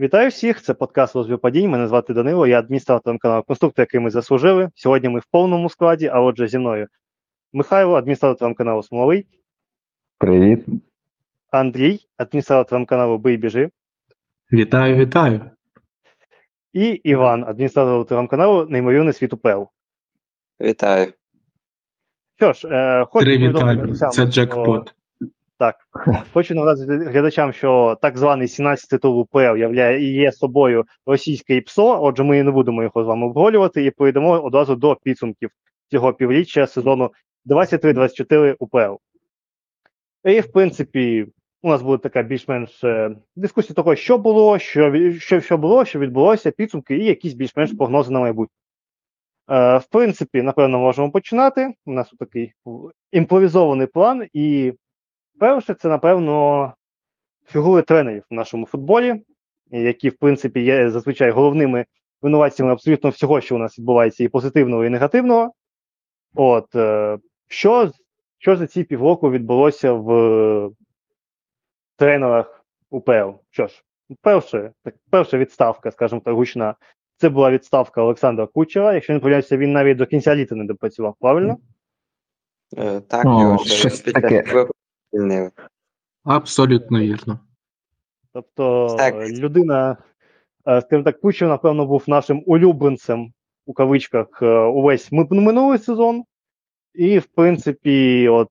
Вітаю всіх, це подкаст «Лозві падінь», мене звати Данило, я адміністратор телеканалу «Конструктор», який ми заслужили. Сьогодні ми в повному складі, а отже зі мною Михайло, адміністратор телеканалу «Смоловий». Привіт. Андрій, адміністратор телеканалу «Бий-біжи». Вітаю, вітаю. І Іван, адміністратор телеканалу «Неймовірний світ УПЛ». Вітаю. Що ж, це джекпот. Так, хочу нагадати глядачам, що так званий 17-й тур УПЛ є собою російське ІПСО, отже ми не будемо його з вами обговорювати і перейдемо одразу до підсумків цього півріччя сезону 23-24 УПЛ. І, в принципі, у нас буде така більш-менш дискусія того, що відбулося, підсумки і якісь більш-менш прогнози на майбутнє. В принципі, напевно, можемо починати. У нас такий імпровізований план і... Перше, це, напевно, фігури тренерів в нашому футболі, які, в принципі, є зазвичай головними винуватцями абсолютно всього, що у нас відбувається, і позитивного, і негативного. От, що за ці півроку відбулося в тренерах УПЛ? Що ж, перша відставка, скажімо так, гучна, це була відставка Олександра Кучера. Якщо не помиляюся, він навіть до кінця літа не допрацював, правильно? Так, його ще таке. Абсолютно вірно. Тобто так. Людина, скажімо так, Кучер, напевно, був нашим улюбленцем, у кавичках, увесь минулий сезон. І, в принципі, от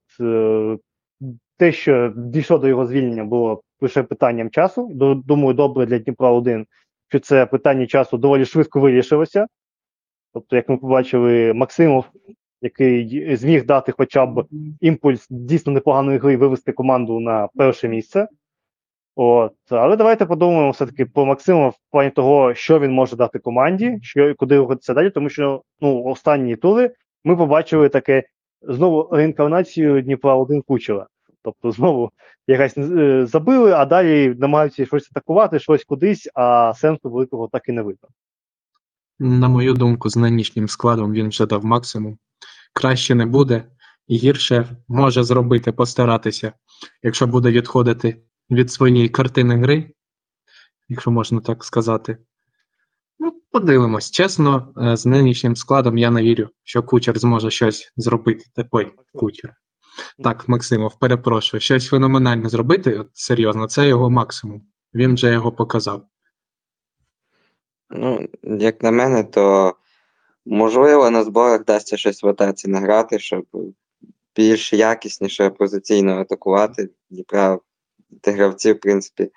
те, що дійшло до його звільнення, було лише питанням часу. Думаю, добре для Дніпра-1, що це питання часу доволі швидко вирішилося. Тобто, як ми побачили, Максимов, який зміг дати хоча б імпульс дійсно непоганої гри вивести команду на перше місце. От. Але давайте подумаємо все-таки про Максима в плані того, що він може дати команді, що, куди рухатися далі, тому що останні тури ми побачили таке знову реінкарнацію Дніпра-1 Кучера. Тобто знову якась забили, а далі намагаються щось атакувати, щось кудись, а сенсу великого так і не видно. На мою думку, з нинішнім складом він вже дав максимум. Краще не буде, і гірше може зробити, постаратися, якщо буде відходити від своєї картини гри, якщо можна так сказати. Ну, подивимось. Чесно, з нинішнім складом я не вірю, що Кучер зможе щось зробити. Максимов, перепрошую. Щось феноменальне зробити, от, серйозно, це його максимум. Він вже його показав. Ну, як на мене, то можливо, на зборах дасться щось в атаці награти, щоб більш якісніше позиційно атакувати. Дніпра гравців, в принципі,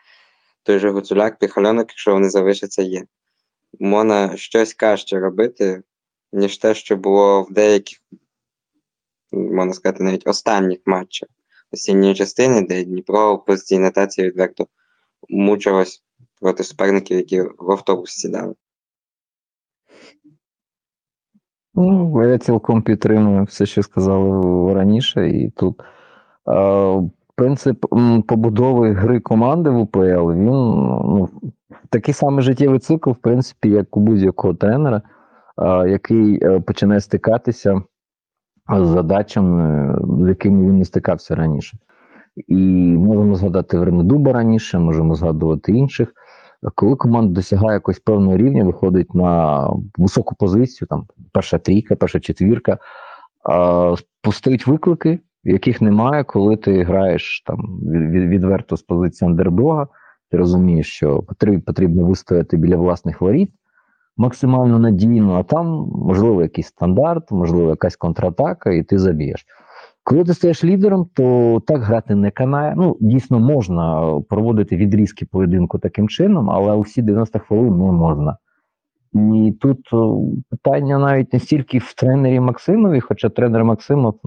той же Гуцуляк, Піхальонок, якщо вони залишаться, є. Мона щось краще робити, ніж те, що було в деяких, можна сказати, навіть останніх матчах осінньої частини, де Дніпро в позиційній атаці відверто мучилось проти суперників, які в автобус сідали. Ну, я цілком підтримую все, що сказали раніше, і тут принцип побудови гри команди в УПЛ, він такий самий життєвий цикл, в принципі, як у будь-якого тренера, який починає стикатися з задачами, з якими він не стикався раніше. І можемо згадати Вернедуба раніше, можемо згадувати інших. Коли команда досягає якогось певного рівня, виходить на високу позицію, там перша трійка, перша четвірка, постають виклики, яких немає, коли ти граєш там відверто з позиції андердога, ти розумієш, що потрібно вистояти біля власних воріт максимально надійно, а там, можливо, якийсь стандарт, можливо, якась контратака, і ти заб'єш. Коли ти стаєш лідером, то так грати не канає. Ну, дійсно, можна проводити відрізки поєдинку таким чином, але усі 90 хвилин не можна. І тут питання навіть не стільки в тренері Максимові, хоча тренер Максимов,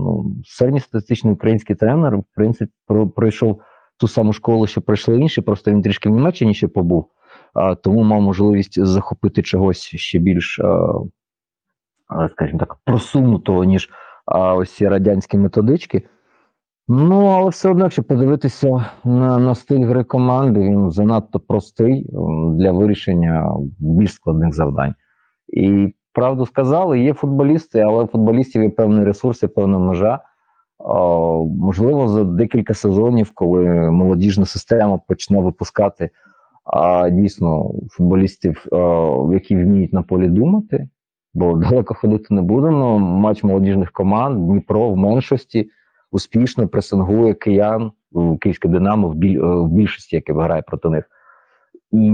середньостатистичний український тренер, в принципі, пройшов ту саму школу, що пройшли інші, просто він трішки в Німеччині ще побув, тому мав можливість захопити чогось ще більш, скажімо так, просунутого, ніж ось ці радянські методички. Ну, але все одно, якщо подивитися на стиль гри команди, він занадто простий для вирішення більш складних завдань. І, правду сказали, є футболісти, але у футболістів є певні ресурси, певна межа. Можливо, за декілька сезонів, коли молодіжна система почне випускати а дійсно футболістів, які вміють на полі думати, бо далеко ходити не будемо. Матч молодіжних команд, Дніпро в меншості успішно пресингує киян, київське Динамо в більшості, яке грає проти них. І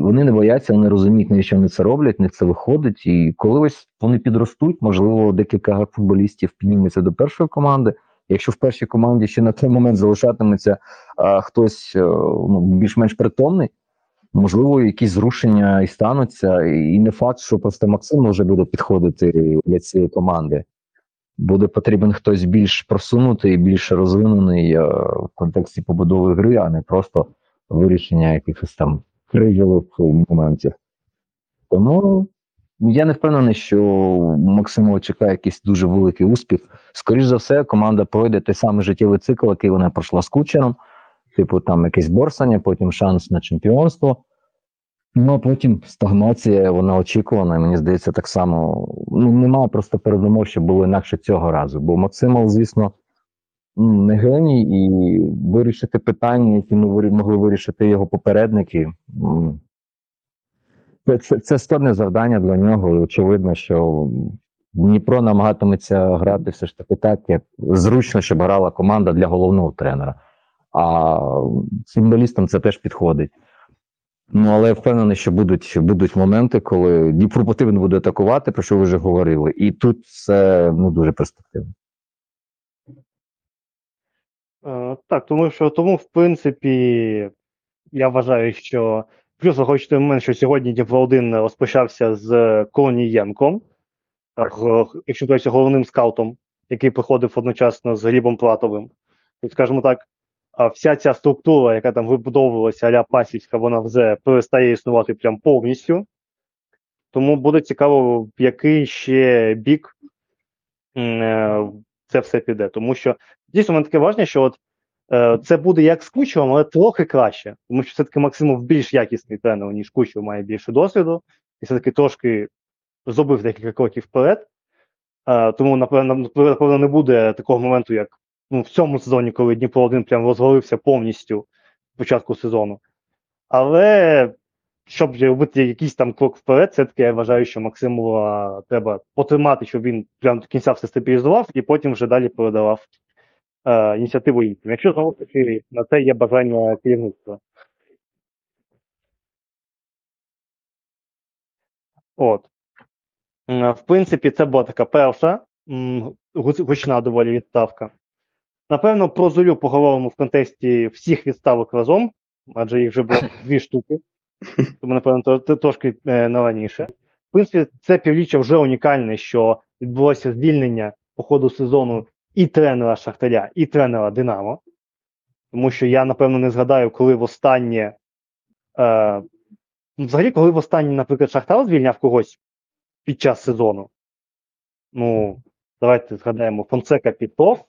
вони не бояться, вони розуміють, навіщо вони це роблять, в них це виходить. І коли ось вони підростуть, можливо, декілька футболістів піднімуться до першої команди. Якщо в першій команді ще на той момент залишатиметься хтось більш-менш притомний, можливо, якісь зрушення і стануться. І не факт, що просто Максим може буде підходити для цієї команди. Буде потрібен хтось більш просунутий, більш розвинений в контексті побудови гри, а не просто вирішення якихось там кризових моментів. Тому я не впевнений, що Максимова чекає якийсь дуже великий успіх. Скоріше за все, команда пройде той самий життєвий цикл, який вона пройшла з Кучером. Типу там якесь борсання, потім шанс на чемпіонство. Ну, а потім стагнація, вона очікувана, мені здається, так само. Ну, немає просто передумов, що було інакше цього разу. Бо Максимов, звісно, не геній, і вирішити питання, які могли вирішити його попередники, це складне завдання для нього. І очевидно, що Дніпро намагатиметься грати все ж таки так, як зручно, щоб грала команда для головного тренера. А футболістам це теж підходить. Ну, але я впевнений, що будуть моменти, коли Дніпро потрібно буде атакувати, про що ви вже говорили. І тут це дуже перспективно. Так, тому, в принципі, я вважаю, що плюс виходить момент, що сьогодні Дніпро-1 розпочався з Колонієнком, якщо кажучи, головним скаутом, який приходив одночасно з Глібом Платовим. Тобто, скажімо так, вся ця структура, яка там вибудовувалася а-ля Пасівська, вона вже перестає існувати прям повністю. Тому буде цікаво, в який ще бік це все піде. Тому що, дійсно, в мене таке враження, що це буде як з Кучером, але трохи краще. Тому що все-таки Максимов більш якісний тренер, ніж Кучер, має більше досвіду. І все-таки трошки зробив декілька кроків вперед. Тому, напевно, не буде такого моменту, як в цьому сезоні, коли Дніпро-1 прям розгорився повністю в початку сезону. Але щоб робити якийсь там крок вперед, все-таки я вважаю, що Максимова треба потримати, щоб він прям до кінця все стабілізував і потім вже далі передавав ініціативу іншим. Якщо, знову таки, на це є бажання керівництва. От. В принципі, це була така перша гучна доволі відставка. Напевно, про Зулю поговоримо в контексті всіх відставок разом, адже їх вже було 2 штуки, тому, напевно, трошки на раніше. В принципі, це півріччя вже унікальне, що відбулося звільнення по ходу сезону і тренера Шахтаря, і тренера Динамо, тому що я, напевно, не згадаю, коли востаннє, наприклад, Шахтар звільняв когось під час сезону. Ну, давайте згадаємо, Фонсека пішов,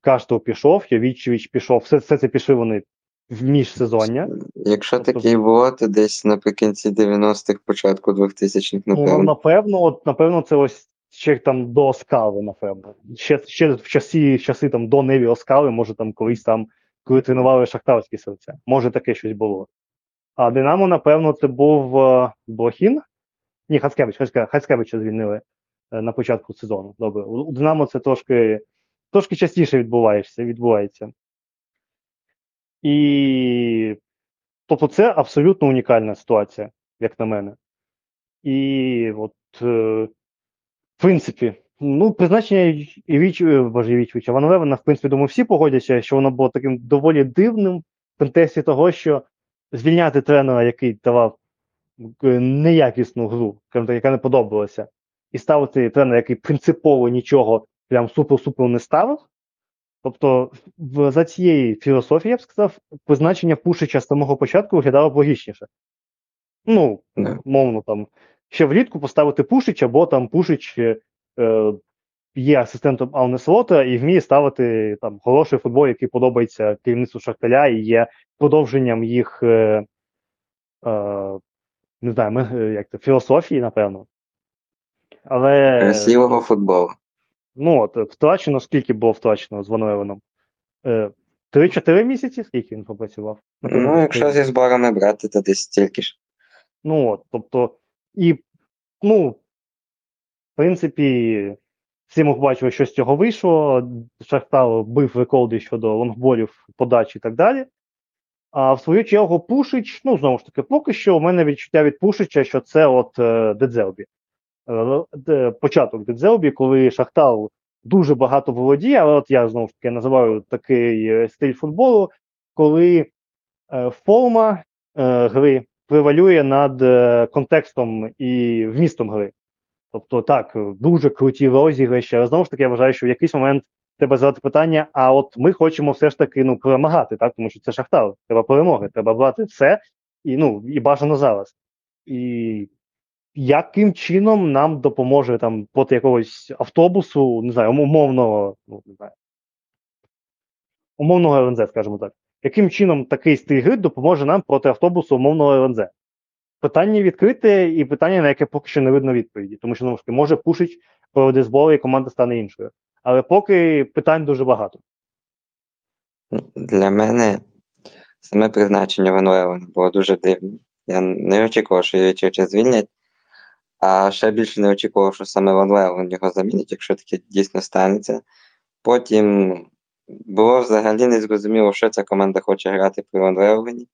Каштов пішов, Йовічевич пішов, все це пішли вони в міжсезоння. Якщо таке і було, то десь наприкінці 90-х, початку 2000-х, напевно. Ну, напевно, це ось ще там до Оскари, напевно. Ще в часи там до Неві Оскари, може там колись там, коли тренували шахтарські серця. Може таке щось було. А Динамо, напевно, це був Блохін? Ні, Хацкевича звільнили на початку сезону. Добре. У Динамо це трошки частіше відбувається. І тобто це абсолютно унікальна ситуація, як на мене. І от, в принципі, призначення Івічовича Ван Левена, в принципі, думаю, всі погодяться, що воно було таким доволі дивним в контексті того, що звільняти тренера, який давав неякісну гру, яка не подобалася, і ставити тренера, який принципово нічого прям супер-супер не ставив. Тобто, за цією філософією, я б сказав, призначення Пушича з самого початку виглядало б логічніше. Мовно, там, ще влітку поставити Пушича, бо там Пушич є асистентом Ауне Слота і вміє ставити там хороший футбол, який подобається керівництву Шахтаря і є продовженням їх філософії, напевно. Але... красивого футболу. Втрачено, скільки було втрачено з Ван Левеном? 3-4 місяці, скільки він попрацював? Ну, якщо зі зборами брати, то десь стільки ж. Ну, от, тобто, і, ну, в принципі, всі ми бачили, що з цього вийшло. Шахтар бив рекорди щодо лонгболів, подачі і так далі. А в свою чергу Пушич, ну, знову ж таки, поки що у мене відчуття від Пушича, що це от Де Дзербі. Початок Де Дзербі, коли Шахтар дуже багато володіє, але от я, знову ж таки, називаю такий стиль футболу, коли форма гри превалює над контекстом і вмістом гри. Тобто, так, дуже круті розіграші, але, знову ж таки, я вважаю, що в якийсь момент треба задати питання, а от ми хочемо все ж таки, ну, перемагати, так, тому що це Шахтар, треба перемоги, треба брати все, і, ну, і бажано зараз. І яким чином нам допоможе там проти якогось автобусу, не знаю, умовного, ну, не знаю, умовного ЛНЗ, скажімо так. Яким чином такий стиль гри допоможе нам проти автобусу умовного ЛНЗ? Питання відкрите і питання, на яке поки що не видно відповіді, тому що, ну, може Пушич проведе збори і команда стане іншою. Але поки питань дуже багато. Для мене саме призначення Ван Левена було дуже дивне. Я не очікував, що Юченка звільнять, а ще більше не очікував, що саме Ван Левен його замінить, якщо таке дійсно станеться. Потім було взагалі незрозуміло, що ця команда хоче грати при Ван Левені.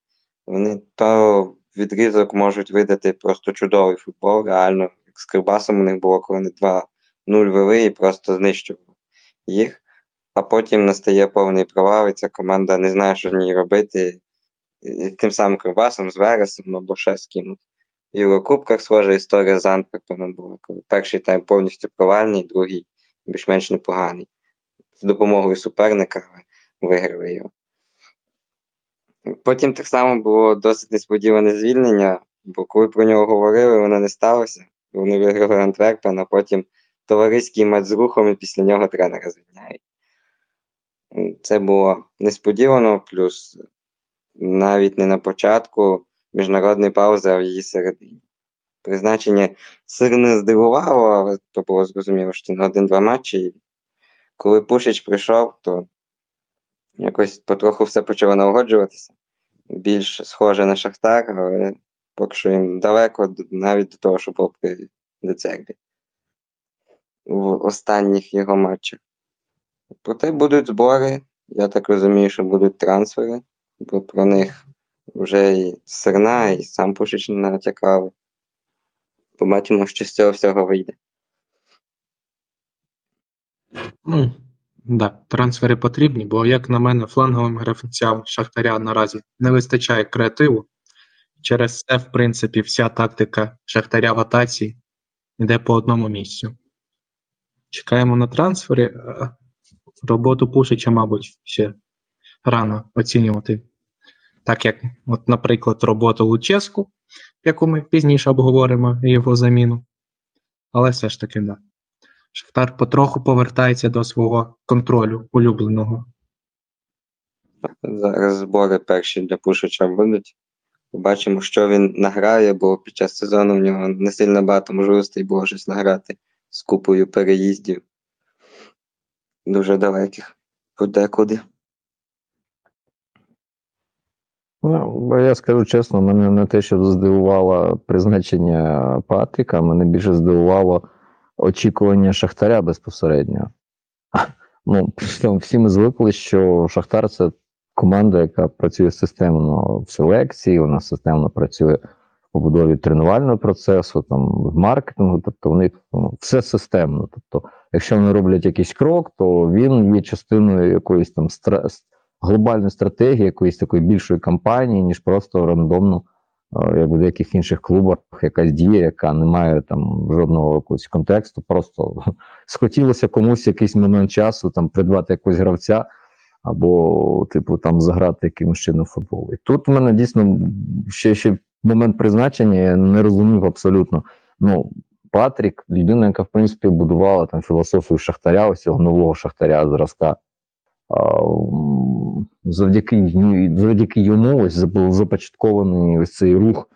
Вони то відрізок можуть видати просто чудовий футбол, реально, як з Кривбасом у них було, коли вони 2-0 вели і просто знищували їх, а потім настає повний провал, і ця команда не знає, що в ній робити, і тим самим Курбасом, з Вересом або ще з кимось. В Єврокубках схожа історія з Антверпеном була, коли перший тайм повністю провальний, другий більш-менш непоганий. З допомогою суперника виграли його. Потім так само було досить несподіване звільнення, бо коли про нього говорили, воно не сталося. Вони виграли Антверпен, а потім товариський матч з Рухом, і після нього тренера звільняють. Це було несподівано, плюс навіть не на початку міжнародної паузи, а в її середині. Призначення сильно здивувало, але то було зрозуміло, що на 1-2 матчі. І коли Пушич прийшов, то якось потроху все почало налагоджуватися. Більш схоже на Шахтар, але поки що їм далеко, навіть до того, що було при Де Дзербі в останніх його матчах. Проте будуть збори, я так розумію, що будуть трансфери, бо про них вже і Серна, і сам Пушич натякав. Побачимо, що з цього всього вийде. Ну, да, трансфери потрібні, бо, як на мене, фланговим гравцям Шахтаря наразі не вистачає креативу. Через це, в принципі, вся тактика Шахтаря в атаці йде по одному місцю. Чекаємо на трансфери. Роботу Пушича, мабуть, ще рано оцінювати. Так як, от, наприклад, роботу Луческу, яку ми пізніше обговоримо, його заміну. Але все ж таки, да. Шахтар потроху повертається до свого контролю улюбленого. Зараз збори перші для Пушича будуть. Побачимо, що він награє, бо під час сезону в нього не сильно багато можливостей було щось награти. З купою переїздів дуже далеких подекуди. Ну, я скажу чесно, мене не те, що здивувало призначення Патріка, мене більше здивувало очікування Шахтаря безпосередньо. Ну, всі ми звикли, що Шахтар – це команда, яка працює системно в селекції, вона системно працює побудові тренувального процесу, там, в маркетингу, тобто в них все системно. Тобто, якщо вони роблять якийсь крок, то він є частиною якоїсь там глобальної стратегії, якоїсь такої більшої кампанії, ніж просто рандомно, як в деяких інших клубах, якась дія, яка не має там жодного якогось контексту, просто схотілося комусь якийсь момент часу там придбати якогось гравця, або, типу, там заграти якимось чином футбол. І тут в мене дійсно ще момент призначення я не розумів абсолютно. Ну, Патрік, людина, яка, в принципі, будувала там філософію Шахтаря, ось цього нового Шахтаря зразка. Завдяки йому ось був започаткований ось цей рух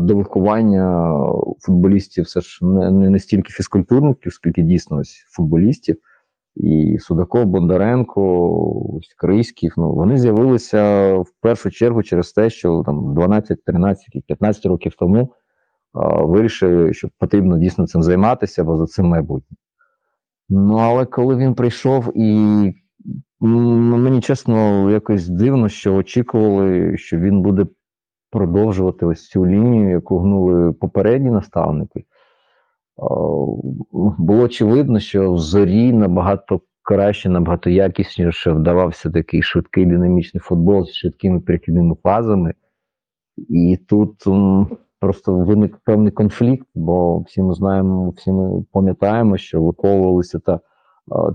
до виховання футболістів, все ж не стільки фізкультурників, скільки дійсно ось футболістів. і Судаков, Бондаренко, Крийськів, ну, вони з'явилися в першу чергу через те, що там 12, 13, 15 років тому вирішили, що потрібно дійсно цим займатися, бо за цим майбутнє. Ну, але коли він прийшов і мені чесно якось дивно, що очікували, що він буде продовжувати ось цю лінію, яку гнули попередні наставники. Було очевидно, що в Зорі набагато краще, набагато якісніше вдавався такий швидкий динамічний футбол з швидкими перехідними фазами. І тут просто виник певний конфлікт, бо всі ми знаємо, всі ми пам'ятаємо, що виковувалися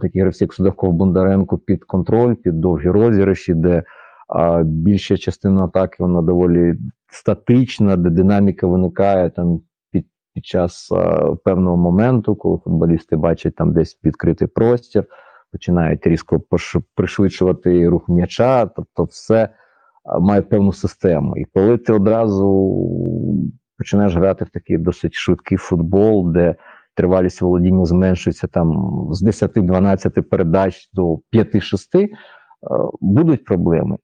такі гравці, як Судаков, Бондаренко, під контроль, під довгі розіграші, де більша частина атаки вона доволі статична, де динаміка виникає там під час певного моменту, коли футболісти бачать там десь відкритий простір, починають різко пришвидшувати рух м'яча, тобто все має певну систему. І коли ти одразу починаєш грати в такий досить швидкий футбол, де тривалість володіння зменшується там з 10-12 передач до 5-6, будуть проблеми.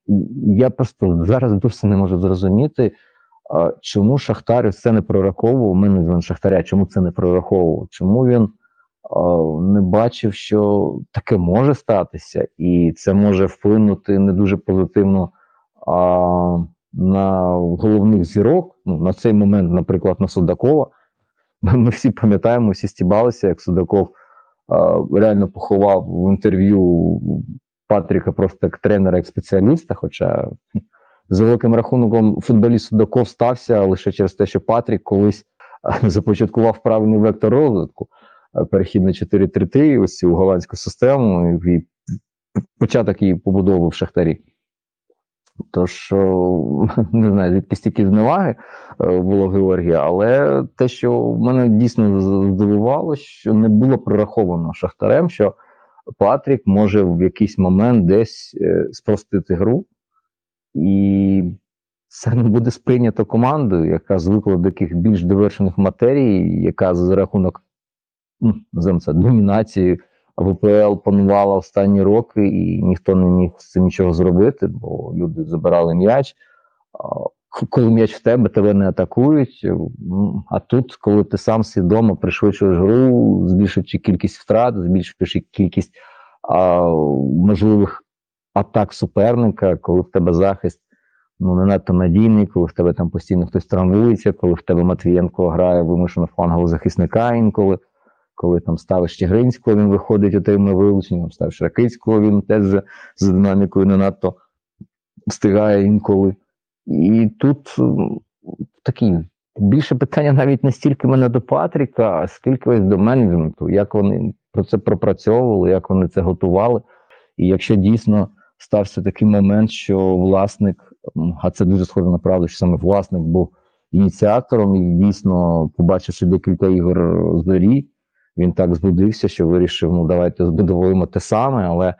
Я просто зараз досі не можу зрозуміти, чому Шахтар це не прораховував, менеджмент Шахтаря, чому це не прораховував, чому він не бачив, що таке може статися, і це може вплинути не дуже позитивно на головних зірок, ну, на цей момент, наприклад, на Судакова. Ми всі пам'ятаємо, всі стібалися, як Судаков реально поховав в інтерв'ю Патріка просто як тренера, як спеціаліста, хоча за великим рахунком футболіст Судаков стався лише через те, що Патрік колись започаткував правильний вектор розвитку, перехід на 4-3-3, ось цю голландську систему, і початок її побудови в Шахтарі. Тож, не знаю, звідки стільки зневаги було Георгія, але те, що мене дійсно здивувало, що не було прораховано Шахтарем, що Патрік може в якийсь момент десь спростити гру, і це не буде сприйнято командою, яка звикла до таких більш довершених матерій, яка за рахунок домінації ВПЛ панувала останні роки, і ніхто не міг з цим нічого зробити, бо люди забирали м'яч. Коли м'яч в тебе, тебе не атакують, а тут, коли ти сам свідомо пришвидшуєш гру, збільшуючи кількість втрат, збільшуючи кількість можливих атак суперника, коли в тебе захист не надто надійний, коли в тебе там постійно хтось травмується, коли в тебе Матвієнко грає вимушено флангового захисника інколи, коли там ставиш Чигринського, він виходить, отримує вилучення, там ставиш Ракицького, він теж за динамікою не надто встигає інколи. І тут такі більше питання навіть не стільки мене до Патріка, а скільки ось до менеджменту, як вони про це пропрацьовували, як вони це готували. І якщо дійсно стався такий момент, що власник, а це дуже схоже на правду, що саме власник був ініціатором, і дійсно, побачивши декілька ігор Зорі, він так збудився, що вирішив, давайте збудовуємо те саме, але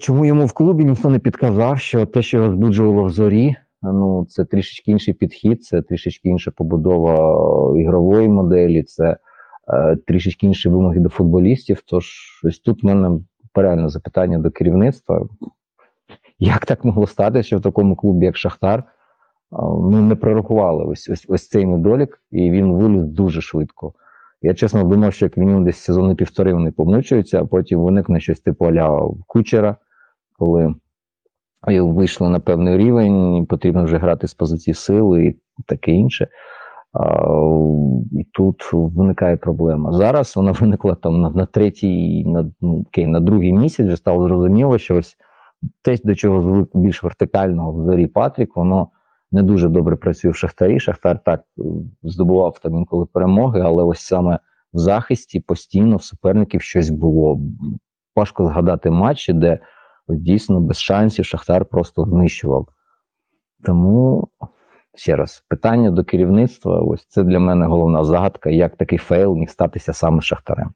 чому йому в клубі ніхто не підказав, що те, що його збуджувало в Зорі, це трішечки інший підхід, це трішечки інша побудова ігрової моделі, це трішечки інші вимоги до футболістів, тож ось тут в мене реально запитання до керівництва. Як так могло стати, що в такому клубі, як Шахтар, не прорахували ось цей недолік, і він виліз дуже швидко. Я чесно думав, що як мінімум десь сезони півтори вони помучуються, а потім виникне щось типу а-ля Кучера, коли вийшли на певний рівень, і потрібно вже грати з позиції сили і таке інше. І тут виникає проблема. Зараз вона виникла там на третій, на другий місяць, вже стало зрозуміло, що ось те, до чого звик більш вертикального в Зорі Патрік, воно не дуже добре працює в Шахтарі. Шахтар так здобував там інколи перемоги, але ось саме в захисті постійно в суперників щось було. Важко згадати матчі, де дійсно без шансів Шахтар просто знищував. Тому, ще раз, питання до керівництва, ось це для мене головна загадка, як такий фейл міг статися саме Шахтарем.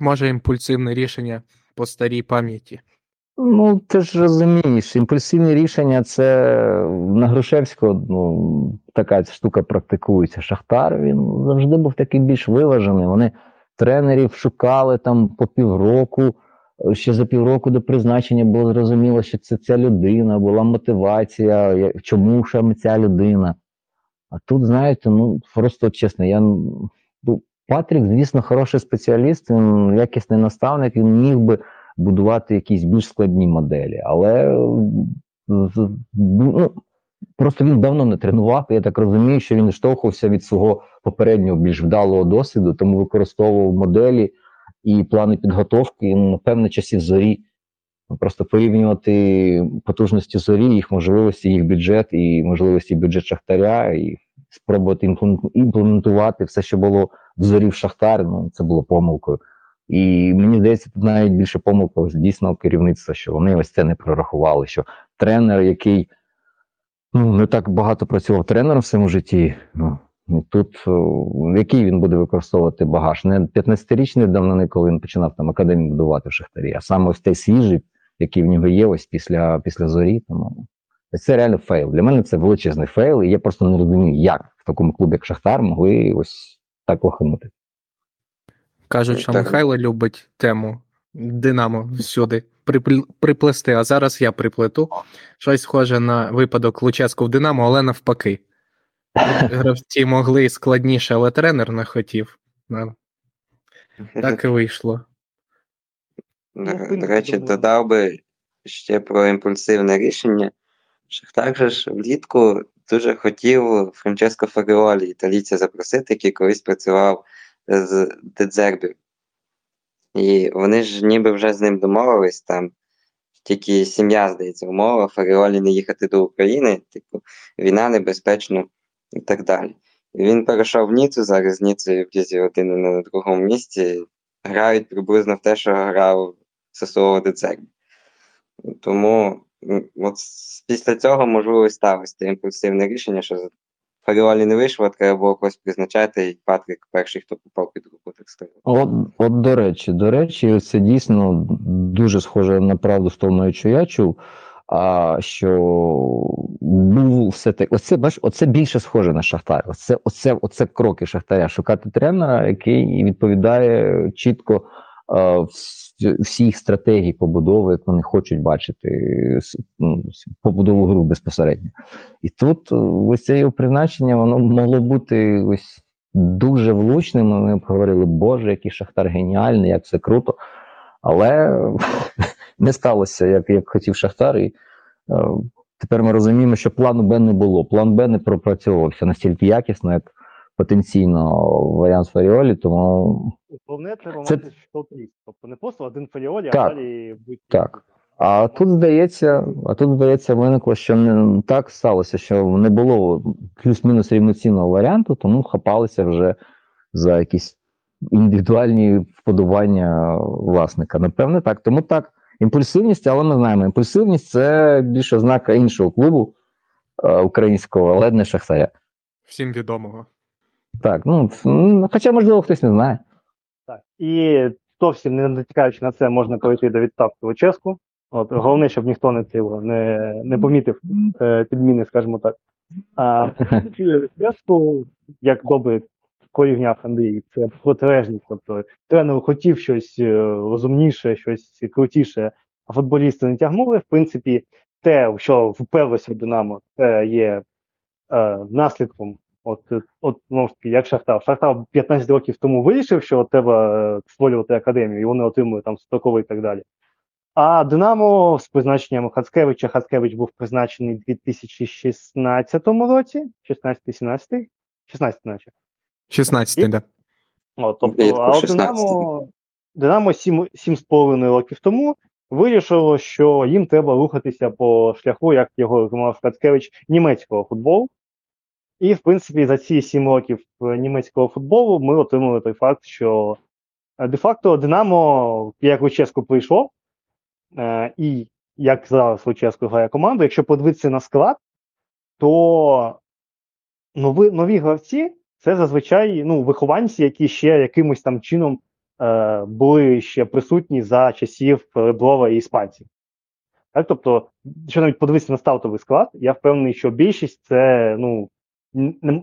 Може, імпульсивне рішення по старій пам'яті? Ти ж розумієш, імпульсивні рішення – це на Грушевського така штука практикується. Шахтар, він завжди був такий більш виважений. Вони тренерів шукали там по півроку, ще за півроку до призначення було зрозуміло, що це ця людина, була мотивація, чому саме ця людина. А тут, знаєте, ну просто чесно, Патрік, звісно, хороший спеціаліст, він якісний наставник, він міг би будувати якісь більш складні моделі, але ну, просто він давно не тренував, я так розумію, що він штовхався від свого попереднього, більш вдалого досвіду, тому використовував моделі і плани підготовки, і, напевно, часів Зорі. Просто порівнювати потужності Зорі, їх можливості, їх бюджет, і можливості бюджет Шахтаря, і спробувати імплементувати все, що було в Зорі в Шахтар, ну, це було помилкою. І мені здається, тут навіть більше помилка дійсно керівництва, що вони ось це не прорахували, що тренер, який не так багато працював тренером в своєму житті, тут який він буде використовувати багаж? Не 15-річний давно, коли він починав там академію будувати в Шахтарі, а саме ось той свіжий, який в нього є ось після Зорі. Тому це реально фейл. Для мене це величезний фейл, і я просто не розумію, як в такому клубі, як Шахтар, могли ось так лоханути. Кажуть, що так. Михайло любить тему Динамо всюди приплести, а зараз я приплету. Щось схоже на випадок Луческу в Динамо, але навпаки. Гравці могли складніше, але тренер не хотів. Так і вийшло. До речі, додав би ще про імпульсивне рішення. Шахтар же ж влітку дуже хотів Франческо Фаджолі, італійця, запросити, який колись працював з Де Дзербі. І вони ж ніби вже з ним домовились, там тільки сім'я, здається, умова, Фаджолі не їхати до України, типу, війна небезпечна і так далі. І він перейшов в Ніццу, зараз з Ніццею в Дніпро-1 на другому місці, грають приблизно в те, що грав Сосово Де Дзербі. Тому от після цього, можливо, сталося імпульсивне рішення, що Фаджолі не вийшло, треба було когось призначати, і Патрік перший, хто попав під руку, так сказав. От до речі, це дійсно дуже схоже на правду з того, що я чув, що був все так. Оце більше схоже на Шахтар. Оце кроки Шахтаря. Шукати тренера, який відповідає чітко всіх стратегій побудови, як вони хочуть бачити побудову гру безпосередньо. І тут ось це його призначення, воно могло бути ось дуже влучним. Ми говорили, боже, який Шахтар геніальний, як все круто. Але не сталося, як хотів Шахтар. І тепер ми розуміємо, що плану Б не було. План Б не пропрацьовувався настільки якісно, як потенційно варіант Фаджолі, тому... Головне, треба мати шоу-тріс. Тобто не просто один Фаджолі, а далі будь-який. Так. А тут, здається, виникло, що не так сталося, що не було плюс-мінус рівноцінного варіанту, тому хапалися вже за якісь індивідуальні вподобання власника. Напевне, так. Тому так, імпульсивність, але ми знаємо, імпульсивність – це більше ознака іншого клубу українського, але не Шахтаря. Всім відомого. Так, хоча, можливо, хтось не знає. Так, і зовсім не натякаючи на це, можна пройти до відставки Луческу. От, головне, щоб ніхто не помітив підміни, скажімо так. А Луческу, як добре порівняв Андрій, це протилежність. Тобто тренер хотів щось розумніше, щось крутіше, а футболісти не тягнули. В принципі, те, що вперлося в Динамо, це є наслідком. Як Шахтар. Шахтар 15 років тому вирішив, що треба створювати академію, і вони отримали там Судакова і так далі. А Динамо з призначенням Хацкевича. Хацкевич був призначений у 2016 році, 16-17, 16 наче. 16-й, да. Динамо 7,5 років тому вирішило, що їм треба рухатися по шляху, як його розумів Хацкевич, німецького футболу. І, в принципі, за ці 7 років німецького футболу ми отримали той факт, що де-факто Динамо, як Луческу прийшло, і як зараз Луческу грає команду, якщо подивитися на склад, то нові гравці – це зазвичай вихованці, які ще якимось там чином були ще присутні за часів Реброва і іспанців. Так, тобто, якщо навіть подивитися на стартовий склад, я впевнений, що більшість – це,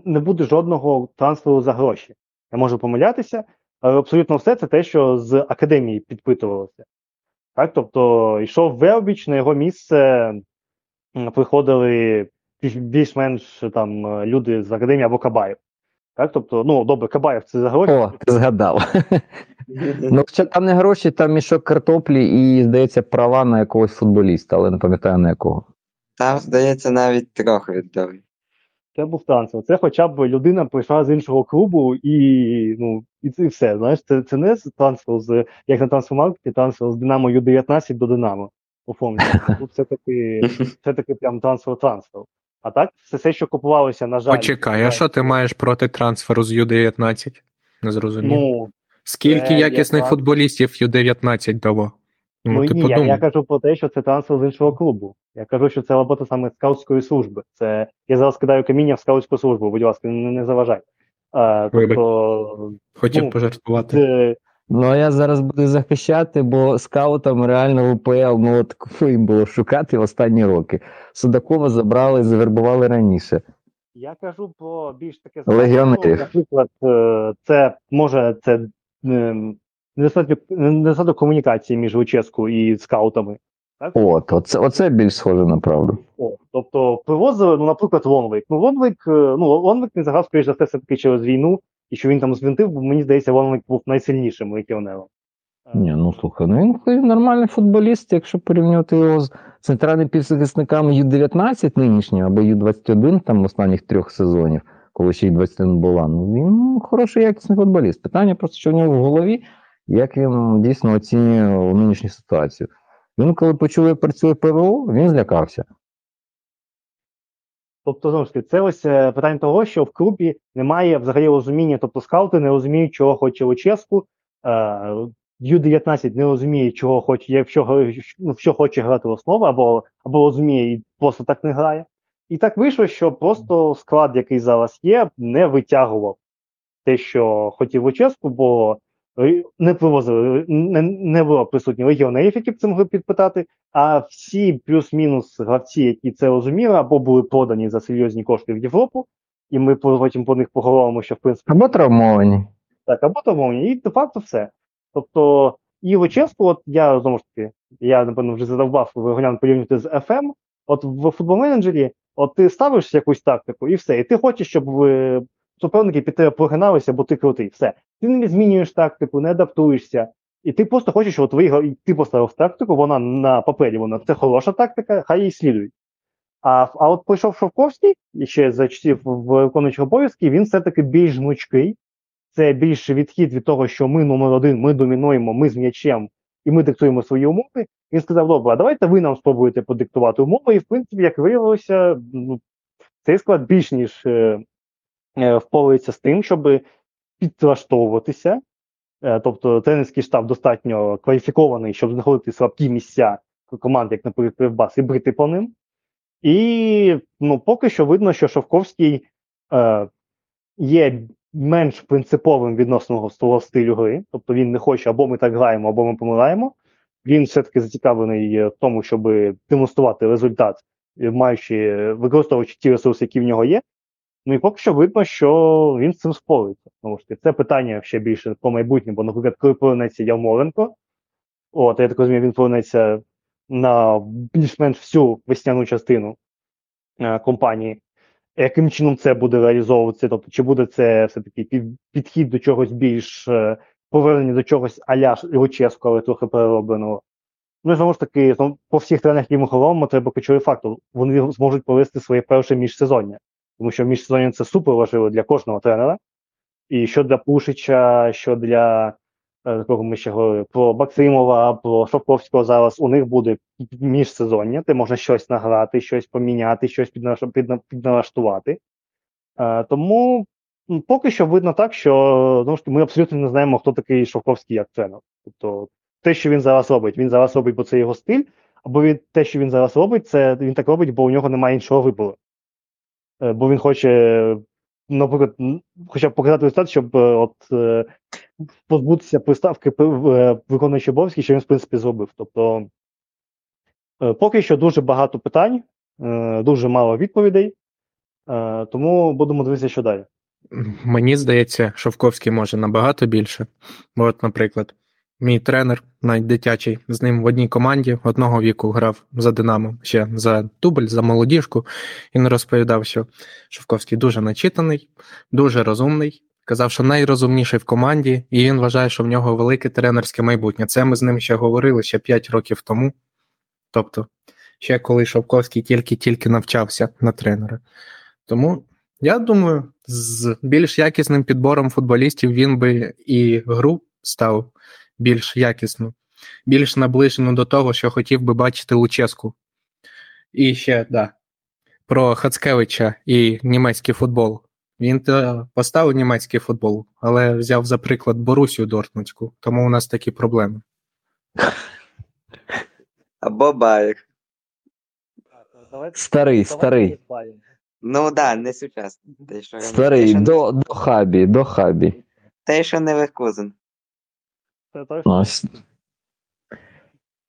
не буде жодного трансферу за гроші. Я можу помилятися, абсолютно все це те, що з академії підпитувалося. Так, тобто йшов Вербіч, на його місце приходили більш-менш там люди з академії або Кабаєв. Так, тобто, ну, добре, Кабаєв це за гроші. О, згадав. Ну, там не гроші, там мішок картоплі і, здається, права на якогось футболіста, але не пам'ятаю на якого. Там, здається, навіть трохи віддав. Це був танцев. Це хоча б людина прийшла з іншого клубу і, ну, і це все. Знаєш, це не трансфер з, як на трансфермаркеті, трансфер з Динамо Ю-19 до Динамо. Тут все-таки прям трансфер. А так, все, що купувалося, на жаль... Почекай, а що ти маєш проти трансферу з Ю-19? Не зрозумів. Ну, скільки якісних футболістів Ю-19 дало? Ну, ні, я кажу про те, що це трансфер з іншого клубу. Я кажу, що це робота саме скаутської служби. Це, я зараз кидаю каміння в скаутську службу, будь ласка, не заважай. Тобто, хотів пожартувати. Ну, я зараз буду захищати, бо скаутам реально в УПЛ, ну, от їм було шукати в останні роки. Судакова забрали, завербували раніше. Я кажу про більш таке... Легіонерів. Наприклад, це, може, це... недостаток комунікації між Луческу і скаутами. Так? От, оце більш схоже на правду. О, тобто привозили, ну, наприклад, Лонвик. Ну, Лонвик не заграв, скоріш за все-таки через війну, і що він там звинтив, бо мені здається, Лонвик був найсильнішим легіонером. Ні, ну, слухай, ну, він нормальний футболіст, якщо порівнювати його з центральними півзахисниками Ю-19 нинішнього, або Ю-21 там останніх трьох сезонів, коли ще Ю-21 була. Ну, він хороший якісний футболіст. Питання просто, що в нього в голові, як він дійсно оцінює нинішню ситуацію. Він, коли почув, як працює ПВО, він злякався. Тобто, знову ж таки, це ось питання того, що в клубі немає взагалі розуміння, тобто скаути не розуміють, чого хоче Луческу, Ю-19 не розуміє, чого хоче, що хоче грати в основу, або розуміє і просто так не грає. І так вийшло, що просто склад, який зараз є, не витягував те, що хотів Луческу, бо не привозили, не було присутні легіонерів, які б це могли підпитати, а всі плюс-мінус гравці, які це розуміли, або були продані за серйозні кошти в Європу, і ми потім по них поговоримо, що в принципі... Або травмовані. Так, або травмовані, і де-факто все. Тобто, і Луческу, от я, знову ж таки, напевно, вже задовбав порівнювати з ФМ, от в футбол-менеджері, от ти ставиш якусь тактику, і все, і ти хочеш, щоб суперники під тебе прогиналися, бо ти крутий, все. Ти не змінюєш тактику, не адаптуєшся, і ти просто хочеш, що ти поставив тактику, вона на папері, вона це хороша тактика, хай її слідують. А от прийшов Шовковський, ще за часів виконуючого обов'язки, він все-таки більш гнучкий, це більш відхід від того, що ми номер один, ми домінуємо, ми з м'ячем, і ми диктуємо свої умови. Він сказав, добре, а давайте ви нам спробуєте подиктувати умови, і в принципі, як виявилося, цей склад більш ніж впорається з тим, щоб підлаштовуватися, тобто тренерський штаб достатньо кваліфікований, щоб знаходити слабкі місця команди, як, наприклад, Кривбас, і бити по ним. І, ну, поки що видно, що Шовковський є менш принциповим відносно свого стилю гри, тобто він не хоче, або ми так граємо, або ми помираємо. Він все-таки зацікавлений в тому, щоб демонструвати результат, використовуючи ті ресурси, які в нього є. Ну і поки що видно, що він з цим спориться. Тому що це питання ще більше по майбутньому, бо, наприклад, коли повернеться Ярмоленко, я так розумію, він повернеться на більш-менш всю весняну частину компанії. Яким чином це буде реалізовуватися? Тобто, чи буде це все-таки підхід до чогось більш, повернення до чогось а-ля Луческу, але трохи переробленого? Ну і, знову ж таки, по всіх тренах, які ми говоримо, треба ключовий фактор. Вони зможуть провести своє перше міжсезоння. Тому що міжсезоння це супер важливо для кожного тренера. І що для Пушича, що для такого ми ще говорили, про Максимова, про Шовковського зараз, у них буде міжсезоння, ти можна щось награти, щось поміняти, щось підналаштувати. Тому поки що видно так, що, тому що ми абсолютно не знаємо, хто такий Шовковський як тренер. Тобто те, що він зараз робить, бо це його стиль, або те, що він зараз робить, це він так робить, бо у нього немає іншого вибору. Бо він хоче, наприклад, хоча б показати результат, щоб позбутися приставки виконуючого обов'язки, що він, в принципі, зробив. Тобто, поки що дуже багато питань, дуже мало відповідей, тому будемо дивитися, що далі. Мені здається, Шовковський може набагато більше. Бо от, наприклад, мій тренер, навіть дитячий, з ним в одній команді одного віку грав за «Динамо», ще за дубль, за молодіжку. Він розповідав, що Шовковський дуже начитаний, дуже розумний. Казав, що найрозумніший в команді, і він вважає, що в нього велике тренерське майбутнє. Це ми з ним ще говорили ще 5 років тому. Тобто, ще коли Шовковський тільки-тільки навчався на тренера. Тому, я думаю, з більш якісним підбором футболістів він би і гру став більш якісну, більш наближену до того, що хотів би бачити Луческу. І ще, да, про Хацкевича і німецький футбол. Він поставив німецький футбол, але взяв за приклад Борусію Дортмундську, тому у нас такі проблеми. Або Баєр. Старий. Ну да, не сучасний. Старий, до хабі. Те, що не Леркузен.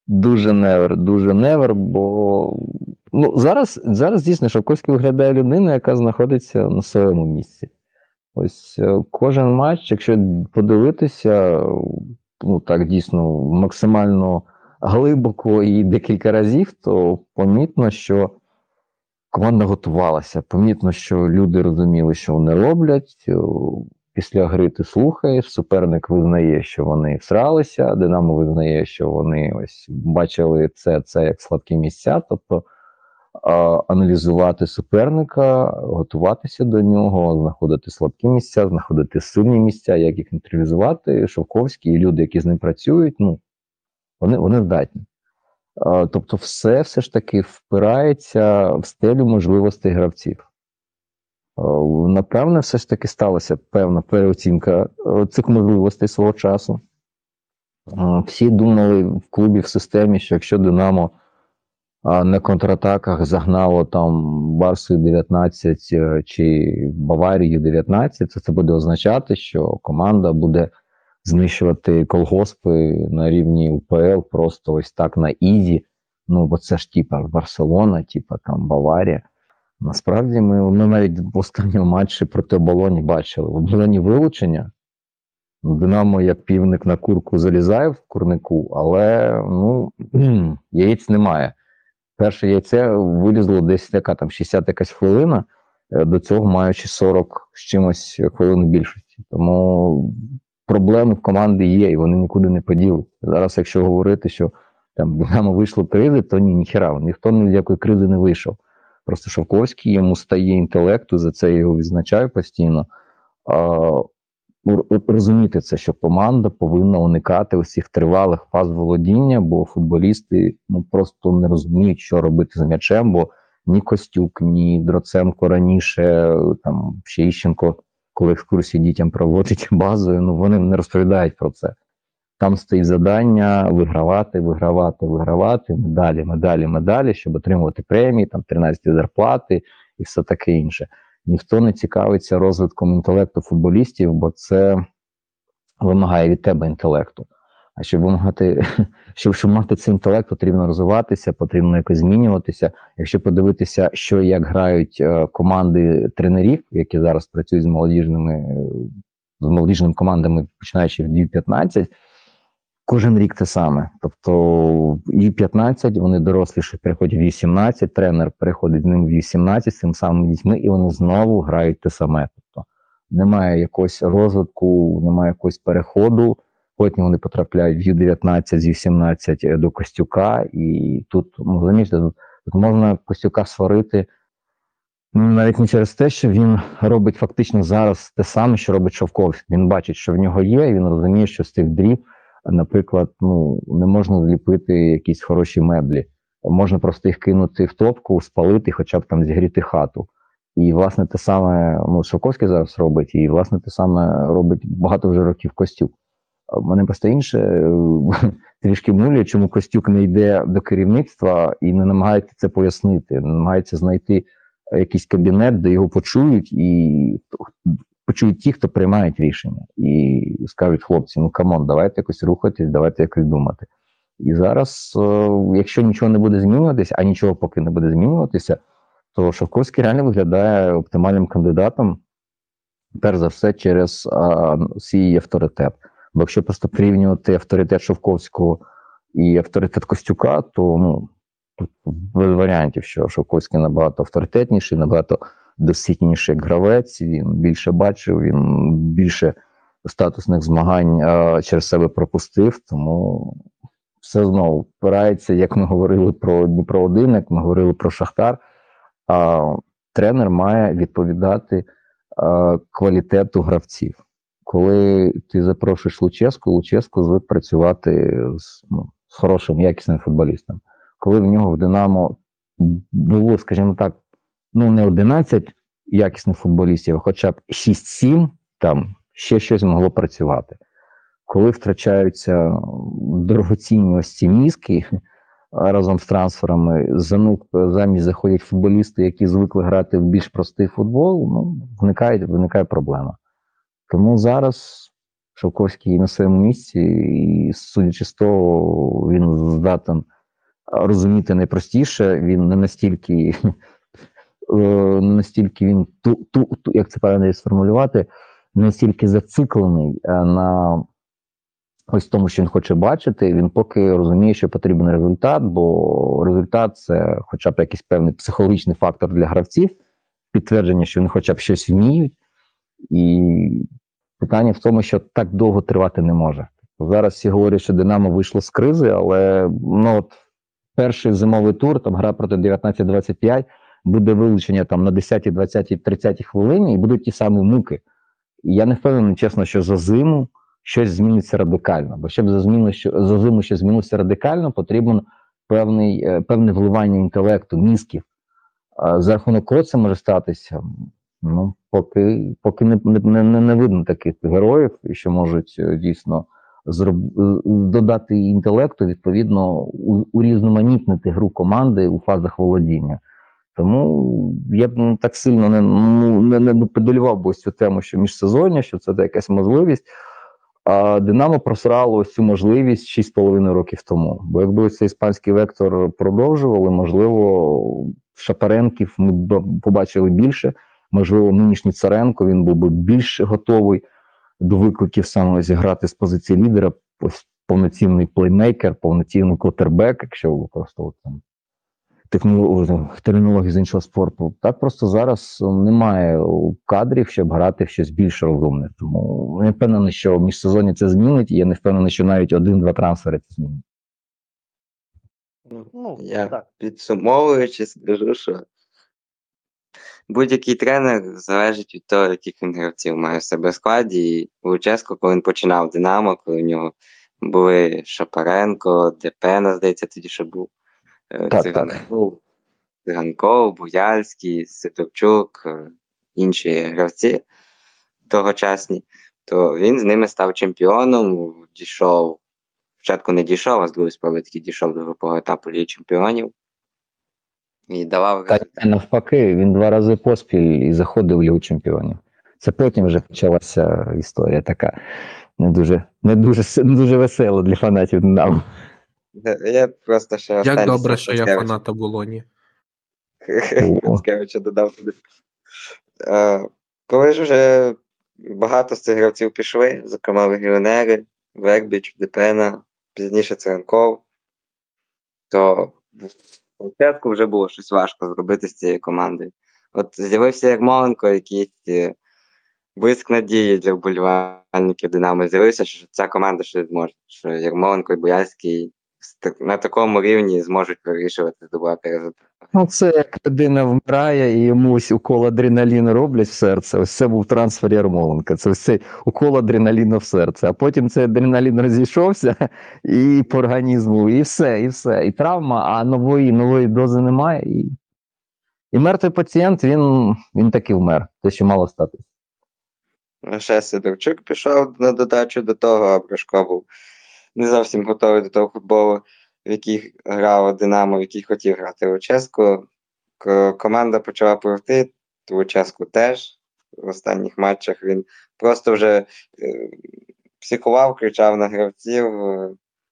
Дуже невер, бо... Ну, зараз, дійсно, Шовковський виглядає людина, яка знаходиться на своєму місці. Ось кожен матч, якщо подивитися, ну так, дійсно, максимально глибоко і декілька разів, то помітно, що команда готувалася, помітно, що люди розуміли, що вони роблять, після гри ти слухаєш, суперник визнає, що вони всралися, Динамо визнає, що вони ось бачили це як слабкі місця, тобто аналізувати суперника, готуватися до нього, знаходити слабкі місця, знаходити сильні місця, як їх нейтралізувати. Шовковський і люди, які з ним працюють, ну, вони здатні. Тобто все ж таки впирається в стелю можливостей гравців. Напевне, все ж таки сталася певна переоцінка цих можливостей свого часу. Всі думали в клубі, в системі, що якщо Динамо на контратаках загнало там Барсу 19 чи Баварію 19, це буде означати, що команда буде знищувати колгоспи на рівні УПЛ просто ось так на ізі. Ну, бо це ж типа Барселона, типа там Баварія. Насправді ми навіть в останньому матчі проти Оболоні бачили. В Оболоні вилучення. Динамо як півник на курку залізає в курнику, але ну, яєць немає. Перше яйце вилізло десь яка там 60 якась хвилина, до цього маючи 40 з чимось хвилин більшості. Тому проблеми в команди є, і вони нікуди не поділи. Зараз, якщо говорити, що там Динамо вийшло кризи, то ніхіра, ніхто ні в якої кризи не вийшов. Просто Шовковський, йому стає інтелекту, за це я його відзначаю постійно. Розуміти це, що команда повинна уникати усіх тривалих фаз володіння, бо футболісти ну, просто не розуміють, що робити з м'ячем, бо ні Костюк, ні Дроценко раніше, там, ще Іщенко, коли екскурсії дітям проводить базою, ну, вони не розповідають про це. Там стоїть завдання вигравати, медалі, щоб отримувати премії, там 13-ті зарплати і все таке інше. Ніхто не цікавиться розвитком інтелекту футболістів, бо це вимагає від тебе інтелекту. А щоб мати цей інтелект, потрібно розвиватися, потрібно якось змінюватися. Якщо подивитися, що і як грають команди тренерів, які зараз працюють з молодіжними командами, починаючи в U15, кожен рік те саме. Тобто в U15 вони доросліші переходять в U17, тренер переходить з ним в U17 з тим самими дітьми, і вони знову грають те саме. Тобто немає якогось розвитку, немає якогось переходу. Потім вони потрапляють в U19 з U17 до Костюка, і тут, розумієте, тут можна Костюка сварити навіть не через те, що він робить фактично зараз те саме, що робить Шовковський. Він бачить, що в нього є, і він розуміє, що з тих дріб, наприклад, ну, не можна зліпити якісь хороші меблі. Можна просто їх кинути в топку, спалити, хоча б там зігріти хату. І, власне, те саме Шовковський зараз робить, і, власне, те саме робить багато вже років Костюк. Мене просто інше трішки мулює, чому Костюк не йде до керівництва і не намагається це пояснити, не намагається знайти якийсь кабінет, де його почують, і почують ті, хто приймають рішення. І скажуть хлопці, ну камон, давайте якось рухатись, давайте якось думати. І зараз, якщо нічого не буде змінюватися, а нічого поки не буде змінюватися, то Шовковський реально виглядає оптимальним кандидатом перш за все через свій авторитет. Бо якщо просто порівнювати авторитет Шовковського і авторитет Костюка, то ну, тут без варіантів, що Шовковський набагато авторитетніший, набагато досвідченіший гравець, він більше бачив, він більше статусних змагань через себе пропустив, тому все знову впирається, як ми говорили про Дніпро-1, як ми говорили про Шахтар, тренер має відповідати квалітету гравців. Коли ти запрошуєш Луческу, Луческу звик працювати з хорошим, якісним футболістом. Коли в нього в Динамо було, скажімо так, ну не 11 якісних футболістів, хоча б 6-7, там ще щось могло працювати. Коли втрачаються дорогоцінні ось ці мізки разом з трансферами, замість заходять футболісти, які звикли грати в більш простий футбол, ну, виникає проблема. Тому зараз Шовковський на своєму місці, і судячи з того, він здатен розуміти найпростіше, він не настільки, він, як це правильно сформулювати, не настільки зациклений на ось тому, що він хоче бачити, він поки розуміє, що потрібен результат, бо результат – це хоча б якийсь певний психологічний фактор для гравців, підтвердження, що вони хоча б щось вміють. І питання в тому, що так довго тривати не може. Зараз всі говорять, що Динамо вийшло з кризи, але ну, от перший зимовий тур, там гра проти 19-25, буде вилучення там, на 10-й, 20-й, 30-й хвилині, і будуть ті самі муки. І я не впевнений, чесно, що за зиму щось зміниться радикально. Бо щоб за зиму щось змінилося радикально, потрібно певне вливання інтелекту, мізків. За рахунок кого це може статися? Ну, поки не видно таких героїв, що можуть дійсно додати інтелекту, відповідно, урізноманітнити гру команди у фазах володіння. Тому я б так сильно не педалював би ось цю тему, що міжсезоння, що це якась можливість. А Динамо просрало ось цю можливість 6,5 років тому. Бо якби цей іспанський вектор продовжували, можливо, Шапаренків ми б побачили більше. Можливо, нинішній Царенко, він був би більш готовий до викликів саме зіграти з позиції лідера, повноцінний плеймейкер, повноцінний квотербек, якщо використовувати термінологію з іншого спорту. Так просто зараз немає кадрів, щоб грати в щось більш розумне. Тому я не впевнений, що в міжсезонні це змінить, і я не впевнений, що навіть 1-2 трансфери це змінить. Ну, я підсумовуючи, скажу, що будь-який тренер залежить від того, яких він гравців має в себе складі. І Луческо, коли він починав Динамо, коли в нього були Шапаренко, Депена, здається, тоді ще був, Циганков, Буяльський, Сидорчук, інші гравці тогочасні, то він з ними став чемпіоном, дійшов, спочатку не дійшов, а з другої спроби таки дійшов до групового етапу Ліги Чемпіонів. І давав... Та навпаки, він 2 рази поспіль і заходив у Лігу Чемпіонів. Це потім вже почалася історія така не дуже весела для фанатів Динамо. Я просто ще як добре, що я фанат Оболоні. Хацкевича додав туди. Коли ж вже багато з цих гравців пішли, зокрема легіонери, Вербіч, Депена, пізніше Циренков, то спочатку вже було щось важко зробити з цією командою. От з'явився Ярмоленко, якийсь блиск надії для вболівальників Динамо. З'явився, що ця команда щось зможе, що Ярмоленко і Буяльський на такому рівні зможуть вирішувати, здобувати результат. Ну це як людина вмирає і йому ось укол адреналіну роблять в серце. Ось це був трансфер Ярмоленка. Це ось цей укол адреналіну в серце. А потім цей адреналін розійшовся і по організму, і все, і все. І травма, а нової дози немає. І мертвий пацієнт, він таки вмер. Те, що мало стати. Ще Сидорчук пішов на додачу до того, а Брашко був не зовсім готовий до того футболу, в який грав Динамо, в який хотів грати Луческу. Команда почала порти, Луческу теж. В останніх матчах він просто вже психував, кричав на гравців,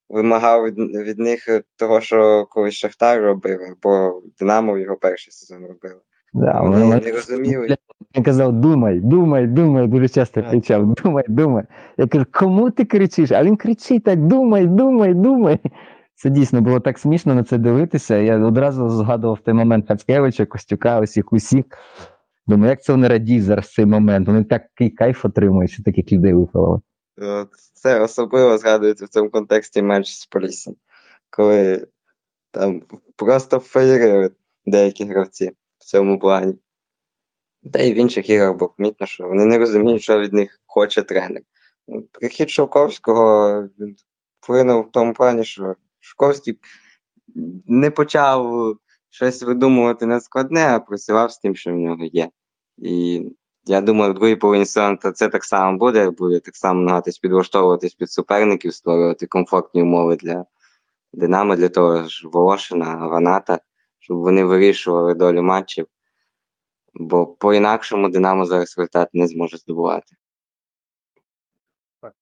вимагав від них того, що колись Шахтар робив, бо Динамо його перший сезон робив. Да, вони не розуміли. Він казав, думай, дуже часто кричав, думай. Я кажу, кому ти кричиш? А він кричить так, думай. Це дійсно було так смішно на це дивитися. Я одразу згадував той момент Хацкевича, Костюка, усіх. Думаю, як це вони радіють зараз цей момент. Вони такий кайф отримують, що таких людей випало. Це особливо згадується в цьому контексті матч з Поліссям, коли там просто феєрили деякі гравці в цьому плані. Та й в інших іграх, бо помітно, що вони не розуміють, що від них хоче тренер. Прихід Шовковського вплинув в тому плані, що Шовковський не почав щось видумувати надскладне, а працював з тим, що в нього є. І я думаю, в другій половині сезону це так само буде так само намагатись підлаштовуватись під суперників, створювати комфортні умови для Динамо, для того ж Волошина, Граната, щоб вони вирішували долю матчів. Бо по-інакшому Динамо зараз результат не зможе здобувати. Так.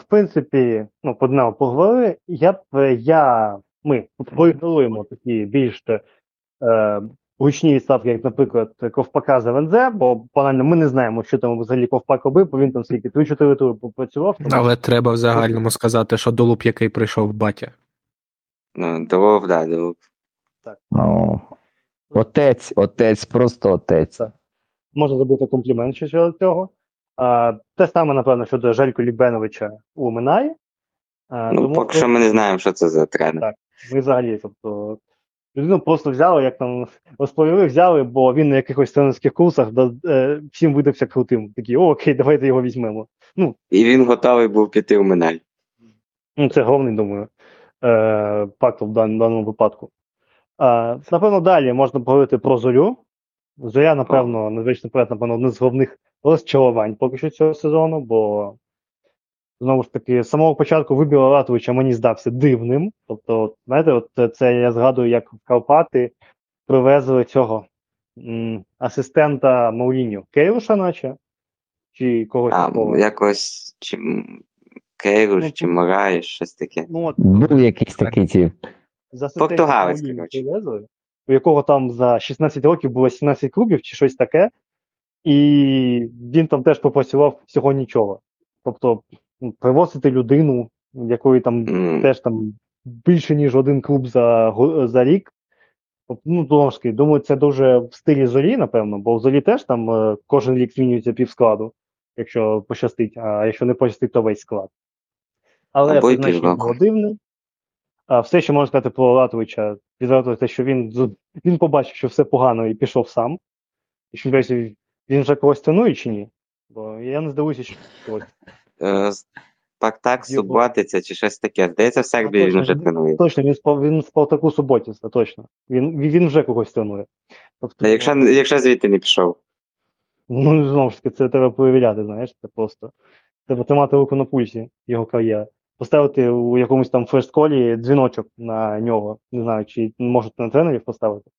В принципі, по Динамо поговорили. Ми поігнуємо такі більш гучні ставки, як, наприклад, Ковпака з ЛНЗ, бо банально ми не знаємо, що там взагалі Ковпак робив, бо він там скільки 3-4 тури попрацював. Але треба в загальному сказати, що Долуп, який прийшов, батя. Долуп. Так. Отець, просто отець. Так. Можна зробити комплімент щодо цього. Те саме, напевно, щодо Желько Лібеновича у Минаї. Поки що ми не знаємо, що це за тренер. Так, ми взагалі, людину просто взяли, як там розповіли, бо він на якихось тренерських курсах всім видався крутим. Такий, окей, давайте його візьмемо. І він готовий був піти у Минай. Це головний, думаю, фактор в даному випадку. Напевно, далі можна поговорити про Зорю. Зоря, напевно, одне з головних розчарувань поки що цього сезону, бо, знову ж таки, з самого початку вибір Ратовича мені здався дивним. Тобто, знаєте, це я згадую, як в Карпати привезли цього асистента Мауріньо. Кейруша, наче? Чи когось такого? Якось, чи Кейруш, чи Мораєш, щось таке. Був якийсь такий тип. Португалець, коротше. У якого там за 16 років було 17 клубів, чи щось таке. І він там теж попрацював всього нічого. Тобто, привозити людину, якої там теж там більше, ніж один клуб за рік. Думаю, це дуже в стилі Зорі, напевно, бо в Зорі теж там кожен рік змінюється півскладу, якщо пощастить, а якщо не пощастить, то весь склад. Але це значно було дивне. А все, що можна сказати про Ратовича, відвертувати, що він побачив, що все погано, і пішов сам. І що він вже когось тренує чи ні? Бо я не здивуюся, що когось. Спартак Суботиця чи щось таке. Здається, в Сербії він вже тренує. Точно, він Спартаку Суботиця, точно. Він вже когось тренує. Тобто, якщо звідти не пішов? Знову ж таки, це треба перевіряти, знаєш, це просто. Треба тримати руку на пульсі його кар'єри. Поставити у якомусь там флеш-колі дзвіночок на нього. Не знаю, чи можуть на тренерів поставити.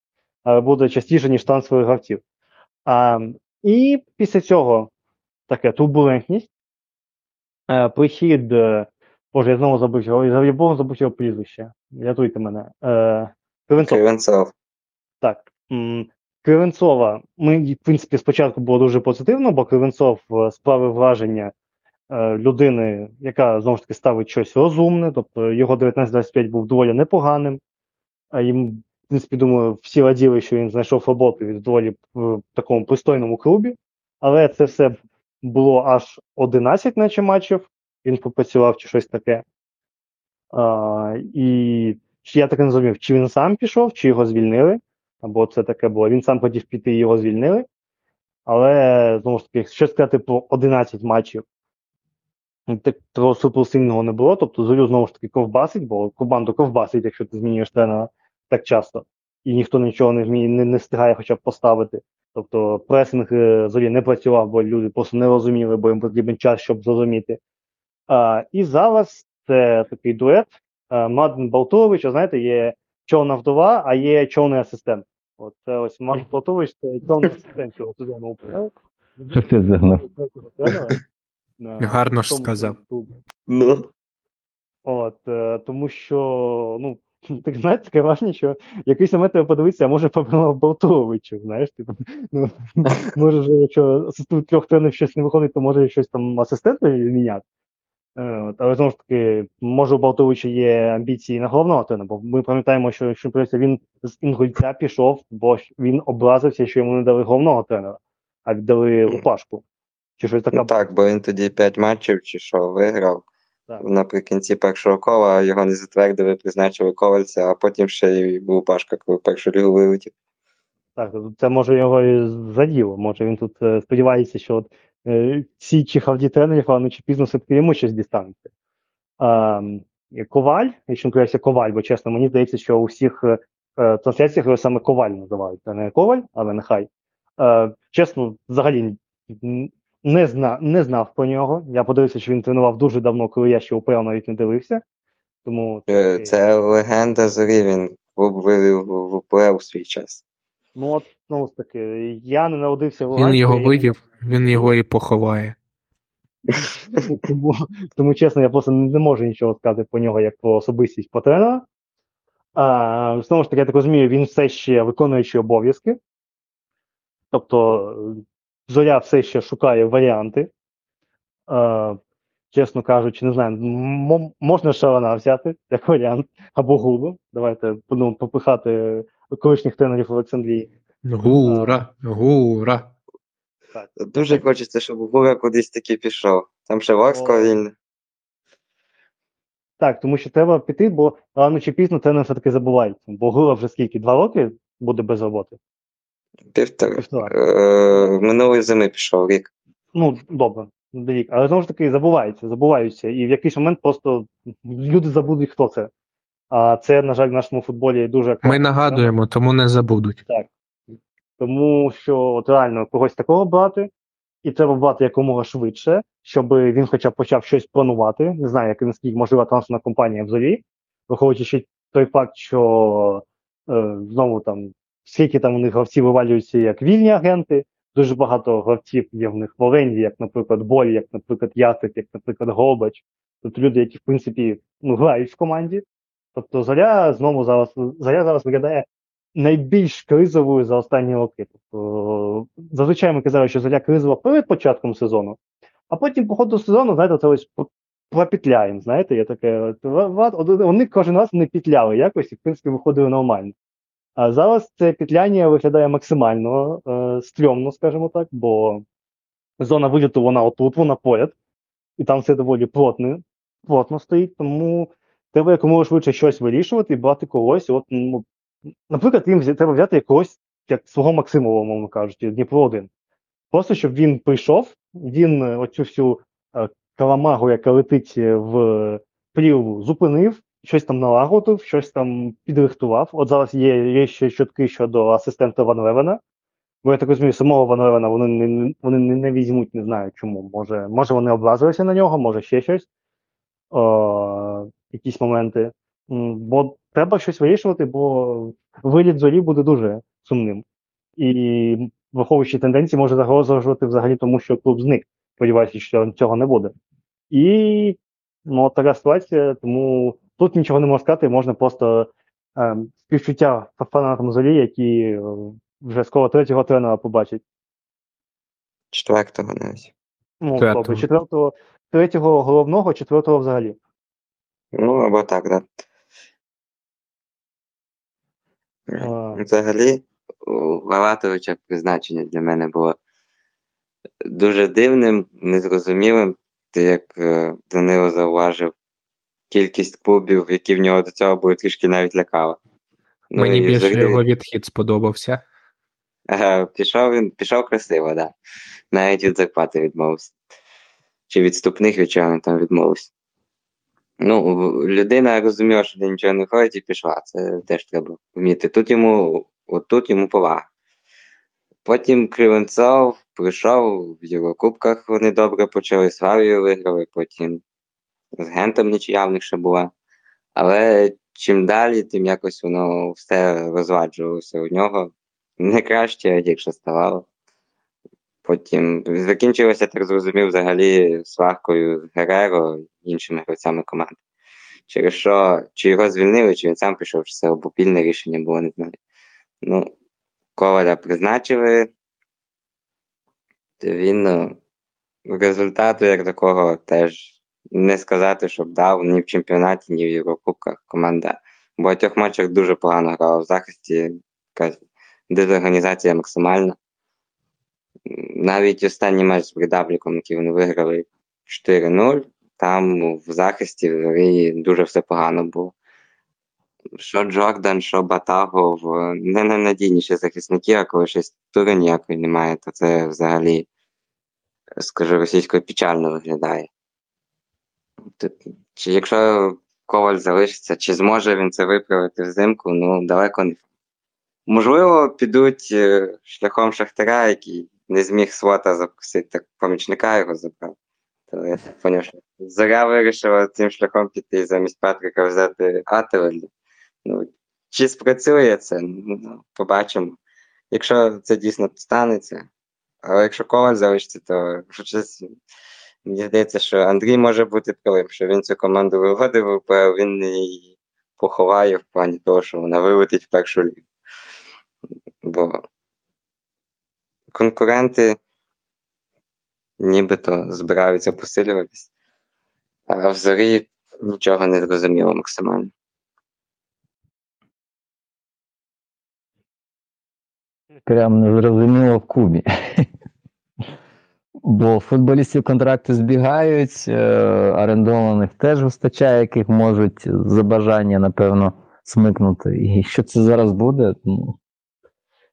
Але буде частіше, ніж трансфери гравців. І після цього така турбулентність. Прихід... Боже, я знову забув його. Я забув його прізвище. Рятуйте мене. Кривенцов. Так. Кривенцова. В принципі, спочатку було дуже позитивно, бо Кривенцов справив враження людини, яка, знову ж таки, ставить щось розумне, тобто його 19-25 був доволі непоганим, а їм, в принципі, думаю, всі раділи, що він знайшов роботу в доволі такому пристойному клубі, але це все було аж 11 наче матчів, він попрацював чи щось таке. І я так і не зрозумів, чи він сам пішов, чи його звільнили, або це таке було, він сам хотів піти і його звільнили, але, знову ж таки, що сказати про 11 матчів, такого суперсильного не було, тобто Зорю знову ж таки ковбасить, бо команду ковбасить, якщо ти змінюєш тренера так часто, і ніхто нічого не встигає хоча б поставити. Тобто пресинг Зорі не працював, бо люди просто не розуміли, бо їм потрібен час, щоб зрозуміти. І зараз це такий дует. Маден Балтурович, знаєте, є човна вдова, а є човний асистент. Це ось Маден Балтурович, це човний асистент цього сезону УПЛ. Що ти загнав? Гарно ж сказав. Тому що Так, знаєте, таке важне, що якийсь момент тебе подивитися, а може помилав Болтовичу, знаєш, ти там, ну, може вже, якщо асистент трьох тренерів щось не виходить, то може щось там асистенти міняти. Але, знову ж таки, може у Болтовича є амбіції на головного тренера, бо ми пам'ятаємо, що він з Інгульця пішов, бо він образився, що йому не дали головного тренера, а віддали Лупашку. Чи щось така... Ну, так, бо він тоді 5 матчів чи що виграв. Так. Наприкінці першого кола його не затвердили, призначили Ковальця, а потім ще й був Пашка, коли першу лігу вилетів. Так, це може його і заділо, може він тут сподівається, що от, ці чи хавді тренерів, але чи пізно все-таки йому щось дістанеться. Коваль, якщо не кажеться Коваль, бо чесно, мені здається, що у всіх трансляціях його саме Коваль називають, а не Коваль, але нехай. Чесно, взагалі... Не знав про нього. Я подивився, що він тренував дуже давно, коли я ще УПЛ навіть не дивився. Тому... Це легенда зорі, він вивів в УПЛ у свій час. Ну от, знову ж таки, я не народився в Луганську. Він його вивів, він його і поховає. Тому, чесно, я просто не можу нічого сказати про нього, як про особистість, про тренера. Знову ж таки, я так розумію, він все ще виконуючий обов'язки. Тобто... Зоря все ще шукає варіанти. Чесно кажучи, не знаю, можна Шарана взяти як варіант, або Гулу. Давайте будемо попихати колишніх тренерів Олександрії. Гура. Так. Дуже хочеться, щоб Гура кудись таки пішов. Там ще Ворсклі вільний. Так, тому що треба піти, бо рано чи пізно тренер все-таки забувається. Бо Гура вже скільки? 2 роки буде без роботи? Півтора. Минулої зими пішов рік. Ну, добре, рік. Але, знову ж таки, забуваються. І в якийсь момент просто люди забудуть, хто це. А це, на жаль, в нашому футболі дуже... Ми нагадуємо, тому не забудуть. Так. Тому що, от реально, когось такого брати, і треба брати якомога швидше, щоб він хоча б почав щось планувати. Не знаю, як наскільки можлива трансферна компанія в зорі. Виходячи ще той факт, що знову там скільки там у них гравців вивалюються як вільні агенти, дуже багато гравців є в них в оренді, як, наприклад, Боль, як, наприклад, Ясик, як, наприклад, Голбач. Тобто люди, які, в принципі, ну, грають в команді. Тобто Зоря зараз виглядає найбільш кризовою за останні роки. Тобто, зазвичай ми казали, що Зоря кризова перед початком сезону, а потім по ходу сезону, знаєте, це ось пропітляємо, знаєте, я таке, вони кожен раз не пітляли якось і, в принципі, виходили нормально. А зараз це петляння виглядає максимально стрьомно, скажімо так, бо зона виліту вона отут, вона поряд, і там все доволі плотно стоїть, тому треба якомога швидше щось вирішувати і брати когось. От, ну, наприклад, їм треба взяти якогось, як свого Максимова, мовно кажучи, Дніпро-1. Просто, щоб він прийшов, він оцю всю каламагу, яка летить в прірву, зупинив, щось там налагодив, щось там підрихтував. От зараз є ще чутки щодо асистента Ван Левена. Бо я так розумію, самого Ван Левена вони не візьмуть, не знаю чому. Може вони образилися на нього, може ще щось. Якісь моменти. Бо треба щось вирішувати, бо виліт зорі буде дуже сумним. І враховуючи тенденції, може загрожувати взагалі тому, що клуб зник. Сподіваюся, що цього не буде. І ну, така ситуація, тому... Тут нічого не можна сказати, можна просто співчуття фанатам зорі, які вже скоро 3-го тренера побачать. 4-го навіть. Ну, тобто, 4-го, 3-го головного, 4-го взагалі. Ну, або так, так. Да. Взагалі, у Валатовича призначення для мене було дуже дивним, незрозумілим, як Данило зауважив. Кількість клубів, які в нього до цього були, трішки навіть лякала. Мені більше зорі... його відхід сподобався. Пішов красиво, так. Да. Навіть від зарплати відмовився. Чи відступних від чого він там відмовився. Ну, людина розуміла, що нічого не ходить і пішла. Це теж треба вміти. Тут йому повага. Потім Кривенцов прийшов, в Єврокубках вони добре почали, Славію виграли, потім з Гентом нічия в них ще була. Але чим далі, тим якось воно все розваджувалося у нього. Не краще, а гірше ставало. Потім закінчилося, так зрозумів, взагалі сваркою з Гереро і іншими гравцями команди. через що чи його звільнили, чи він сам пішов, чи це обопільне рішення було, не знаю. Ну, Коваля призначили, він результату як такого теж не сказати, щоб дав ні в чемпіонаті, ні в Єврокубках. Команда в багатьох матчах дуже погано грала в захисті, якась дезорганізація максимальна. Навіть останній матч з Бридавліком, який вони виграли 4-0, там в захисті взагалі дуже все погано було. Що Джордан, що Батагов, не найнадійніші захисники, а коли щось тури ніякої немає, то це взагалі, скажу російською, печально виглядає. Чи якщо Коваль залишиться, чи зможе він це виправити взимку, ну далеко не. Можливо, підуть шляхом Шахтаря, який не зміг Слота запросити, так помічника його забрав. То я так поняв, що Зоря вирішила цим шляхом піти і замість Патріка взяти Атевель. Ну, чи спрацює це, ну, побачимо. Якщо це дійсно станеться, але якщо Коваль залишиться, то щось, мені здається, що Андрій може бути правим, що він цю команду виводив, бо він її поховає в плані того, що вона вилетить в першу лігу. Бо конкуренти нібито збираються посилюватись, а в Зорі нічого не зрозуміло максимально. Прям незрозуміло в Кубі. Бо футболістів контракти збігають, орендованих теж вистачає, яких можуть за бажання, напевно, смикнути. І що це зараз буде?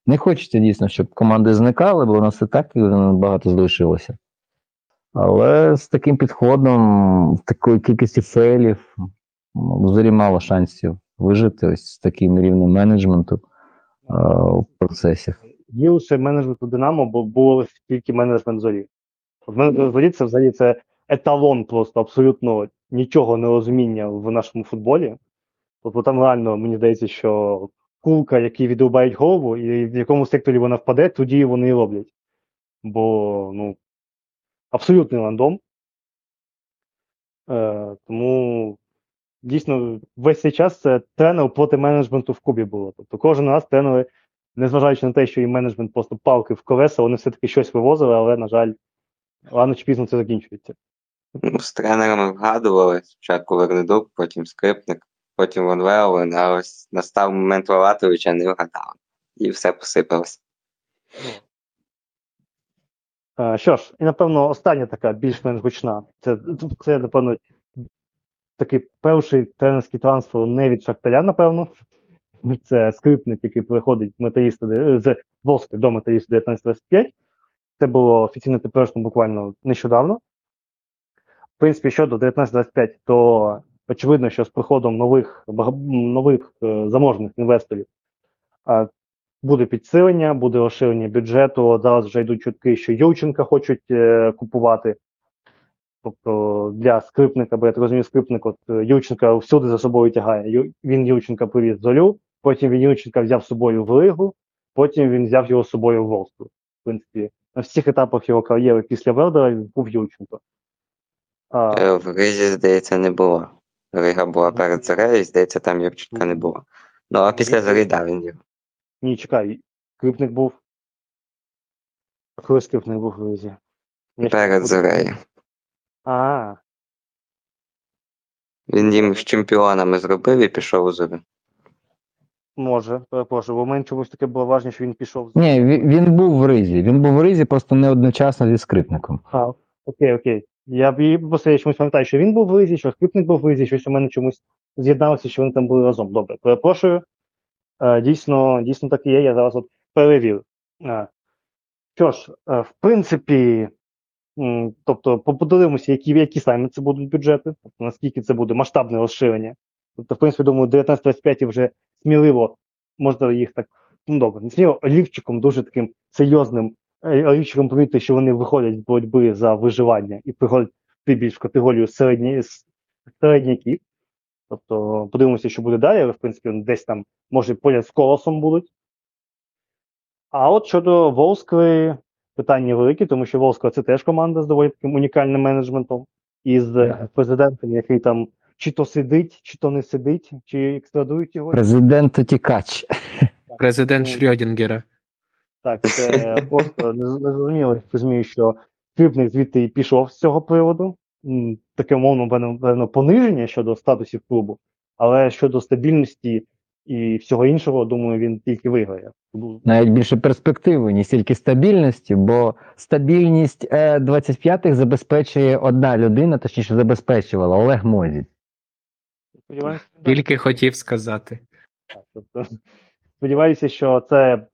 Не хочеться дійсно, щоб команди зникали, бо у нас і так багато залишилося. Але з таким підходом, такою кількістю фейлів, в Зорі мало шансів вижити ось з таким рівнем менеджменту в процесах. Є лише менеджмент у Динамо, бо був тільки менеджмент Зорі. В Зорі це взагалі це еталон просто абсолютно нічого нерозуміння в нашому футболі. Тобто там реально, мені здається, що кулка, який відрубають голову, і в якому секторі вона впаде, тоді вони і роблять. Бо, ну, абсолютний рандом. Тому дійсно весь цей час це тренер проти менеджменту в Кубі було. Тобто кожен раз тренери, незважаючи на те, що і менеджмент просто палки в колеса, вони все-таки щось вивозили, але, на жаль, рано чи пізно це закінчується. Ну, з тренерами вгадували, спочатку Вернедук, потім Скрипник, потім Ван Левен, а ось настав момент Валатовича, не вгадав. І все посипалося. Що ж, і, напевно, остання така, більш-менш гучна. Це напевно, такий перший тренерський трансфер не від Шахтаря, напевно. Це Скрипник, який приходить з Ворсклі до Металіста 1925. Це було офіційно теперішньо буквально нещодавно. В принципі, щодо 1925, то очевидно, що з приходом нових заможних інвесторів буде підсилення, буде розширення бюджету. Зараз вже йдуть чутки, що Юченка хочуть купувати. Тобто для Скрипника, бо я так розумію, Скрипник от Юченка всюди за собою тягає. Він Юченка привіз в Зорю, потім він Юченка взяв з собою в Ригу, потім він взяв його з собою в Ворсклі. В принципі, на всіх етапах його кар'єри після Вердера був Юченко. В Ризі, здається, не було. Рига була перед Зорею, і, здається, там Юченка не було. Ну, а після Зори, да, він його. Ні, чекай, Скрипник був. Коли Скрипник був в Ризі? Перед Зорею. А-а-а. Він їм з чемпіонами зробив і пішов у Зорю. Може, перепрошую, бо в мене чомусь таке було важливо, що він пішов. Ні, він був в Ризі. Він був в Ризі просто не одночасно зі Скрипником. А, окей. Я чомусь пам'ятаю, що він був в Ризі, що Скрипник був в Ризі, щось у мене чомусь з'єдналося, що вони там були разом. Добре, перепрошую. Дійсно так і є, я зараз от перевірю. Що ж, в принципі. Тобто, подивимося, які саме це будуть бюджети, тобто, наскільки це буде масштабне розширення. Тобто, в принципі, думаю, 19-25 вже сміливо, можна їх так, ну добре, не сміливо, олівчиком, дуже таким серйозним олівчиком помітити, що вони виходять з боротьби за виживання і приходять більш в категорію середняків. Тобто, подивимося, що буде далі, але, в принципі, десь там, може, поряд з Колосом будуть. А от щодо Ворсклі, питання великі, тому що Ворскла це теж команда з доволі таким унікальним менеджментом, із президентом, який там чи то сидить, чи то не сидить, чи екстрадують його. Президент-тікач. Президент Шрёдінгера. Так, це просто незрозуміло, розумію, що Скрипник звідти і пішов з цього приводу. Таке, умовно, певно, пониження щодо статусів клубу, але щодо стабільності і всього іншого, думаю, він тільки виграє. Навіть більше перспективи, не стільки стабільності, бо стабільність 25-х забезпечує одна людина, точніше забезпечувала, Олег Мозі. Тільки хотів сказати. Так, тобто, сподіваюся, що це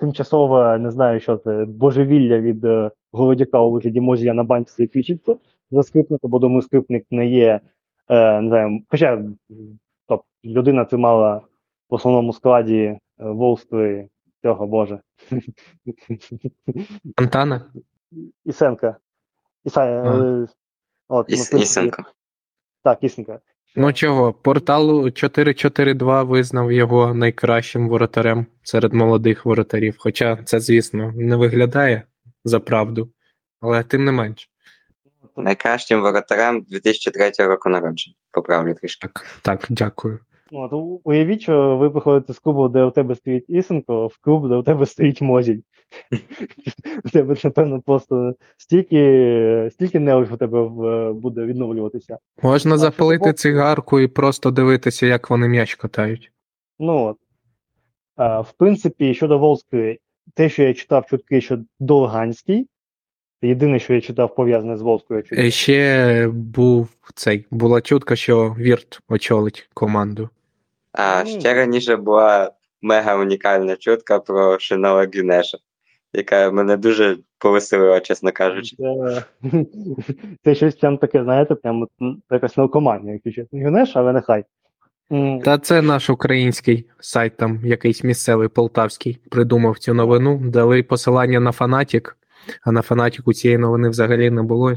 тимчасове, не знаю, що це, божевілля від Голодяка у вигляді Мозія на банці квічиться за Скрипника, бо, думаю, Скрипник не є, не знаю, хоча тобто, людина тримала в основному складі Волстрі, цього, боже. Антана? Ісенка. Ісенка. Так, Ісенка. Ну чого, портал 442 визнав його найкращим воротарем серед молодих воротарів. Хоча це, звісно, не виглядає за правду, але тим не менш. Найкращим воротарем 2003 року народження. Поправлю трішки. Так, дякую. От, уявіть, що ви приходите з клубу, де у тебе стоїть Ісенко, в клуб, де у тебе стоїть Мозіль. У тебе, напевно, просто стільки нелег у тебе буде відновлюватися. Можна запалити цигарку і просто дивитися, як вони м'яч катають. Ну от. В принципі, щодо Ворсклі, те, що я читав чутки, що Довганський, єдине, що я читав, пов'язане з Ворсклою. Ще була чутка, що Вірт очолить команду. А ще раніше була мега унікальна чутка про Шинала Гюнеша, яка мене дуже повеселила, чесно кажучи. Це щось прям таке, знаєте, прям якась наукоманія, якщо чесно. Гюнеш, але нехай. Та це наш український сайт, там якийсь місцевий полтавський придумав цю новину, дали посилання на Фанатік, а на Фанатіку цієї новини взагалі не було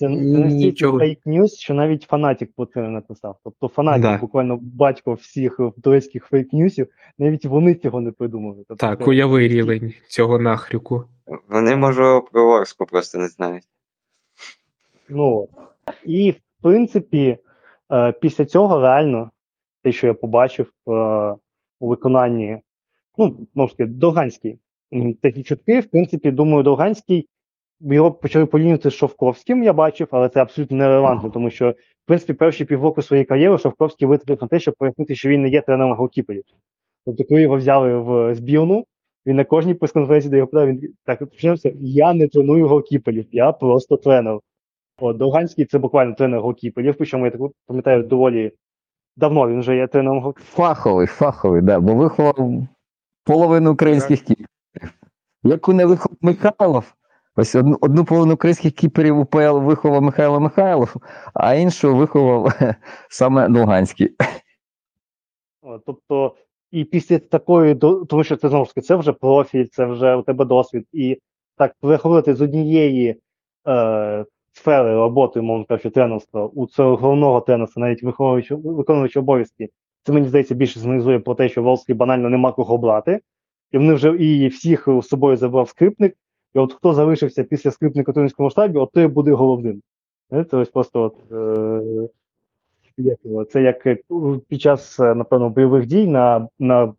нічого. Це фейк-ньюс, що навіть Фанатік про це написав. Тобто Фанатік, буквально батько всіх турецьких фейк-ньюсів, навіть вони цього не придумали. Тобто, так, уяви рівень цього нахрюку. Вони, може, про Ворску просто не знають. Ну, і, в принципі, після цього реально, те, що я побачив у виконанні, ну, можна сказати, Довганський, такі чутки, в принципі, думаю, Довганський, його почали порівнювати з Шовковським, я бачив, але це абсолютно нерелевантно, тому що, в принципі, перші півроку своєї кар'єри Шовковський витратив на те, щоб пояснити, що він не є тренером голкіперів. Тобто, коли його взяли в збірну, він на кожній прес-конференції, де його питав, він так починався: я не треную голкіперів, я просто тренер. От, Довганський – це буквально тренер голкіперів, причому, я так пам'ятаю, доволі давно він вже є тренером голкіперів. Фаховий, да, бо виховав половину українських кіперів. Яку не виховав Михайлов, ось одну половину українських кіперів УПЛ виховав Михайло Михайлов, а іншу виховав саме Довганський. Тобто, і після такої, тому що це, знову ж таки, це вже профіль, це вже у тебе досвід, і так переходити з однієї сфери роботи, мовно кажучи, тренерства, у цього головного тренерства, навіть виконуючи обов'язки, це, мені здається, більше сигналізує про те, що Ворсклі банально нема кого брати. І вони вже і всіх з собою забрав Скрипник, і от хто залишився після Скрипника у тренерському штабі, от той буде головним. Це ось просто це як під час, напевно, бойових дій на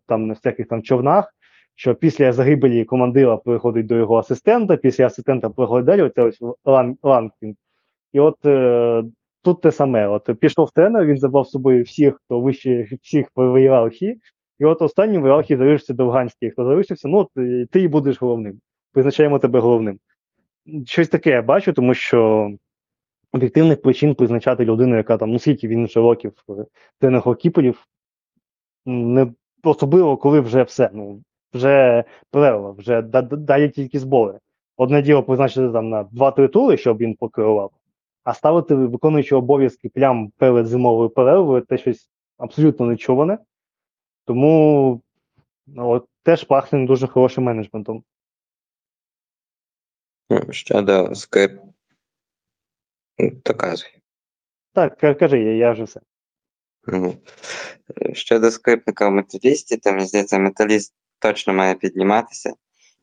всяких там човнах, що після загибелі командира переходить до його асистента, після асистента переходить далі, це ось ланкінг. І от тут те саме. От пішов тренер, він забрав з собою всіх, хто вище всіх по ієрархії. І от останнім в ієрархії залишився Довганський. Хто залишився, ну ти і будеш головним. Призначаємо тебе головним. Щось таке я бачу, тому що об'єктивних причин призначати людину, яка там, скільки він вже років тренер голкіперів, не особливо, коли вже все. Ну, вже перерва, вже далі тільки збори. Одне діло призначити там на 2-3 тури, щоб він покерував, а ставити виконуючи обов'язки прямо перед зимовою перервою, це щось абсолютно нечуване. Тому теж пахне не дуже хорошим менеджментом. Щодо Скрип... доказує. Так, кажи, я вже все. Щодо Скрипника в Металісті, то, мені здається, Металіст точно має підніматися.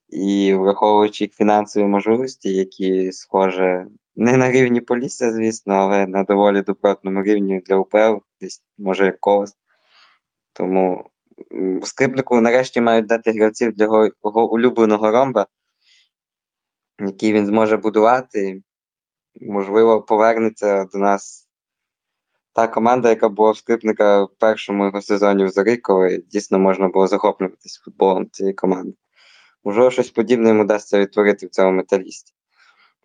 І враховуючи їх фінансові можливості, які, схоже, Не на рівні Полісся, звісно, але на доволі добротному рівні для УПЛ, десь, може, як Колос. Тому у Скрипнику нарешті мають дати гравців для його улюбленого ромба, який він зможе будувати. Можливо, повернеться до нас та команда, яка була в Скрипника в першому його сезоні в Зорі, коли дійсно можна було захоплюватись футболом цієї команди. Можливо, щось подібне йому вдасться відтворити в цьому Металісті.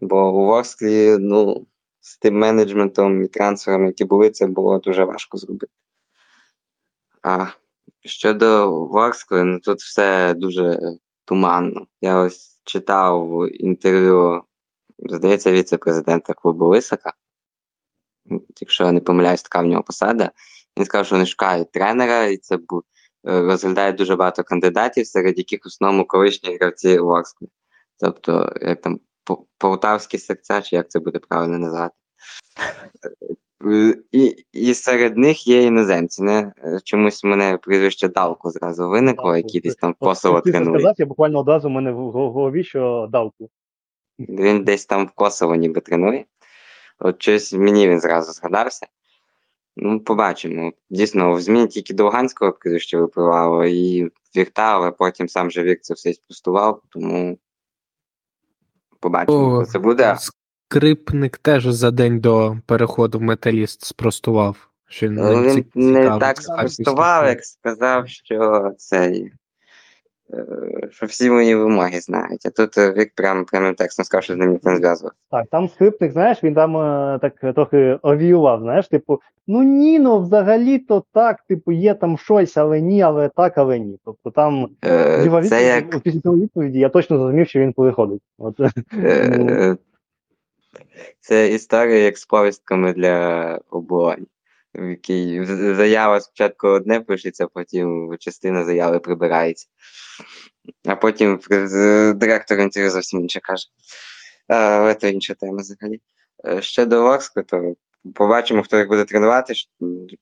Бо у Ворсклі, з тим менеджментом і трансферами, які були, це було дуже важко зробити. А щодо Ворсклі, тут все дуже туманно. Я ось читав інтерв'ю, здається, віце-президента клубу Лисака. Якщо я не помиляюсь, така в нього посада. Він сказав, що вони шукають тренера, і це розглядають дуже багато кандидатів, серед яких в основному колишні гравці Ворсклі. Тобто, як там, полтавські серця, чи як це буде правильно назвати. І серед них є іноземці. Не? Чомусь мене прізвище Далку зразу виникло, які десь там Косово тренують. Я буквально одразу в мене в голові, що Далку. Він десь там в Косово ніби тренує. От щось мені він зразу згадався. Побачимо. Дійсно, в зміні тільки Довганського прізвище випливало і Вірта, але потім сам же Вірт це все спустував, тому побачимо, що це буде. Скрипник теж за день до переходу в Металіст спростував. Він не так спростував, як сказав, що цей, що всі мої вимоги знають. А тут Вік прямим текстом сказав, що з ним ніхто не зв'язувався. Так, там Скрипник, знаєш, він там так трохи овіював, знаєш, взагалі-то так, є там щось, але ні. Тобто там після цього відповіді я точно зрозумів, що він переходить. Це історія як з повістками для Оболонь. В якій заява спочатку одне пишеться, потім частина заяви прибирається. А потім директор інтерв'ю зовсім інше каже. Але це інша тема взагалі. Ще до Ворсклі, то побачимо, хто їх буде тренувати.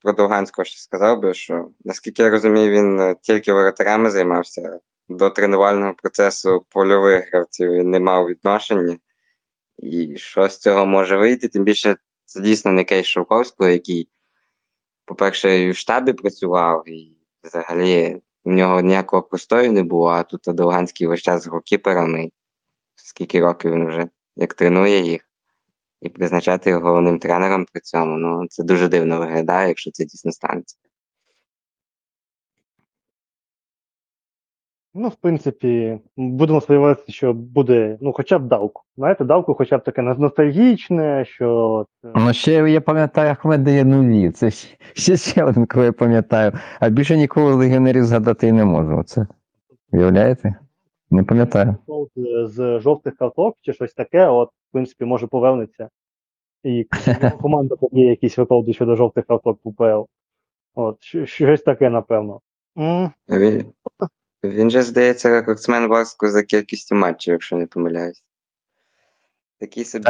Про Довганського ще сказав би, що, наскільки я розумію, він тільки воротарями займався. До тренувального процесу польових гравців він не мав відношення. І що з цього може вийти? Тим більше, це дійсно не кейс Шовковського, який, по-перше, і в штабі працював, і взагалі у нього ніякого простою не було, а тут Довганський весь час з голкіперами, скільки років він вже як тренує їх, і призначати його головним тренером при цьому, це дуже дивно виглядає, якщо це дійсно станеться. В принципі, будемо сподіватися, що буде, хоча б Далку. Знаєте, Далку хоча б таке ностальгічне, що... ще я пам'ятаю, як ми дає нулі. Це ще один, коли я пам'ятаю. А більше ніколи легіонерів згадати і не можу. Оце, уявляєте? Не пам'ятаю. З жовтих карток чи щось таке, в принципі, може повернеться. І команда є якісь виправди щодо жовтих карток в УПЛ. Щось таке, напевно. Він же, здається, рекордсмен Ворсклі за кількістю матчів, якщо не помиляюсь. Такий собі...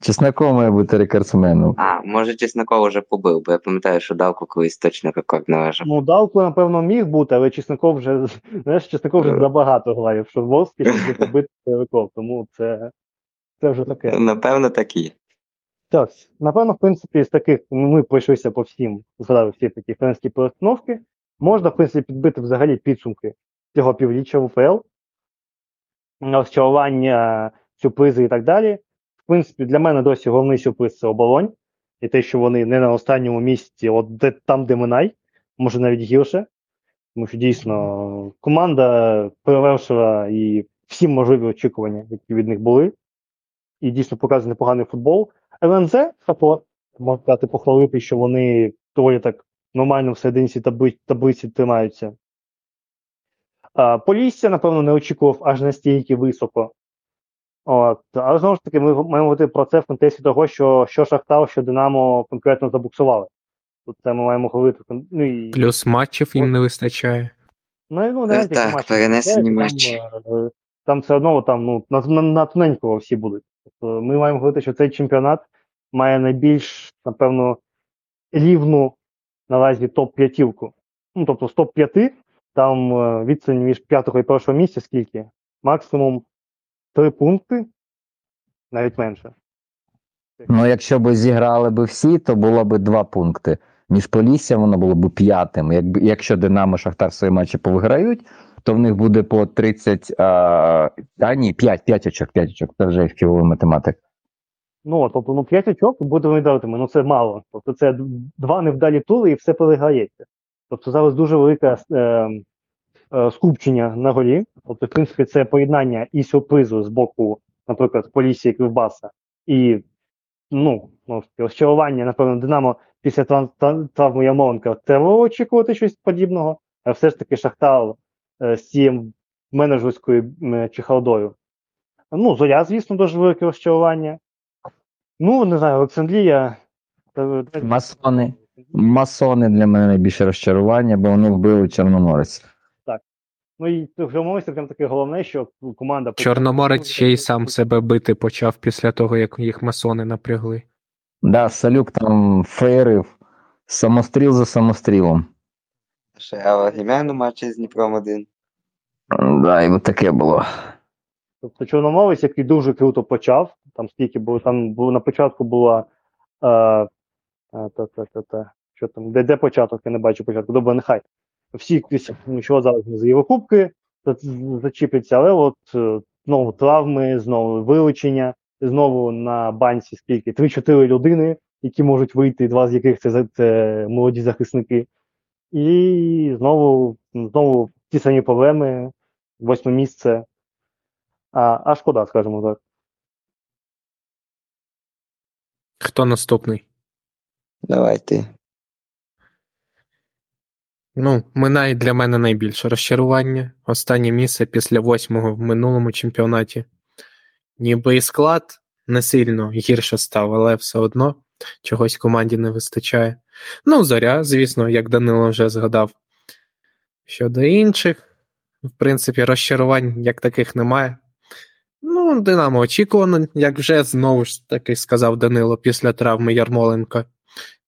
Чесноков має бути рекордсменом. Може Чесноков уже побив, бо я пам'ятаю, що Далку колись точно рекорд належав. Далку, напевно, міг бути, але Чесноков вже, забагато грав, що Ворсклі буде побити рекорд, тому це вже таке. Напевно, так і є. Так, напевно, в принципі, з таких ми пройшлися по всім, згадали всі такі френські перестановки. Можна, в принципі, підбити взагалі підсумки цього півріччя в УПЛ, розчарування, сюрпризи і так далі. В принципі, для мене досі головний сюрприз – це Оболонь. І те, що вони не на останньому місці, де Минай, може навіть гірше. Тому що, дійсно, команда перевершила і всі можливі очікування, які від них були. І дійсно показує непоганий футбол. ЛНЗ, можна сказати, похвалити, що вони доволі так нормально в серединці таблиці тримаються. Полісся, напевно, не очікував аж настільки високо. Але, знову ж таки, ми маємо говорити про це в контексті того, що Шахтар, що Динамо конкретно забуксували. Тут це ми маємо говорити. Плюс матчів їм не вистачає. Перенесені матчі. Там все одно на тоненького всі будуть. Тобто, ми маємо говорити, що цей чемпіонат має найбільш, напевно, рівну наразі топ-п'ятівку. Тобто з топ-5 там відстань між 5-го і 1-го місця скільки? Максимум 3 пункти. навіть менше. Ну, якщо б зіграли б всі, то було б 2 пункти. Між Поліссям воно було б 5-м. Якщо Динамо, Шахтар свої матчі повиграють, то в них буде по 30... ні, 5 очок. Це вже фігуровий математик. Ну, тобто, 5 очок буде виглядатиме, це мало. Тобто це 2 невдалі тури і все переграється. Тобто зараз дуже велике скупчення на голі. Тобто, в принципі, це поєднання і сюрпризу з боку, наприклад, Поліссі і Кривбаса, і, розчарування, напевно, Динамо після травми Ярмоленка треба очікувати щось подібного, а все ж таки Шахтар з цією менеджерською чехардою. Зоря, звісно, дуже велике розчарування. Не знаю, Олександрія... Масони для мене найбільше розчарування, бо вони вбили Чорноморець. Так. І Чорноморець прям таке головне, що команда... Чорноморець ще й сам себе бити почав після того, як їх масони напрягли. Да, Салюк там феєрив самостріл за самострілом. А гім'яну матчі з Дніпром-1. Да, і таке було. Тобто Чорноморець, який дуже круто почав, на початку була, що там, де початок, я не бачу початку, добре, нехай. Всі, що зараз за Єврокубки зачіпляться, але знову травми, знову вилучення, знову на банці скільки, 3-4 людини, які можуть вийти, 2 з яких це молоді захисники. І знову ті самі проблеми, 8 місце. А шкода, скажімо так. Хто наступний? Давай ти. Минає для мене найбільше розчарування. Останнє місце після 8-го в минулому чемпіонаті. Ніби і склад не сильно гірше став, але все одно чогось команді не вистачає. Зоря, звісно, як Данило вже згадав. Щодо інших, в принципі, розчарувань як таких немає. Динамо очікувано, як вже знову ж таки сказав Данило, після травми Ярмоленка.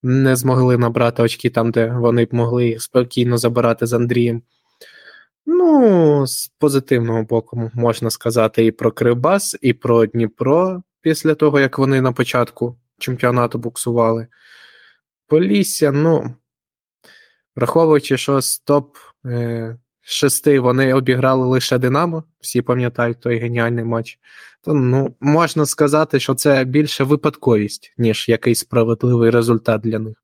Не змогли набрати очки там, де вони б могли їх спокійно забирати з Андрієм. З позитивного боку можна сказати і про Кривбас, і про Дніпро, після того, як вони на початку чемпіонату буксували. Полісся, враховуючи, що з топ-6 вони обіграли лише Динамо, всі пам'ятають той геніальний матч, то можна сказати, що це більше випадковість, ніж якийсь справедливий результат для них.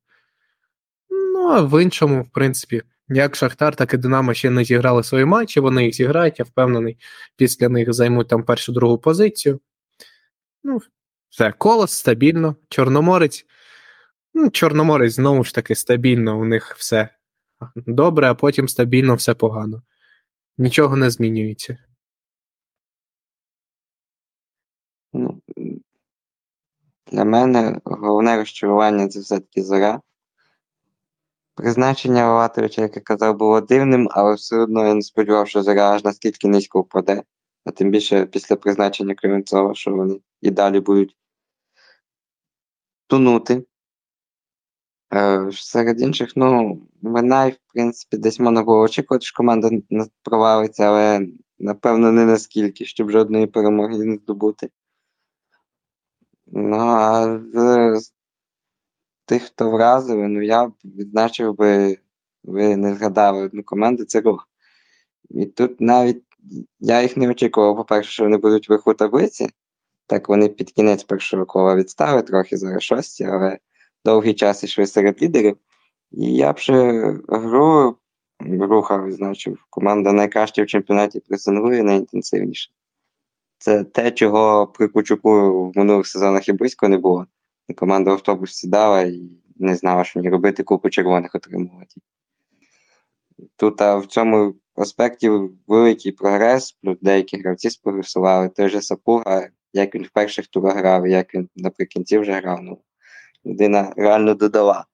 А в іншому, в принципі, як Шахтар, так і Динамо ще не зіграли свої матчі, вони їх зіграють, я впевнений, після них займуть там 1-2 позицію. Все, Колос стабільно, Чорноморець. Чорноморець знову ж таки стабільно, у них все добре, а потім стабільно все погано. Нічого не змінюється. Для мене головне розчарування – це все-таки Зоря. Призначення Лаватовича, як я казав, було дивним, але все одно я не сподівав, що Зоря аж наскільки низько впаде. А тим більше після призначення Кременцова, що вони і далі будуть тонути. Серед інших, Минай, в принципі, десь можна було очікувати, що команда провалиться, але, напевно, не наскільки, щоб жодної перемоги не здобути. А з тих, хто вразили, я відзначив би, ви не згадали одну команду, це Рух. І тут навіть я їх не очікував, по-перше, що вони будуть вверху таблиці, так вони під кінець першого кола відстали, трохи зараз 6, але довгий час йшли серед лідерів, і я б ще гру рухав, значив, команда найкраща в чемпіонаті пресингує, найінтенсивніше. Це те, чого при Кучуку в минулих сезонах і близько не було. Команда в автобус сідала і не знала, що мені робити, купу червоних отримувати. Тут в цьому аспекті великий прогрес, деякі гравці спрогресували, той же Сапуга, як він в перших турах грав, як він наприкінці вже грав, людина реально додала.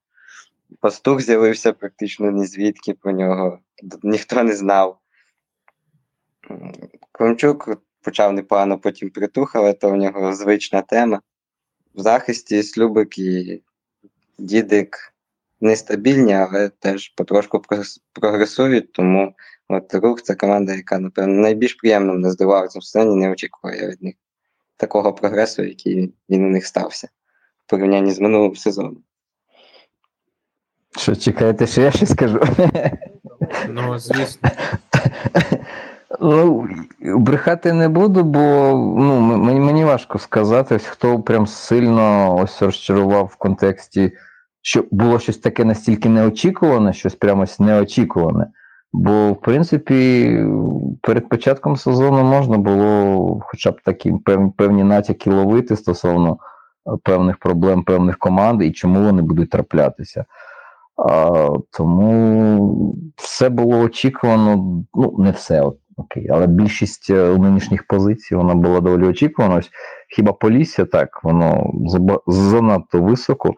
Пастух з'явився практично ні звідки про нього, ніхто не знав. Кромчук почав непогано, потім притух, але то в нього звична тема. В захисті Слюбик і Дідик нестабільні, але теж потрошку прогресують, тому Рух – це команда, яка, напевно, найбільш приємно мене здивувала в цьому сезоні, не очікувала я від них. такого прогресу, який він у них стався в порівнянні з минулим сезоном. Що, чекаєте, що я ще скажу? Ну, звісно. Ну, брехати не буду, бо ну, мені важко сказати, хто прям сильно ось розчарував в контексті, що було щось таке настільки неочікуване, щось прямо неочікуване. Бо, в принципі, перед початком сезону можна було хоча б такі певні натяки ловити стосовно певних проблем, певних команд і чому вони будуть траплятися. Тому все було очікувано, ну не все, окей, але більшість нинішніх позицій вона була доволі очікувана. Ось, хіба Полісся, так, воно занадто високо.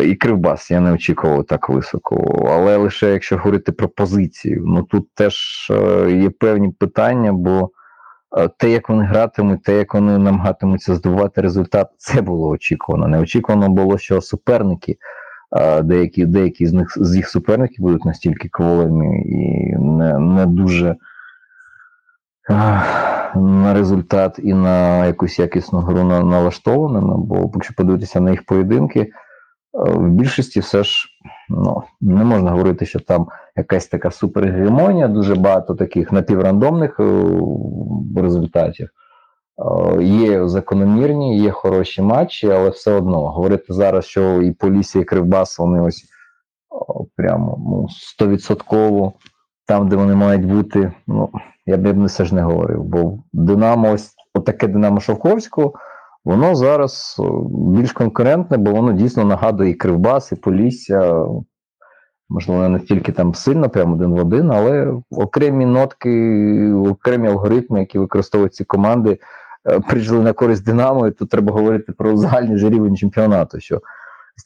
І Кривбас я не очікував так високо, але лише якщо говорити про позицію, ну тут теж є певні питання, бо те, як вони гратимуть, те, як вони намагатимуться здобувати результат, це було очікувано. Неочікувано було, що суперники, деякі з їх суперників будуть настільки кволими і не дуже на результат і на якусь якісну гру налаштованими, бо якщо подивитися на їх поєдинки, в більшості все ж ну, не можна говорити, що там якась така супергегемонія, дуже багато таких напіврандомних результатів. Є закономірні, є хороші матчі, але все одно говорити зараз, що і Полісся, і Кривбас, вони ось прямо ну, 100% там, де вони мають бути, ну, я б все ж не говорив, бо Динамо, ось таке Динамо Шовковського, воно зараз більш конкурентне, бо воно дійсно нагадує і Кривбас, і Полісся. Можливо, не тільки там сильно, прямо один в один, але окремі нотки, окремі алгоритми, які використовують ці команди, прийшли на користь Динамо, і тут треба говорити про загальний же рівень чемпіонату, що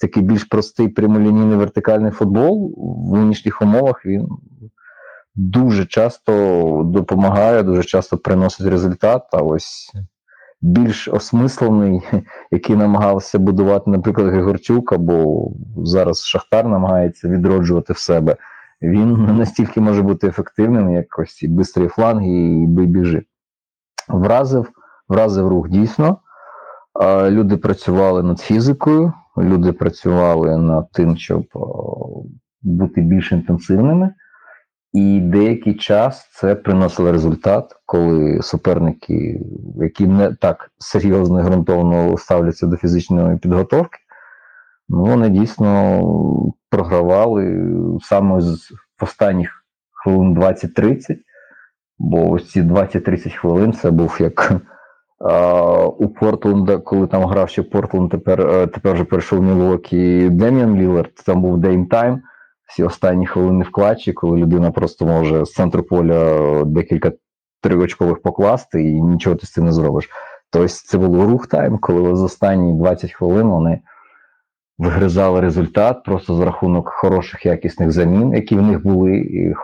такий більш простий прямолінійний вертикальний футбол в нинішніх умовах, він дуже часто допомагає, дуже часто приносить результат, а ось більш осмислений, який намагався будувати, наприклад, Григорчук, або зараз Шахтар намагається відроджувати в себе, він настільки може бути ефективним, як ось і бистрі фланги, і бій-біжи. Вразив рух, дійсно. Люди працювали над фізикою, люди працювали над тим, щоб бути більш інтенсивними. І деякий час це приносило результат, коли суперники, які не так серйозно і ґрунтовно ставляться до фізичної підготовки, ну, вони дійсно програвали саме з останніх хвилин 20-30, бо ось ці 20-30 хвилин це був як у Портленда, коли там грав ще Портленд, тепер вже перейшов Мілуокі Дем'ян Лілард, там був дейм-тайм, всі останні хвилини в клатчі, коли людина просто може з центру поля декілька триочкових покласти і нічого ти з цим не зробиш. Тобто це було рух-тайм, коли за останні 20 хвилин вони вигризали результат просто за рахунок хороших якісних замін, які в них були, і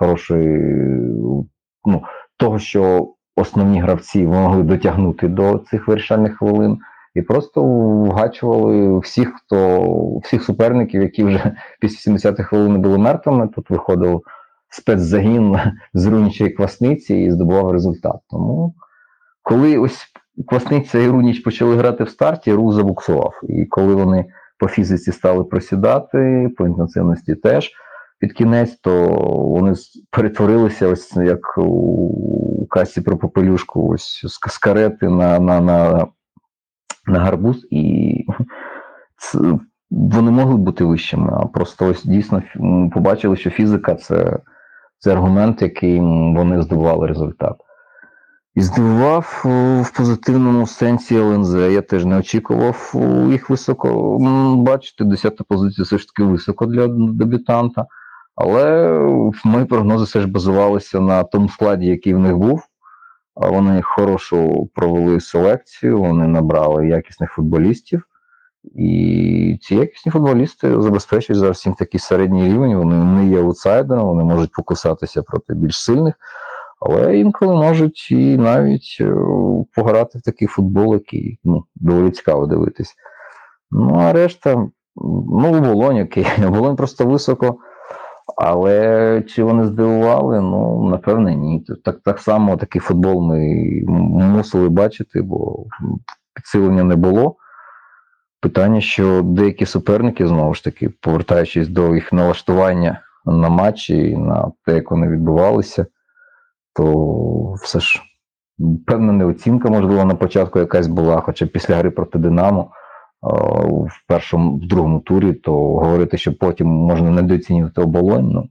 ну, того, що основні гравці могли дотягнути до цих вирішальних хвилин. І просто вгачували всіх суперників, які вже після 70-х хвилин були мертвими. Тут виходив спецзагін з Руніча і Квасниці і здобував результат. Тому коли ось Квасниця і Руніч почали грати в старті, рух забуксував. І коли вони по фізиці стали просідати, по інтенсивності теж під кінець, то вони перетворилися ось як у касі про попелюшку, ось з карети на гарбуз, і це, вони могли бути вищими, а просто ось дійсно побачили, що фізика це аргумент, яким вони здобували результат. І здивував в позитивному сенсі ЛНЗ. Я теж не очікував їх високо бачити. 10-та позиція все ж таки високо для дебютанта, але мої прогнози все ж базувалися на тому складі, який в них був. Вони хорошо провели селекцію, вони набрали якісних футболістів, і ці якісні футболісти забезпечують зараз їм такий середній рівень, вони не є аутсайдерами, вони можуть покусатися проти більш сильних, але інколи можуть і навіть пограти в такий футбол, який ну, доволі цікаво дивитись. Ну а решта, ну Оболонь, окей, Оболонь просто високо Але чи вони здивували? Ну, напевно, ні. Так само такий футбол ми мусили бачити, бо підсилення не було. Питання, що деякі суперники, знову ж таки, повертаючись до їх налаштування на матчі, на те, як вони відбувалися, то все ж певна неоцінка, можливо, на початку якась була, хоча після гри проти «Динамо» в другому турі, то говорити, що потім можна недооцінювати «Оболонь». Ну,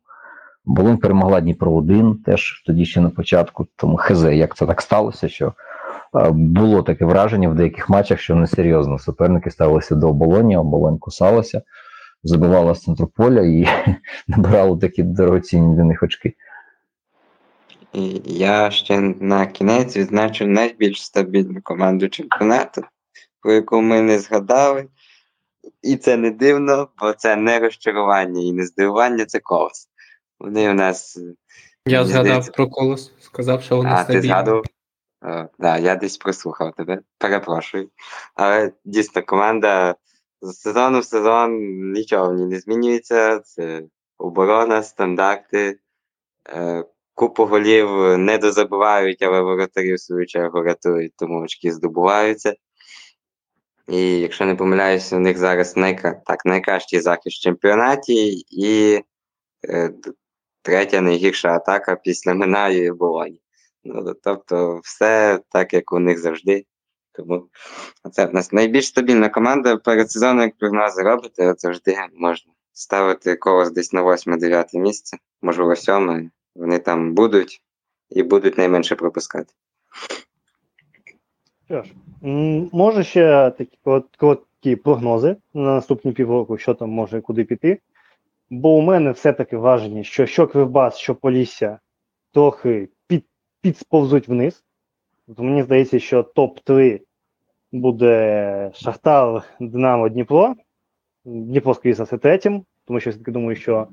«Оболонь» перемогла Дніпро-1 теж тоді ще на початку, тому хезе, як це так сталося, що було таке враження в деяких матчах, що несерйозно суперники ставилися до «Оболоні», «Оболонь» кусалася, забивала з центру поля і набирала такі дорогоцінні для них очки. Я ще на кінець відзначив найбільш стабільну команду чемпіонату, про яку ми не згадали. І це не дивно, бо це не розчарування і не здивування, це Колос. Вони у нас... Я згадав про Колос, сказав, що вони стабільні. А, ти згадав? Так, да, я десь прослухав тебе, перепрошую. Але дійсно, команда з сезону в сезон нічого в ній не змінюється. Це оборона, стандарти, купу голів не дозабивають, але воротарі в свою чергу рятують, тому очки здобуваються. І, якщо не помиляюся, у них зараз найкращий захист в чемпіонаті і третя найгірша атака після Минаю і Болоні. Ну, тобто все так, як у них завжди. Тому це в нас найбільш стабільна команда. Перед сезоном, як прогнози робити, от завжди можна ставити когось десь на 8-9 місце, можливо 7. Вони там будуть і будуть найменше пропускати. Що ж, може ще такі короткі прогнози на наступні півроку, що там може куди піти. Бо у мене все-таки враження, що Кривбас, що Полісся трохи підсповзуть вниз. Тобто мені здається, що топ-3 буде Шахтар, Динамо, Дніпро. Дніпро, скоріше за все, третім, тому що я все-таки думаю, що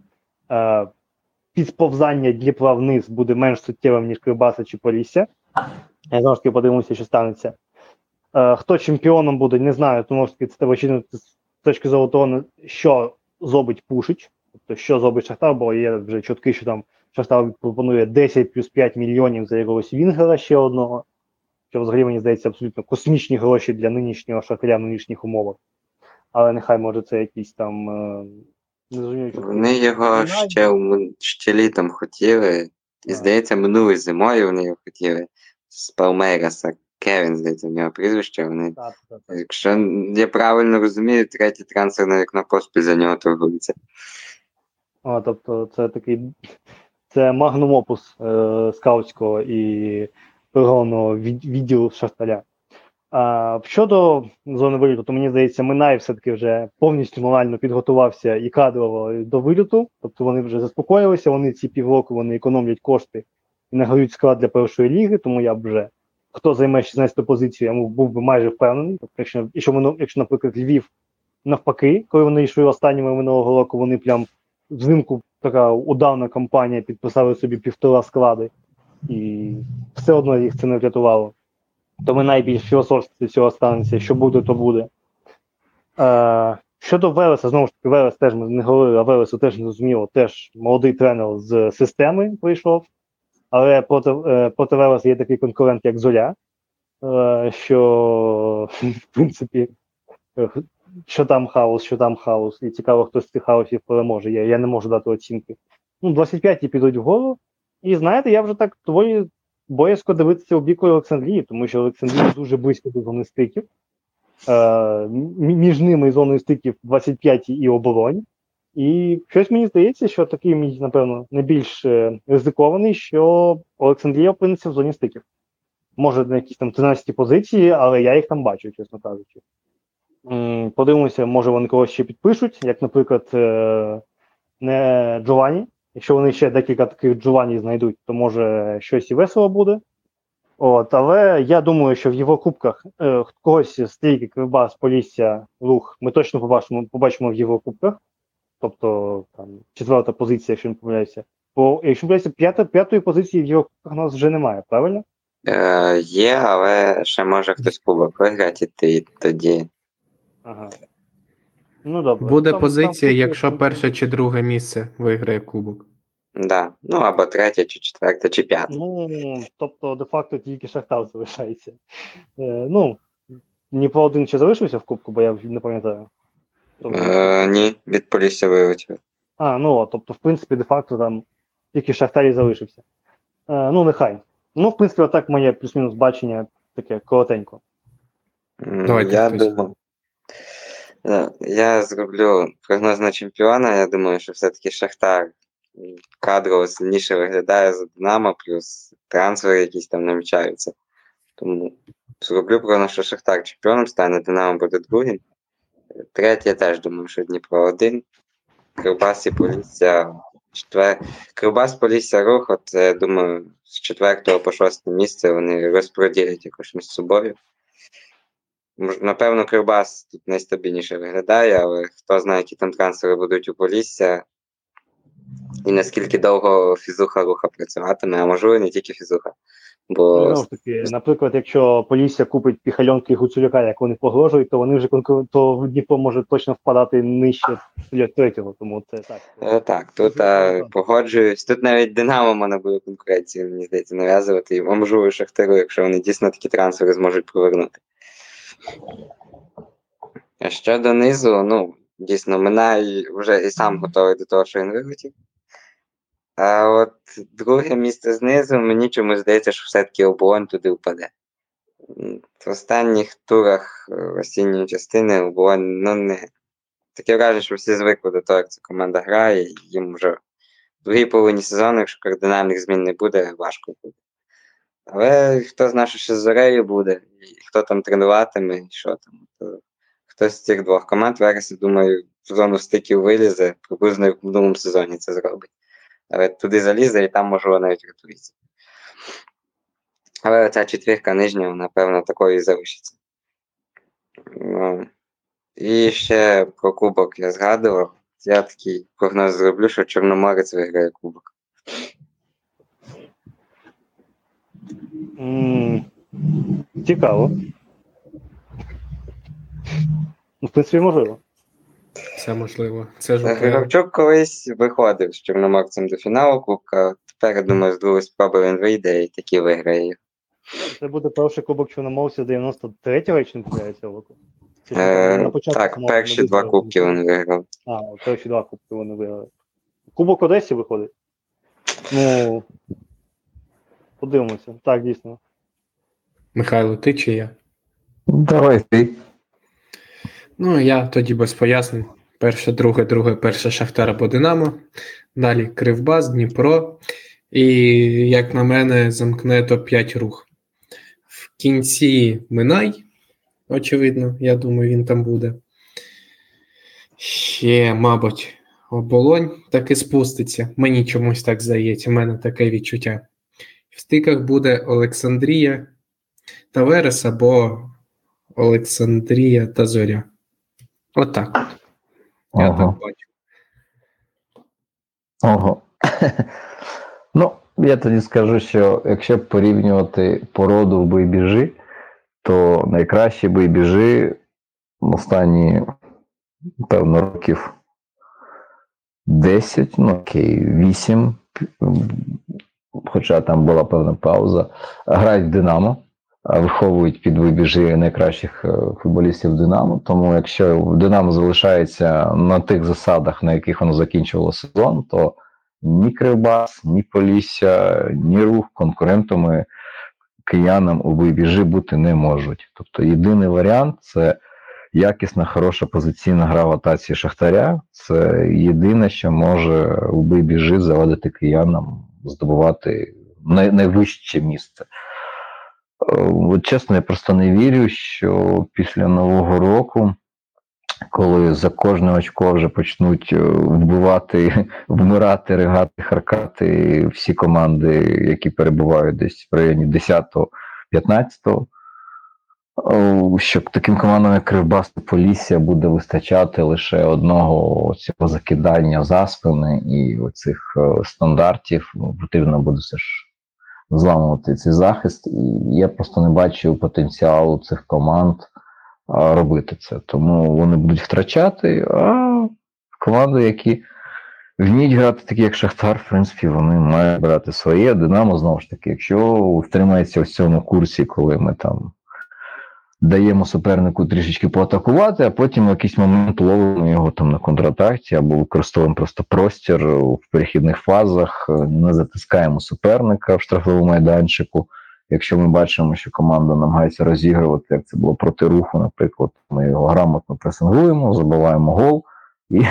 підсповзання Дніпра вниз буде менш суттєвим, ніж Кривбаса чи Полісся. Я знову ж таки подивимося, що станеться. Хто чемпіоном буде, не знаю, тому що це треба очікувати з точки зору того, що зробить Пушич, тобто що зробить Шахтар, бо є вже чутки, що там Шахтар пропонує 10 плюс 5 мільйонів за якогось Вінгера ще одного, що взагалі, мені здається, абсолютно космічні гроші для нинішнього Шахтаря в нинішніх умовах. Але нехай, може, це якісь там... Вони його ще літом хотіли, і, здається, минулою зимою вони його хотіли. З Палмейраса, Кевін, здається, в нього прізвище. Вони, якщо я правильно розумію, третє трансферне вікно поспіль за нього торгується. Тобто це такий магнум опус скаутського і переговорного відділу Шахтаря. Щодо зони виліту, то мені здається, Минай все-таки вже повністю морально підготувався і кадрово до виліту. Тобто вони вже заспокоїлися, вони ці півроку вони економлять кошти і награють склад для першої ліги, тому я б вже, хто займе 16-ту позицію, я був би майже впевнений. Тобто, якщо, наприклад, Львів навпаки, коли вони йшли останніми минулого року, вони прям взимку така удавна кампанія, підписали собі 1,5 склади, і все одно їх це не врятувало. То ми найбільш філософські цього станеться, що буде, то буде. Щодо Вереса, знову ж таки, Верес теж ми не говорили, а Вересу теж не зрозуміло, теж молодий тренер з системи прийшов. Але проти Вереса є такий конкурент, як Золя, що, в принципі, що там хаос, і цікаво, хто з цих хаосів переможе. Я не можу дати оцінки. 25-ті підуть вгору, і, знаєте, я вже так доволі боязко дивитися у бік Олександрії, тому що Олександрія дуже близько до зони стиків. Між ними і зоною стиків 25-ті і Оболонь. І щось мені здається, що такий мій, напевно, найбільш ризикований, що Олександрія опиниться в зоні стиків. Може, на якісь там 13-ті позиції, але я їх там бачу, чесно кажучи. Подивимося, може вони когось ще підпишуть, як, наприклад, не Джованні. Якщо вони ще декілька таких Джованні знайдуть, то може щось і весело буде. Але я думаю, що в Єврокубках когось з трійки Кривбас, Полісся, Рух ми точно побачимо в Єврокубках. Тобто, там, 4-та позиція, якщо не помиляюся. Бо, якщо не помиляюся, 5-ї позиції в Єврокубках у нас вже немає, правильно? Є, але ще може хтось кубок виграти, і тоді... Ага. Ну, добре. Буде там, позиція, там, якщо там, перше чи друге місце виграє кубок. Да. Ну, або третє, чи четверте, чи п'яте. Ну, тобто, де-факто тільки Шахтар залишається. Ну, Дніпро-1 чи залишився в кубку, бо я не пам'ятаю. Тобто... Ні, від Полісся вилетів. А, ну, тобто, в принципі, де-факто там тільки Шахтар і залишився. Ну, нехай. Ну, в принципі, отак моє плюс-мінус бачення таке коротенько. Я думаю. Я зроблю прогноз на чемпіона. Я думаю, що все-таки Шахтар кадрово сильніше виглядає за Динамо, плюс трансфери якісь там намічаються. Тому зроблю прогноз, що Шахтар чемпіоном стане, Динамо буде другим. Третє, я теж думаю, що Дніпро-1. Кривбас і Полісся. Кривбас, Полісся, Рух, от, я думаю, з 4-го по 6-те місце вони розпроділять якось між собою. Напевно, Кривбас тут найстабільніше виглядає, але хто знає, які там трансфери будуть у Полісся і наскільки довго фізуха Руха працюватиме, а можливо не тільки фізуха. Бо... Ну, таки, наприклад, якщо Полісся купить Піхальонки і Гуцуляка, як вони погрожують, то вони вже то Дніпро може точно впадати нижче третього, тому це так. Так, тут погоджуюсь. Тут навіть Динамо має буде конкуренцію, мені здається, нав'язувати, і можливо Шахтару, якщо вони дійсно такі трансфери зможуть повернути. А що донизу, ну, дійсно, Минай вже і сам готовий до того, що він вилетів. А от друге місце знизу, мені чомусь здається, що все-таки Оболонь туди впаде. В останніх турах осінньої частини Оболонь, ну, не... Таке враження, що всі звикли до того, як ця команда грає, і їм вже в другій половині сезону, якщо кардинальних змін не буде, важко буде. Але хто знає, що ще з Зорею буде, і хто там тренуватиме, і що там. То хтось з цих двох команд, Верес, думаю, в зону стиків вилізе, приблизно в минулому сезоні це зробить. Але туди залізе, і там, можливо, навіть рятується. Але ця четвірка нижня, напевно, такою і залишиться. Ну, і ще про кубок я згадував. Я такий прогноз зроблю, що Чорноморець виграє кубок. Цікаво. В принципі, можливо. Це можливо. Це ж Гравчук колись виходив з Чорноморцем до фіналу кубка. Тепер, я думаю, з другої спроби він вийде і таки виграє. Це буде перший кубок Чорноморця 93-го, якщо не помиляється, року? Так, перші два кубки вони виграли. А, перші два кубки вони виграли. Кубок Одесі виходить? Ну... Подивимося, так, дійсно. Михайло, ти чи я? Давай ти. Ну, я тоді без пояснень. Перше, друге, Шахтар або Динамо. Далі Кривбас, Дніпро. І, як на мене, замкне топ-5 Рух. В кінці Минай, очевидно, я думаю, він там буде. Ще, мабуть, Оболонь таки спуститься. Мені чомусь так здається, в мене таке відчуття. В стиках буде Олександрія та Верес, або Олександрія та Зоря. Отак. Ага. Я так бачу. Ага. Ну, я тоді скажу, що якщо порівнювати породу в бойбіжі, то найкращі бойбіжі в останні, певно, років 10, ну окей, 8, хоча там була певна пауза, грають в Динамо, виховують під вибіжі найкращих футболістів Динамо, тому якщо Динамо залишається на тих засадах, на яких воно закінчувало сезон, то ні Кривбас, ні Полісся, ні Рух конкурентами киянам у вибіжі бути не можуть. Тобто єдиний варіант – це якісна, хороша позиційна гра в атаці Шахтаря, це єдине, що може у вибіжі завадити киянам здобувати найвище місце. От чесно, я просто не вірю, що після Нового року, коли за кожне очко вже почнуть вбивати, вмирати, ригати, харкати всі команди, які перебувають десь в районі 10-го, 15-го, щоб таким командам, як Кривбас та Полісся, буде вистачати лише одного цього закидання за спини і оцих стандартів. Потрібно буде все ж зламувати цей захист. І я просто не бачу потенціалу цих команд робити це. Тому вони будуть втрачати, а команди, які вміють грати, такі як Шахтар, в принципі, вони мають брати своє. Динамо, знову ж таки, якщо утримається в цьому курсі, коли ми там даємо супернику трішечки поатакувати, а потім в якийсь момент ловимо його там на контратакті або використовуємо просто простір в перехідних фазах, не затискаємо суперника в штрафовому майданчику. Якщо ми бачимо, що команда намагається розігрувати, як це було проти Руху, наприклад, ми його грамотно пресингуємо, забиваємо гол і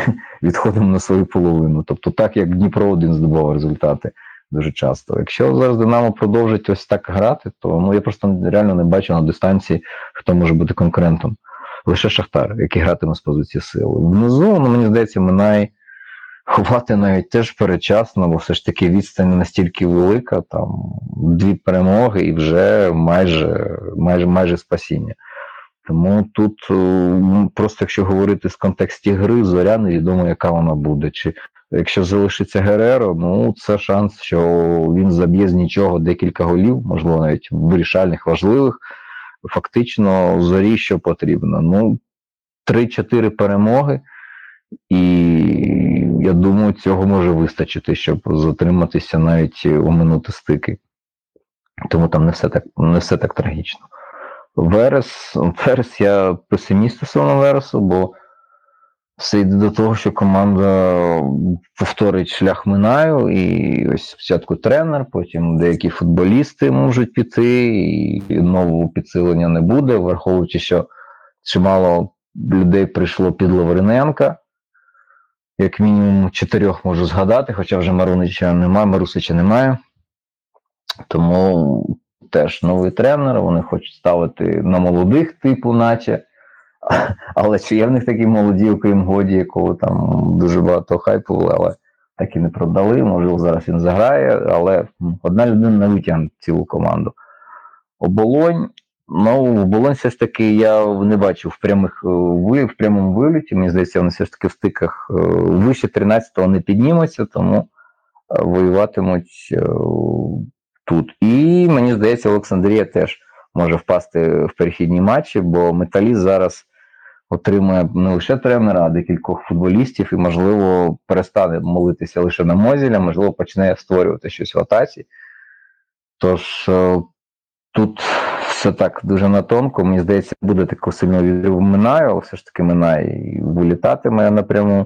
відходимо на свою половину. Тобто так, як Дніпро-1 здобував результати дуже часто. Якщо зараз Динамо продовжить ось так грати, то я просто реально не бачу на дистанції, хто може бути конкурентом. Лише Шахтар, який гратиме з позиції сили. Внизу, мені здається, Минай ховати навіть теж передчасно, бо все ж таки відстань настільки велика, там 2 перемоги і вже майже спасіння. Тому тут просто якщо говорити з контексті гри, Зоря невідомо, яка вона буде. Чи якщо залишиться Гереро, це шанс, що він заб'є з нічого декілька голів, можливо, навіть вирішальних, важливих. Фактично, Зорі що потрібно? 3-4 перемоги, і я думаю, цього може вистачити, щоб затриматися навіть оминути стики. Тому там не все так трагічно. Верес, я песиміст стосовно Вересу, бо все йде до того, що команда повторить шлях Минаю, і ось спочатку тренер, потім деякі футболісти можуть піти, і нового підсилення не буде, враховуючи, що чимало людей прийшло під Лавриненка, як мінімум 4 можу згадати, хоча вже Марусича немає, тому теж новий тренер, вони хочуть ставити на молодих типу наче, але чи є в них такі молоді, окрім Годі, якого там дуже багато хайпували, але так і не продали, можливо зараз він заграє, але одна людина не витягне цілу команду. Оболонь, Оболонь все ж таки я не бачу в прямому виліті, мені здається, вони все ж таки в стиках вище 13-го не піднімуться, тому воюватимуть тут. І, мені здається, Олександрія теж може впасти в перехідні матчі, бо Металіст зараз отримує не лише тренера, а декількох футболістів і, можливо, перестане молитися лише на Мозіля, можливо, почне створювати щось в атаці. Тож тут все так дуже натонко. Мені здається, буде такого сильного відриву Минаю, але все ж таки Минай вилітатиме напряму.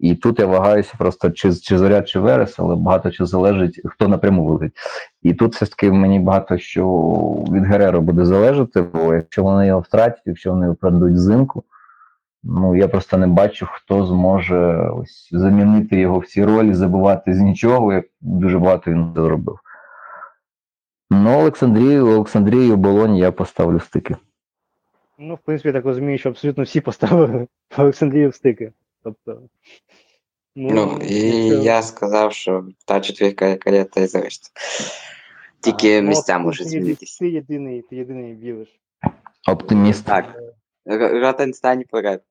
І тут я вагаюся просто чи Зоря, чи Верес, але багато що залежить, хто напряму вилетить. І тут все ж таки мені багато що від Гереро буде залежати, бо якщо вони його втратять, якщо вони його продадуть взимку, я просто не бачу, хто зможе ось замінити його в цій ролі, забувати з нічого, як дуже багато він зробив. Олександрію, Болонь я поставлю стики. В принципі, я так розумію, що абсолютно всі поставили Олександрію в стики. Тобто, і що... я сказав, що та четвірка, яка є, та й залишиться. Тільки місця може змінитися. Ти єдиний білиш. Оптиміст. Так. Ротенстань вперед.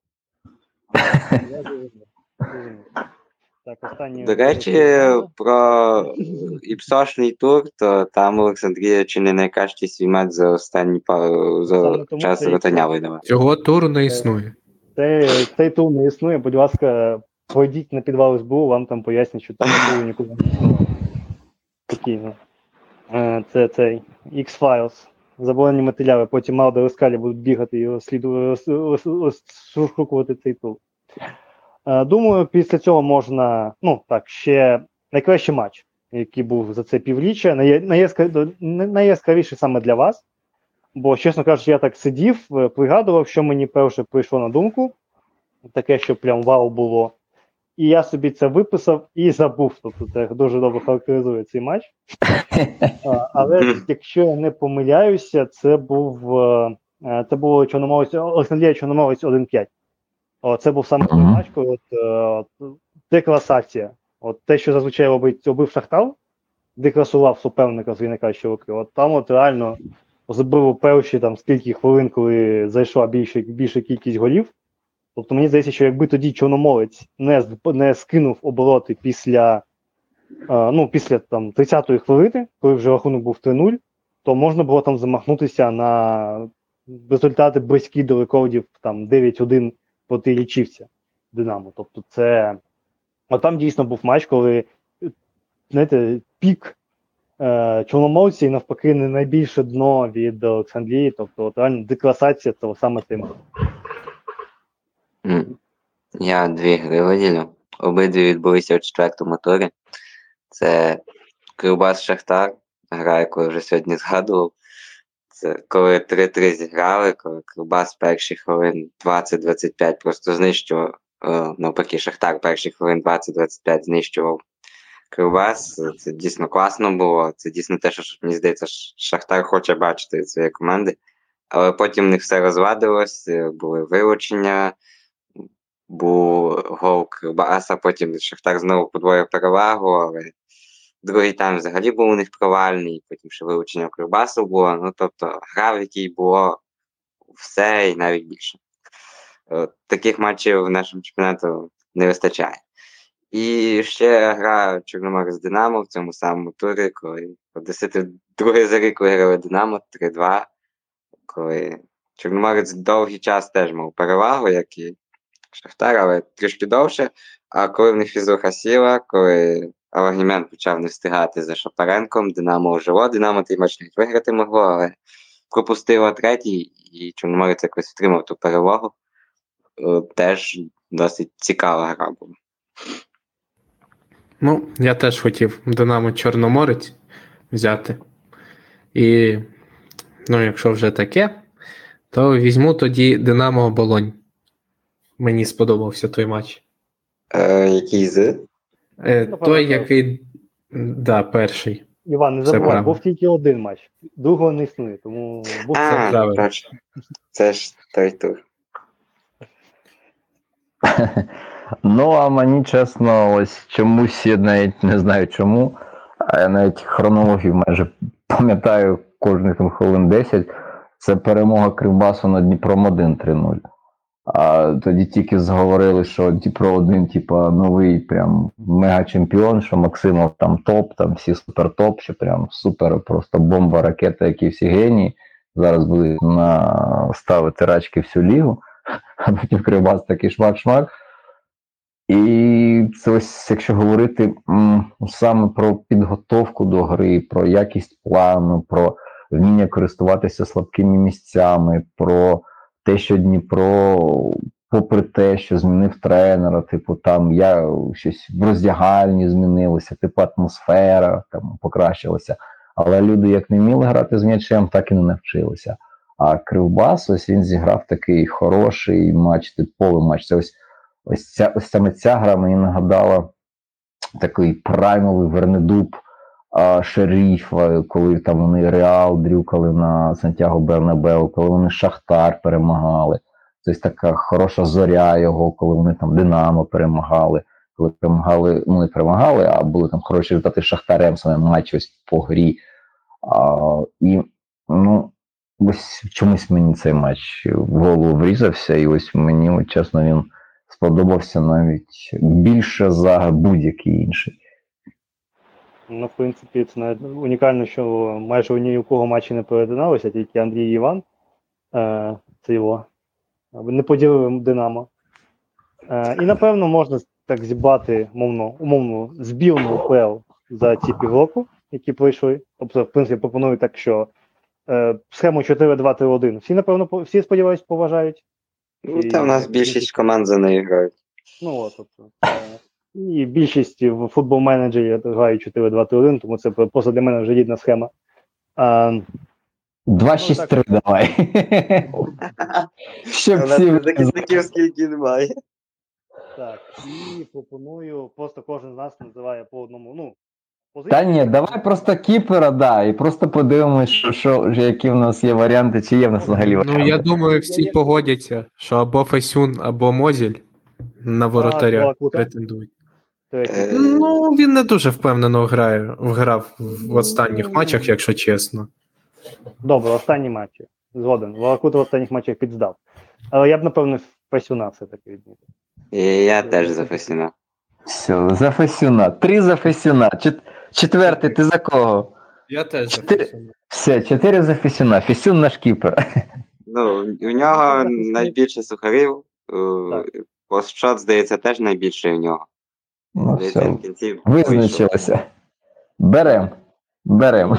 До речі, про іпсошний тур, то там Олександрія чи не найкращий свій матч за останні час ротання видала. Цього туру не існує. Цей тул не існує, будь ласка, пройдіть на підвал СБУ, вам там пояснять, що там не було нікуди. Спокійно. Це цей X-Files. Заболені мотиляви, потім Малда Лескалі будуть бігати і розшукувати цей тул. Думаю, після цього можна, ще найкращий матч, який був за це півріччя, найяскравіший саме для вас. Бо, чесно кажучи, я так сидів, пригадував, що мені перше прийшло на думку. Таке, що прям вау було. І я собі це виписав і забув. Тобто це дуже добре характеризує цей матч. Але, якщо я не помиляюся, це було Олександрія-Чорноморець 1-5. Це був саме той матч, коли декласація. Те, що зазвичай робив Шахтар, декласував суперника з найкращого роки. Там реально... Забив у перші скільки хвилин, коли зайшла більша кількість голів. Тобто мені здається, що якби тоді Чорноморець не скинув обороти після 30-ї хвилини, коли вже рахунок був 3-0, то можна було там замахнутися на результати близькі до рекордів там 9-1 проти Річівця Динамо. Тобто це... А там дійсно був матч, коли, знаєте, пік чорноморці і навпаки не найбільше дно від Олександрії. Тобто от, реально декласація того саме тим. Я 2 гри виділю. Обидві відбулися у четвертому турі. Це Кривбас-Шахтар, гра, яку я вже сьогодні згадував. Це коли 3-3 зіграли, коли Курбас перші хвилин 20-25 просто знищував, навпаки, Шахтар перші хвилин 20-25 знищував Курбас. Це дійсно класно було, це дійсно те, що, мені здається, Шахтар хоче бачити від своєї команди. Але потім в них все розладилось, були вилучення, був гол Курбаса, потім Шахтар знову подвоїв перевагу, але... Другий тайм взагалі був у них провальний, потім ще вилучення Кривбасу було. Ну, тобто, гра, в якій було все і навіть більше. Таких матчів в нашому чемпіонату не вистачає. І ще гра Чорноморця з Динамо в цьому самому турі, коли одесити другий за рік виграли Динамо 3-2, коли Чорноморець довгий час теж мав перевагу, як і Шахтар, але трішки довше. А коли в них фізуха сіла, коли... Алгімен почав не встигати за Шапаренком, Динамо ожило, Динамо той матч навіть виграти могло, але пропустило третій, і Чорноморець якось втримав ту перевагу. Теж досить цікава гра була. Ну, я теж хотів Динамо Чорноморець взяти. І, ну, якщо вже таке, то візьму тоді Динамо Оболонь. Мені сподобався той матч. Який з? Той, який, да, перший. Іван, не забувай, був тільки один матч. Другого не існує, тому був це правильно. Це ж той тур. Ну, а мені, чесно, ось чомусь, я навіть не знаю чому, а я навіть хронологію майже пам'ятаю кожних хвилин 10, це перемога Кривбасу над Дніпром-1 3-0. А тоді тільки зговорили, що Дніпро-1, типа, новий прям мега-чемпіон, що Максимов там топ, там всі супер-топ, що прям супер, просто бомба, ракета, які всі генії. Зараз будуть ставити рачки всю лігу, а потім Кривбас такий шмак-шмак. І це ось, якщо говорити саме про підготовку до гри, про якість плану, про вміння користуватися слабкими місцями, про... Те, що Дніпро, попри те, що змінив тренера, типу, там я щось в роздягальні змінилося, типу, атмосфера там покращилася. Але люди як не вміли грати з м'ячем, так і не навчилися. А Кривбас, ось він зіграв такий хороший матч, типовий матч. Це ось саме ця гра мені нагадала такий праймовий Вернедуб Шеріфа, коли там вони Реал дрюкали на Сантьяго Бернабеу, коли вони Шахтар перемагали. Тобто така хороша зоря його, коли вони там Динамо перемагали. Коли перемагали, ну не перемагали, а були там хороші результати з Шахтарем, саме матч ось по грі. І, ну, ось чомусь мені цей матч в голову врізався, і ось мені, от, чесно, він сподобався навіть більше за будь-який інший. Ну, в принципі, це навіть унікально, що майже ні у кого матчі не перетиналися, тільки Андрій Іван, це його, не поділив Динамо. І, напевно, можна так зібрати, умовно, збірну УПЛ за ці півроку, які прийшли. Тобто, в принципі, пропоную так, що схему 4-2-3-1 всі, напевно, сподіваюся, поважають. Ну, та в нас більшість команд за нею грають. Ну, от, тобто... І більшість в футбол-менеджері грають 4-2-3-1, тому це просто для мене вже рідна схема. 2-6-3 ну, давай. Щоб всі... Таких скільки немає. Так, і пропоную, просто кожен з нас називає по одному, ну, позицію. Та ні, давай просто кіпера, да, і просто подивимось, що, які в нас є варіанти, чи є в нас взагалі варіанти. Ну, я думаю, всі погодяться, що або Фесюн, або Мозіль на воротаря претендують. Ну, він не дуже впевнено грав в останніх матчах, якщо чесно. Добре, останні матчі. Згоден. Волокута в останніх матчах підздав. Але я б, напевно, Фасюна все-таки відмітив. І я теж за Фасюна. Все, за Фасюна. 3 за Фасюна. 4-й, ти за кого? Я теж за Фасюна. Все, 4 за Фасюна. Фасюн наш кіпер. У нього найбільше сухарів, Пощад, здається, теж найбільший у нього. Ну, все. Визначилося. Берем.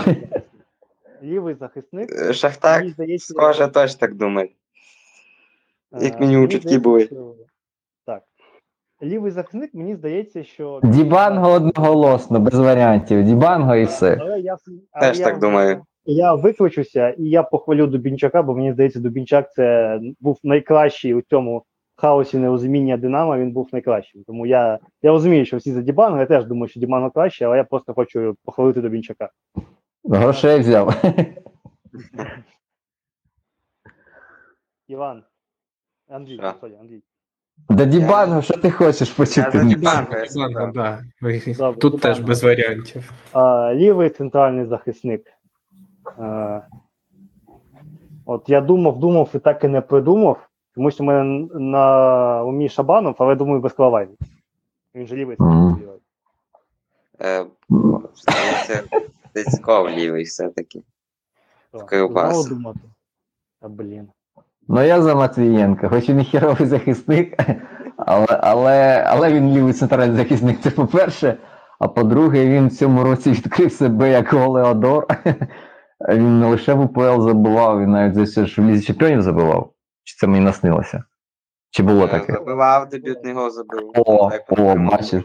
Лівий захисник. Шахтар, схоже, теж так думає. Як мені учітки були. Так. Лівий захисник, мені здається, що... Дібанго одноголосно, без варіантів. Дібанго і все. Теж так думаю. Я виключуся, і я похвалю Дубінчака, бо мені здається, Дубінчак це був найкращий у цьому хаосі нерозуміння Динамо, він був найкращим. Тому я розумію, що всі за Дібанго, я теж думаю, що Дібанго краще, але я просто хочу похвалити Дубінчака. Грошей взяв. Іван. Андрій. Да Дібанго, що ти хочеш почути? Дібанго, да. Тут теж без варіантів. Лівий центральний захисник. От я думав і так і не придумав. Тому що в мене на умі Шабанов, але думаю, без Клавайні. Він же лівий. Це Тицьков лівий все-таки. В Кривбас. Ну я за Матвієнка. Хоч він і херовий захисник, але він лівий центральний захисник, це по-перше. А по-друге, він в цьому році відкрив себе як голеодор. Він не лише в УПЛ забивав, він навіть в Лізі Чемпіонів забивав. Чи це мені наснилося? Чи було таке? Забивав, дебютний гол забив. О, бачиш.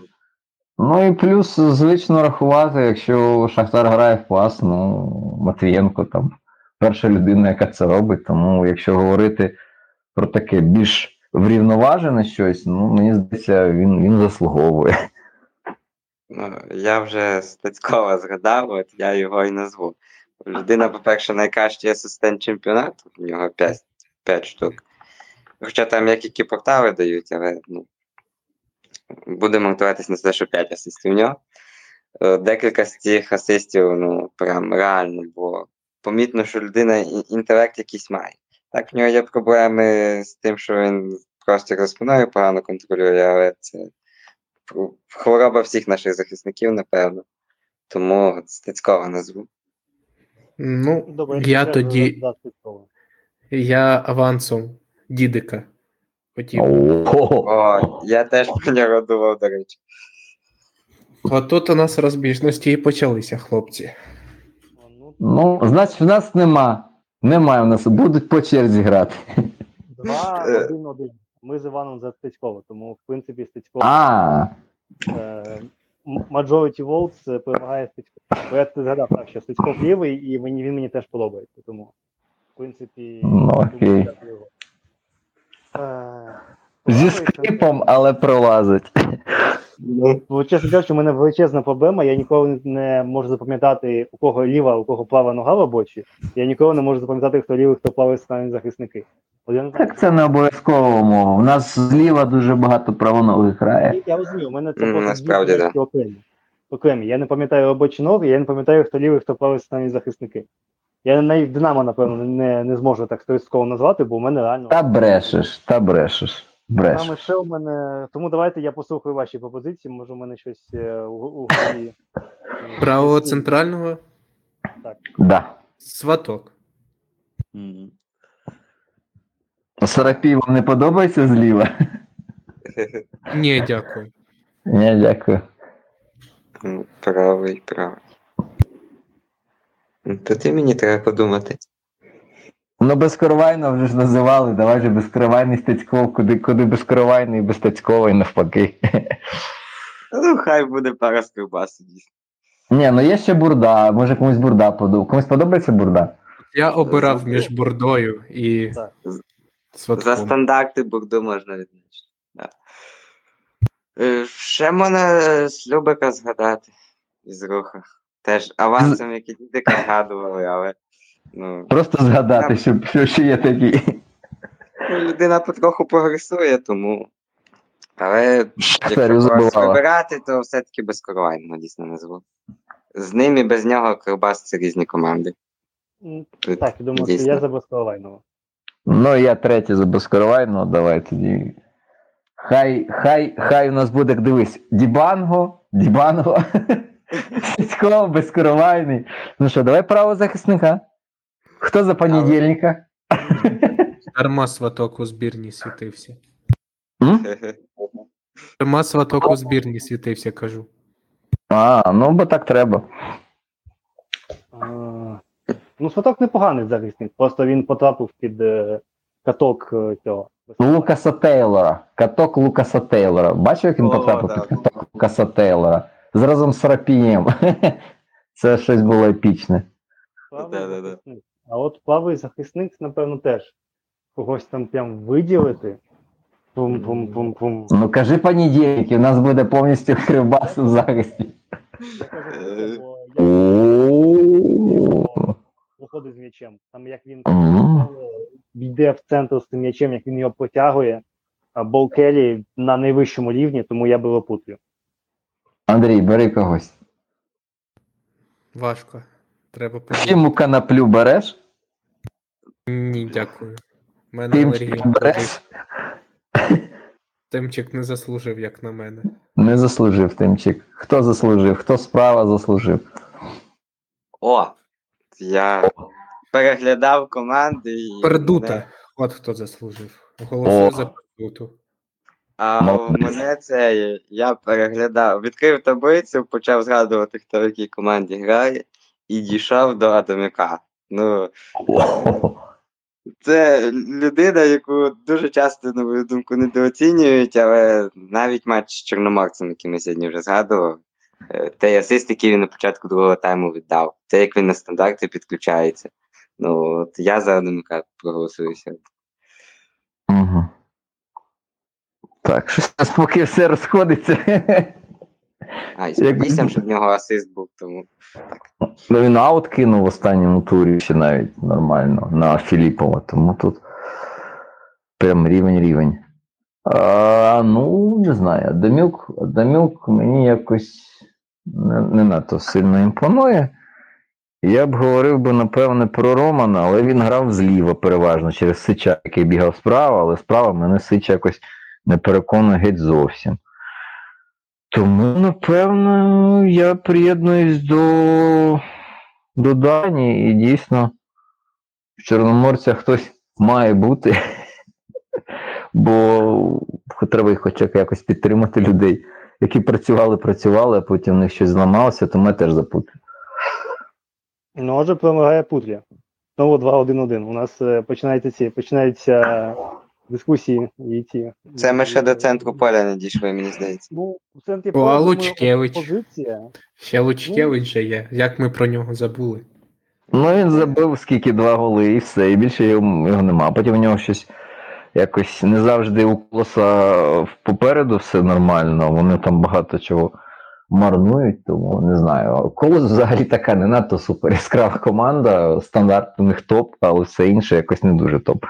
Ну і плюс звично рахувати, якщо Шахтар грає в пас, ну, Матвієнко там перша людина, яка це робить. Тому якщо говорити про таке більш врівноважене щось, ну, мені здається, він заслуговує. Ну, я вже Стецькова згадав, от я його і назву. Людина, по-перше, найкращий асистент чемпіонату, в нього 5 штук. Хоча там як які портали дають, але ну, будемо готуватися на те, що 5 асистів в нього. Декілька з цих асистів, ну, прям реально, бо помітно, що людина інтелект якийсь має. Так, в нього є проблеми з тим, що він просто розпиною погано контролює, але це хвороба всіх наших захисників, напевно. Тому Стецькова назву. Ну, добре, я тоді... Я авансом Дідика хотів. О, я теж про нього думав, до речі. А тут у нас розбіжності і почалися, хлопці. Ну, значить, в нас немає в нас, будуть по черзі грати. 2-1-1. Ми з Іваном за Стецькова, тому, в принципі, Стецькова... Majority Votes перемагає Стецькова. Бо я згадав, так, що Стецьков лівий, і він мені теж подобається, тому... В принципі, окей. Зі скрипом, але пролазить. Ну, чесно кажучи, у мене величезна проблема. Я ніколи не можу запам'ятати, у кого ліва, у кого плава нога в обочі. Я ніколи не можу запам'ятати, хто лівий, хто плаває стані захисники. Так це не обов'язково мова. У нас зліва дуже багато правоногових грає. Я розумію, у мене це просто окремі. Я не пам'ятаю обочі ноги, я не пам'ятаю, хто лівий, хто плаває стані захисники. Я навіть Динамо, напевно, не зможу так стовідсотково назвати, бо у мене реально... Та брешеш. Тому давайте я послухаю ваші пропозиції, може у мене щось у голові... Правого центрального? Так. Да. Сваток. Сарапій вам не подобається зліва? Ні, дякую. Правий. То ти мені треба подумати. Ну, безкоровайно вже ж називали, давай же безкоровайний Стецьков, куди безкоровайний і без Стецькова, і навпаки. Ну, хай буде пара з Курбасу. Ні, ну є ще Бурда, може комусь Бурда подобається. Комусь подобається Бурда? Я обирав між Бурдою і Сватком. За стандарти Бурду можна відзначити. Да. Ще можна Слюбика згадати із Руха. Теж авансом, які діти згадували, але... Ну, просто згадати, що ще є такі. Людина потроху прогресує, тому... Але якщо вибирати, то все-таки без Корвайного, дійсно, назву. З ним і без нього Кривбас – це різні команди. Тут, так, я думаю, що я за без Корвайного. Ну, я третій за без Корвайного, давай тоді. Хай у нас буде, дивись, Дібанго. Стецьков, безкоровайний. Ну що, давай право захисника. Хто за понедільника? Дарма сваток у збірні світився. Дарма сваток у збірні світився, кажу. А, ну бо так треба. Ну, сваток непоганий захисник, просто він потрапив під каток цього. Лукаса Тейлора. Каток Лукаса Тейлора. Бачив, як він потрапив під каток Лукаса Тейлора? З разом з Рапієм. Це щось було епічне. А от плавий захисник, напевно, теж. Когось там прям виділити. Пум-пум-пум-пум. Ну, кажи понедільник, у нас буде повністю Кривбас у захисті. Виходить з м'ячем. Там, як він йде в центр з тим м'ячем, як він його потягує. Болкелі на найвищому рівні, тому я би випутлю. Андрій, бери когось. Важко. Треба подивити. Чому канаплю береш? Ні, дякую. Тимчик береш? Тимчик не заслужив, як на мене. Не заслужив Тимчик. Хто заслужив? Хто справа заслужив? О! Я переглядав команди і... Пердута. От хто заслужив. Голосую за Пердуту. А в мене це... Я переглядав. Відкрив таблицю, почав згадувати, хто в якій команді грає. І дійшов до Адамяка. Ну, це людина, яку дуже часто, на мою думку, недооцінюють, але навіть матч з Чорноморцем, який ми сьогодні вже згадували, той асист, який він на початку другого тайму віддав, те, як він на стандарти підключається. Ну, от я за Адамяка проголосуюся. Угу. Так, щось нас поки все розходиться. А, і сподіваюся, що в нього асист був, тому так. Ну, він аут кинув в останньому турі ще навіть нормально на Філіпова, тому тут прям рівень-рівень. Ну, не знаю, Адамюк мені якось не надто сильно імпонує. Я б говорив би, напевне, про Романа, але він грав зліва переважно через Сича, який бігав справа, але справа мене Сича якось не переконує геть зовсім. Тому, напевно, я приєднуюсь до Дані, і дійсно в Чорноморцях хтось має бути, бо треба хоч якось підтримати людей, які працювали, а потім в них щось зламалося, тому я теж запутаю. Ну, отже, перемагає Путля. Знову 2-1-1. У нас починаються дискусії. І ці. Це ми ще до центру поля не дійшли, мені здається. Ну, у центрі поля Лучкевич. Ще Лучкевич же є. Як ми про нього забули? Ну, він забив скільки 2 голи і все, і більше його нема. Потім у нього щось якось не завжди у Колоса попереду все нормально, вони там багато чого марнують, тому не знаю. Колос взагалі така не надто супер яскрава команда, стандарт у них топ, але все інше якось не дуже топ.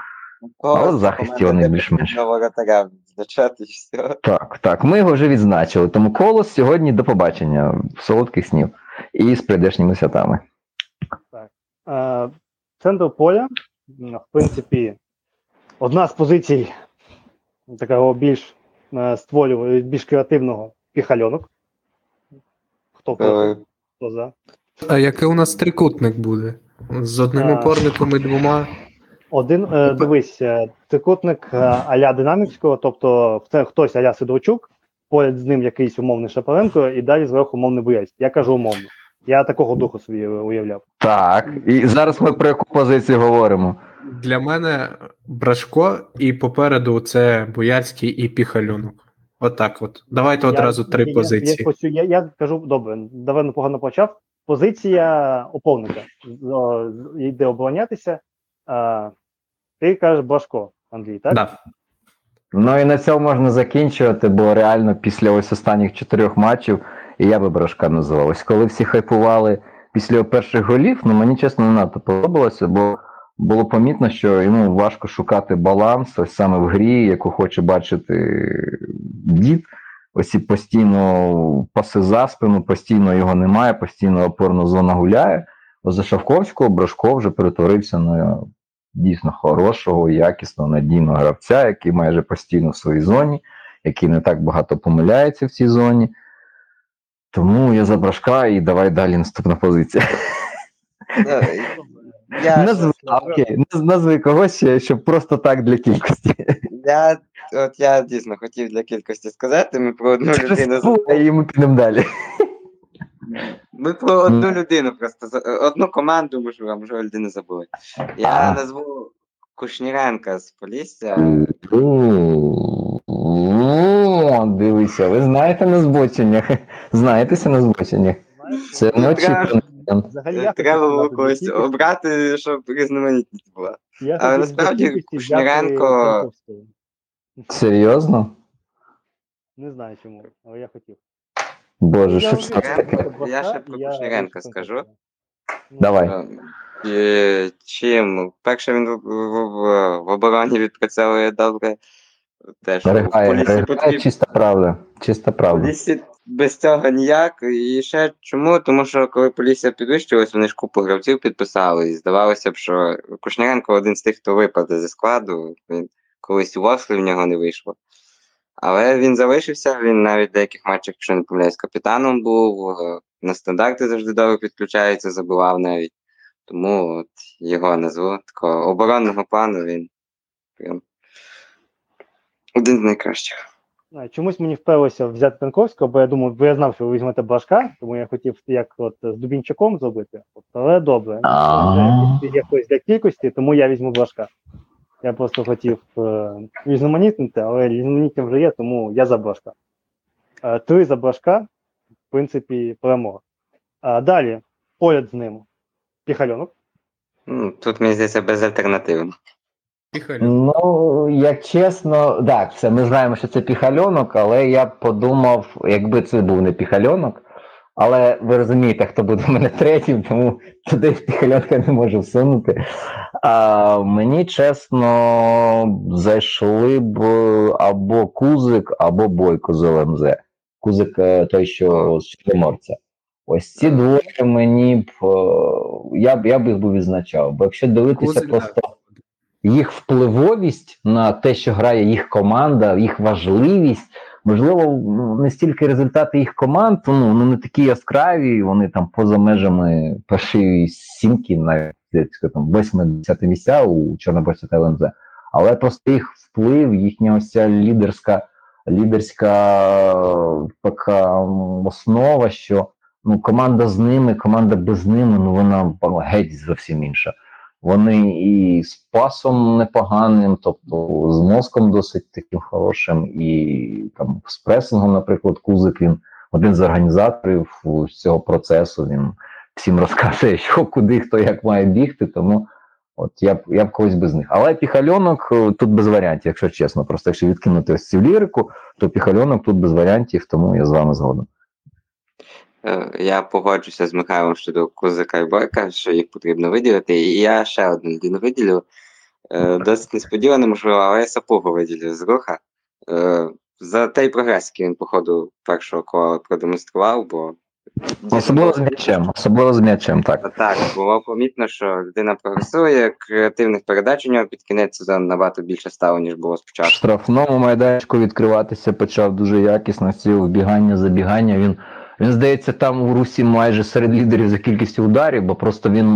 А от захисті вони більш-менш. Так. Ми його вже відзначили. Тому Колос сьогодні до побачення. Солодких снів. І з прийдешніми святами. Так. Центр поля, в принципі, одна з позицій такого більш створювання, більш креативного Піхальонок. Хто за? А який у нас трикутник буде? З одним опорником і двома? Один, дивись, трикутник а-ля Динамівського, тобто хтось а-ля Сидорчук, поряд з ним якийсь умовний Шапаренко, і далі зверху умовний Бояльський. Я кажу умовно. Я такого духу собі уявляв. Так, і зараз ми про яку позицію говоримо? Для мене Брашко, і попереду це Бояльський і Піхальонок. Отак от. Давайте одразу три позиції. Я кажу, добре, давай непогано почав. Позиція опорника. Йде оборонятися. Ти кажеш Блажко, Андрій, так? Да. Ну і на цьому можна закінчувати, бо реально після ось останніх 4 матчів, і я би Брашка називав. Ось коли всі хайпували після перших голів, ну мені чесно не надто подобалося, бо було помітно, що йому важко шукати баланс ось саме в грі, яку хоче бачити дід. Ось і постійно паси за спину, постійно його немає, постійно опорна зона гуляє. За Шавковського Брашко вже перетворився на дійсно хорошого, якісного, надійного гравця, який майже постійно в своїй зоні, який не так багато помиляється в цій зоні. Тому я за Брашка, і давай далі наступна позиція. Назви когось, щоб просто так для кількості. Я дійсно хотів для кількості сказати, ми про одну людину... І ми підемо далі. Ми про одну людину просто, одну команду, можливо, людину забули. Я назву Кушніренка з Полісся. Дивися, ви знаєте на збоченнях? Знаєтеся на збоченнях? Це ночі... Треба було когось обрати, щоб різноманітність була. Але насправді Кушніренко... Серйозно? Не знаю чому, але я хотів. Боже, що це таке? Я ще про Кушніренка скажу. Давай. Чим? Перше, він в обороні відпрацьовує добре. Ригає, чиста правда. Полісся без цього ніяк. І ще чому? Тому що коли Полісся підвищилась, вони ж купу гравців підписали. І здавалося б, що Кушніренко один з тих, хто випаде зі складу. Він колись у Ворсклі в нього не вийшло. Але він залишився, він навіть в деяких матчах, якщо не помиляюсь, капітаном був, на стандарти завжди добре підключається, забивав навіть. Тому от його назву такого оборонного плану, він прям один з найкращих. Чомусь мені впевнилося взяти Пенковського, бо я думав, бо я знав, що ви візьмете Блажка, тому я хотів як от з Дубінчаком зробити, але добре. Якось для кількості, тому я візьму Блажка. Я просто хотів різноманітнити, але різноманіття вже є, тому я за Блажка. 3 за Блажка, в принципі, перемога. Далі, поряд з ним Піхальонок. Тут, мені здається, безальтернативно. Піхальонок. Як чесно, так, це ми знаємо, що це Піхальонок, але я подумав, якби це був не Піхальонок, але ви розумієте, хто буде в мене третім, тому туди Піхальонка не можу всунути. Мені, чесно, зайшли б або Кузик, або Бойко з ЛНЗ. Кузик той, що з Чорноморця. Ось ці двоє мені б... Я б їх відзначав, бо якщо дивитися просто їх впливовість на те, що грає їх команда, їх важливість, можливо, не стільки результати їх команд, ну не такі яскраві, вони там поза межами першої сімки, навіть 8-10 місця у Чорноборця та ЛНЗ. Але просто їх вплив, їхня ось ця лідерська така основа, що команда з ними, команда без ними, вона геть зовсім інша. Вони і з пасом непоганим, тобто з мозком досить таким хорошим, і там з пресингом, наприклад, Кузик, він один з організаторів цього процесу, він всім розказує, що, куди, хто, як має бігти, тому от я б когось без них. Але Піхальонок тут без варіантів, якщо чесно, просто якщо відкинути ось цю лірику, то Піхальонок тут без варіантів, тому я з вами згоден. Я погоджуся з Михайлом щодо Кузика і Бойка, що їх потрібно виділити. І я ще один виділю. Досить несподівано, можливо, але я Сапугу виділю з Руха. За той прогрес, який він, походу, першого кола продемонстрував, бо... Особливо з м'ячем, так. Так, було помітно, що людина прогресує, креативних передач у нього під кінець сезону набагато більше стало, ніж було спочатку. В штрафному майданчику відкриватися почав дуже якісно, ці вбігання, забігання, Він, здається, там у Русі майже серед лідерів за кількістю ударів, бо просто він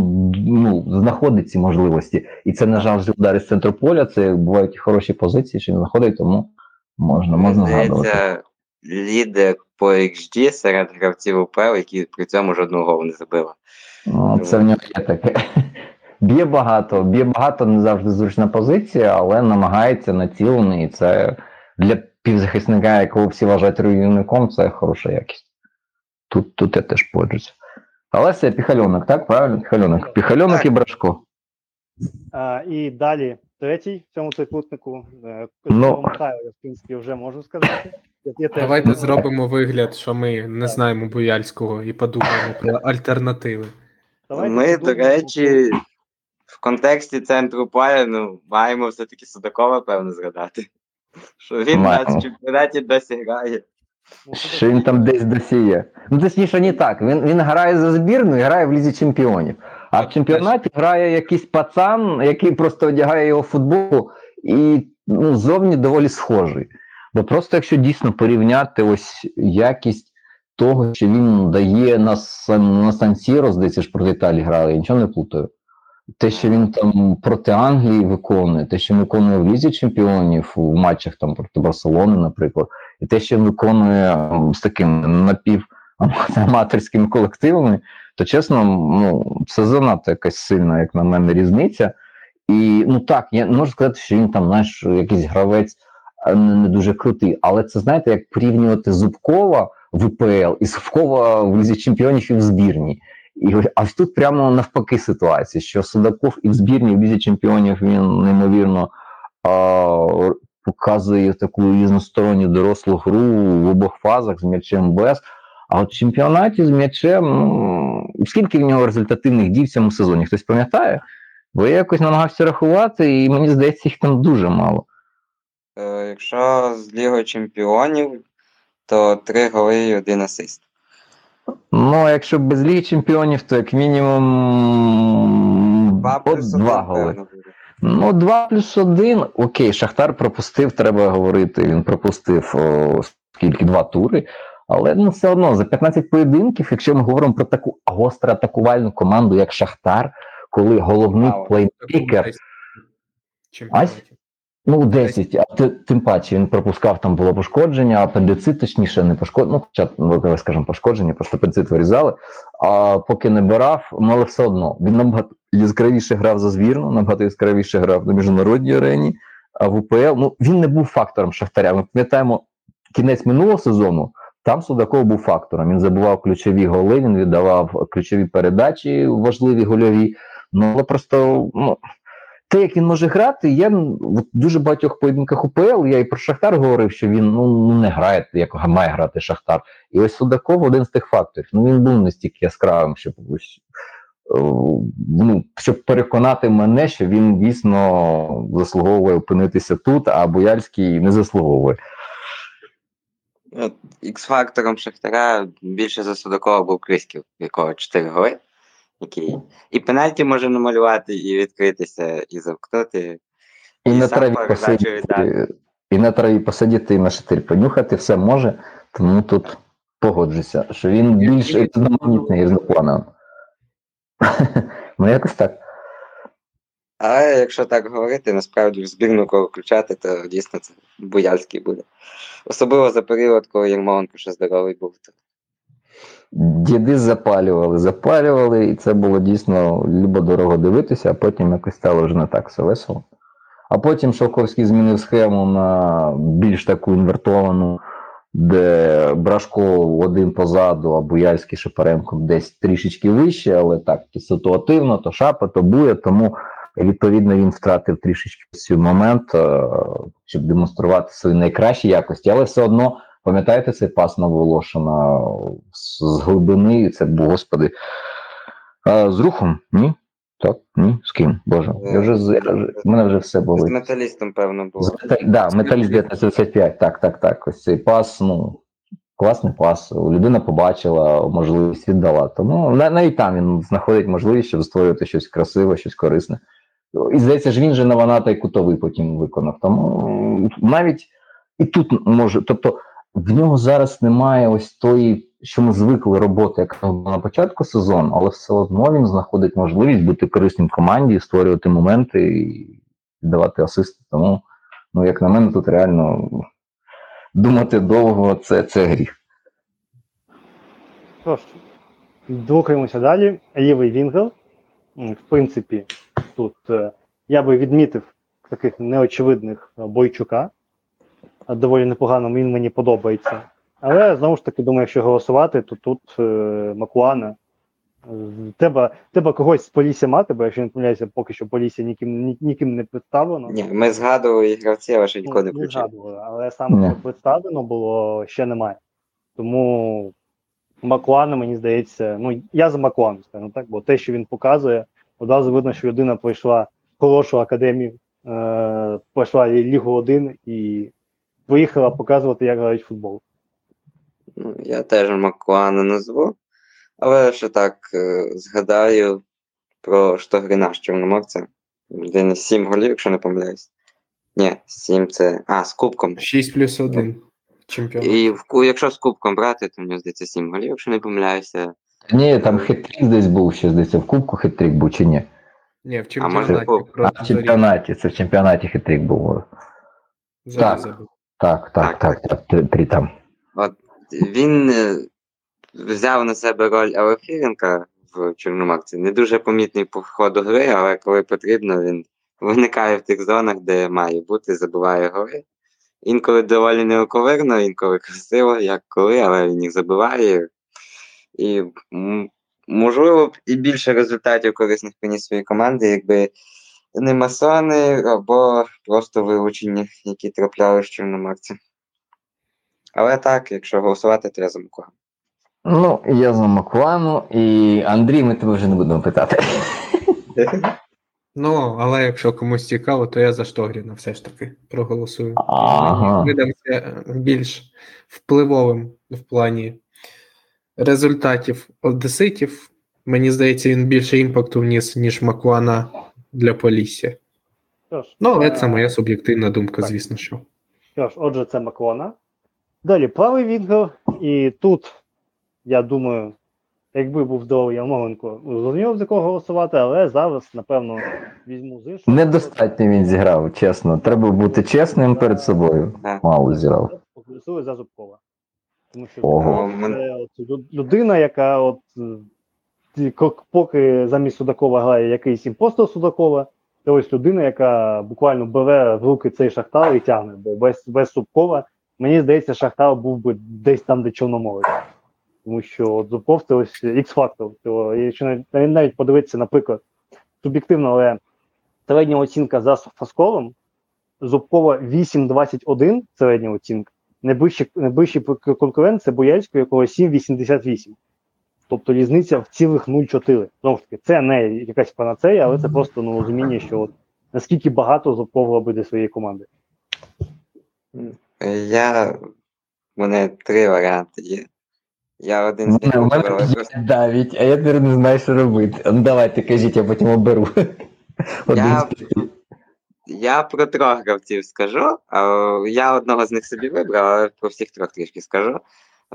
знаходить ці можливості. І це, на жаль, удари з центру поля, це бувають хороші позиції, що він знаходить, тому можна згадувати. Це лідер по XG серед гравців УПЛ, які при цьому жодного голу не забили. Це в нього є таке. Б'є багато, не завжди зручна позиція, але намагається, націлений, і це для півзахисника, якого всі вважають руйнівником, це хороша якість. Тут я теж поджуся. Але це Піхальонок, так? Правильно? Піхальонок і Брашко. І далі третій в цьому трикутнику. Михайло, я в принципі вже можу сказати. Давайте зробимо вигляд, що ми не знаємо Буяльського і подумаємо про альтернативи. Ми, до речі, в контексті центру поля маємо все-таки Судакова, певно, згадати. Що він в чемпіонаті досі грає. Що він там десь досіє. Точніше, не так. Він грає за збірну і грає в Лізі Чемпіонів. А в чемпіонаті грає якийсь пацан, який просто одягає його футболку і зовні доволі схожий. Бо просто якщо дійсно порівняти ось якість того, що він дає на Сан-Сіро, здається, ж проти Італії грали, я нічого не плутаю. те, що він там проти Англії виконує, те, що він виконує в Лізі Чемпіонів, в матчах там проти Барселони, наприклад, і те, що він виконує з таким напіваматорськими колективами, то, чесно, ну, це занадто якась сильна, як на мене, різниця. І, ну так, я можу сказати, що він там, знаєш, якийсь гравець не дуже крутий, але це, знаєте, як порівнювати Зубкова в УПЛ і Зубкова в Лізі Чемпіонів і в збірні. А тут прямо навпаки ситуація, що Судаков і в збірні, і в Лізі Чемпіонів він неймовірно показує таку різносторонню дорослу гру в обох фазах з м'ячем без. А от в чемпіонаті з м'ячем, ну, скільки в нього результативних дій в цьому сезоні, хтось пам'ятає? Бо я якось намагався рахувати, і мені здається, їх там дуже мало. Якщо з Ліги Чемпіонів, то 3 голи і 1 асист. Ну, якщо без Ліги Чемпіонів, то як мінімум 2 голи. Ну, 2+1, окей, Шахтар пропустив, треба говорити, він пропустив скільки, 2 тури. Але ну, все одно, за 15 поєдинків, якщо ми говоримо про таку гостро атакувальну команду, як Шахтар, коли головний плеймейкер... Ну, 10, а тим паче він пропускав, там було пошкодження, апендицит, точніше, не пошкодження, ну, скажімо, пошкодження, просто апендицит вирізали, а поки не бирав, але все одно. Він набагато яскравіше грав за збірну, набагато яскравіше грав на міжнародній арені, а в УПЛ, ну, він не був фактором Шахтаря. Ми пам'ятаємо, кінець минулого сезону, там Судаков був фактором, він забивав ключові голи, він віддавав ключові передачі, важливі гольові, ну, але просто, ну... Те, як він може грати, я в дуже багатьох поєдинках УПЛ, я і про Шахтар говорив, що він ну, не грає, як має грати Шахтар. І ось Судаков один з тих факторів. Ну, він був настільки яскравим, щоб переконати мене, що він дійсно заслуговує опинитися тут, а Бояльський не заслуговує. Х-фактором Шахтара більше за Судакова був Крисків, якого 4 голи. Окей. І пенальті може намалювати, і відкритися, і завкнути, і сам передачу віддати. І на траві посидіти, і на шатир понюхати, все може, тому тут погоджуся, що він більш одноманітний різноплановий. Ну, якось так. Але якщо так говорити, насправді в збірну кого включати, то дійсно це Бояльський буде. Особливо за період, коли Ярмоленко ще здоровий був. Діди запалювали, і це було дійсно любо-дорого дивитися, а потім якось стало вже не так все весело. А потім Шалковський змінив схему на більш таку інвертовану, де Брашко один позаду, а Буяльський Шепаренко десь трішечки вище, але так, ситуативно, то Шапа, то Буя, тому відповідно він втратив трішечки цей момент, щоб демонструвати свої найкращі якості, але все одно... Пам'ятаєте цей пас на Волошина з глибини? Це був, господи, з Рухом? Ні? Так? Ні? З ким? Боже, мене вже все було. З Металістом, певно, було. Так, да, Металіст 1925, так. Ось цей пас, ну, класний пас. Людина побачила, можливість віддала. Тому навіть там він знаходить можливість, щоб створювати щось красиве, щось корисне. І, здається ж, він же Наваната і кутовий потім виконав. Тому навіть і тут може, тобто, в нього зараз немає ось тої, що ми звикли роботи, яка була на початку сезону, але все одно він знаходить можливість бути корисним команді, створювати моменти і давати асисти. Тому, ну, як на мене, тут реально думати довго – це гріх. Тож, рухаємося далі. Лівий вінгер. В принципі, тут я би відмітив таких неочевидних Бойчука. Доволі непогано, він мені подобається. Але, знову ж таки, думаю, якщо голосувати, то тут Макуана. Треба когось з Полісся мати, бо, якщо не помиляюся, поки що Полісся ніким не представлено. Ні, ми згадували гравці, але ще ніколи не включили. Згадували, але саме представлено було, ще немає. Тому Макуана, мені здається, ну, я за Макуану стану, так? Бо те, що він показує, одразу видно, що людина пройшла хорошу академію, пройшла Лігу 1 і поїхала показувати, як грають футбол. Я теж Макуана назву, але ще так згадаю про Штогріна з Чорноморця. Він 7 голів, якщо не помиляюсь. Ні, 7 це... з кубком. 6+1 чемпіон. І якщо з кубком брати, то в нього, здається, 7 голів, якщо не помиляюся. Ні, там хет-трік десь був ще, здається, в кубку хет-трік був чи ні? Ні, в чемпіонаті. А в чемпіонаті, це в чемпіонаті хитрик був. Так, три там. От він взяв на себе роль Алефіренка в Чорноморці. Не дуже помітний по ходу гри, але коли потрібно, він виникає в тих зонах, де має бути, забиває голи. Інколи доволі неоковирно, інколи красиво, як коли, але він їх забиває. І, можливо, і більше результатів корисних приніс своїй команді, якби не масони або просто вилучені, які трапляли з Чорноморця. Але так, якщо голосувати, то я за Муклану. Ну, я за Муклану, і Андрій, ми тебе вже не будемо питати. Ну, але якщо комусь цікаво, то я за Штогріна все ж таки проголосую. Ага. Видався більш впливовим в плані результатів одеситів. Мені здається, він більше імпакту вніс, ніж Муклана для Полісся. Ну, але це моя суб'єктивна думка, так. Звісно, що. Що ж, отже, це Муклана. Далі правий відгор, і тут, я думаю, якби був здоровий Ярмоленко, зрозумів, за кого голосувати, але зараз, напевно, візьму з іншого. Недостатньо він зіграв, чесно. Треба бути чесним перед собою. Мало зіграв. Поголосую за Зубкова. Тому що це людина, яка от поки замість Судакова грає якийсь імпостер Судакова, це ось людина, яка буквально бере в руки цей Шахтар і тягне, бо без Зубкова, мені здається, Шахтар був би десь там, де Чорноморець. Тому що Зубков – це ось X-фактор. Якщо навіть подивитися, наприклад, суб'єктивно, але середня оцінка за Фасковим, Зубкова 8,21 середня оцінка, найближчий конкурент – це Бояльського, якого 7,88. Тобто різниця в цілих 0,4. Знову ж таки, це не якась панацея, але це просто розуміння, що от, наскільки багато Зубков робить для своєї команди. У мене три варіанти є. Я один з них вибрав. Давіть, а я тепер не знаю, що робити. Ну давайте, кажіть, я потім оберу. Я про трьох гравців скажу. Я одного з них собі вибрав, але про всіх трьох трішки скажу.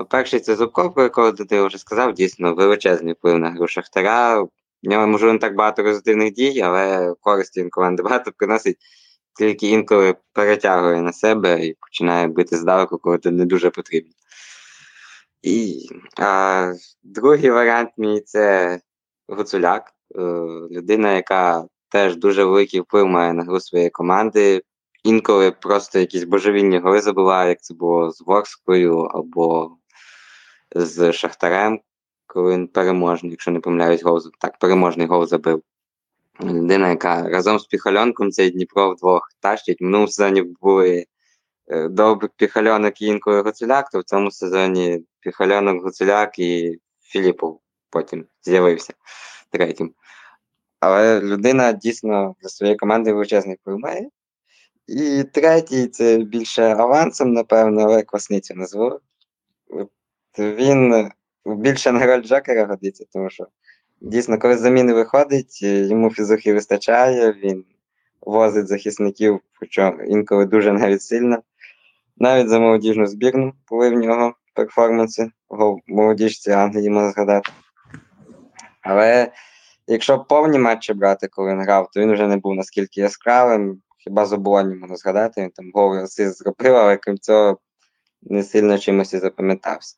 Перший це Зубков, про якого ти вже сказав, дійсно величезний вплив на гру Шахтара. В нього, можливо, не так багато результативних дій, але користі він команди багато приносить. Тільки інколи перетягує на себе і починає бити здалеку, коли це не дуже потрібно. І другий варіант мій – це Гуцуляк. Людина, яка теж дуже великий вплив має на гру своєї команди. Інколи просто якісь божевільні голи забиває, як це було з Ворсклею або з Шахтарем, коли він переможний, якщо не помиляюсь, переможний гол забив. Людина, яка разом з Піхальонком цей Дніпро вдвох тащить. В минулому сезоні були Довбик, Піхальонок і інколи Гуцуляк, то в цьому сезоні Піхальонок, Гуцуляк і Філіпов потім з'явився третім. Але людина дійсно для своєї команди величезний приймає. І третій, це більше авансом, напевно, але Квасницю назву. От він більше на роль Джокера годиться, тому що дійсно, коли з заміни виходить, йому фізухи вистачає, він возить захисників, причому інколи дуже навіть сильно. Навіть за молодіжну збірну були в нього перформанси, молодіжці Англії можна згадати. Але якщо повні матчі брати, коли він грав, то він вже не був наскільки яскравим, хіба з Оболоні можна згадати, він там гол і асист зробив, але крім цього не сильно чимось і запам'ятався.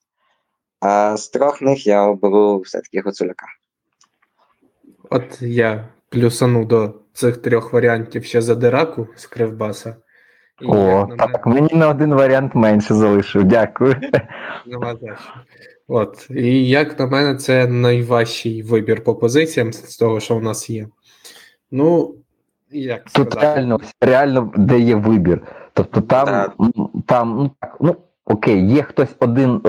А з трьох них я оберу все-таки Гуцуляка. От я плюсану до цих трьох варіантів ще за Дираку з Кривбаса. І мені на один варіант менше залишив, дякую. Нема за що. От, і як на мене, це найважчий вибір по позиціям з того, що у нас є. Ну, як сказати? Тут реально де є вибір. Тобто окей, є хтось один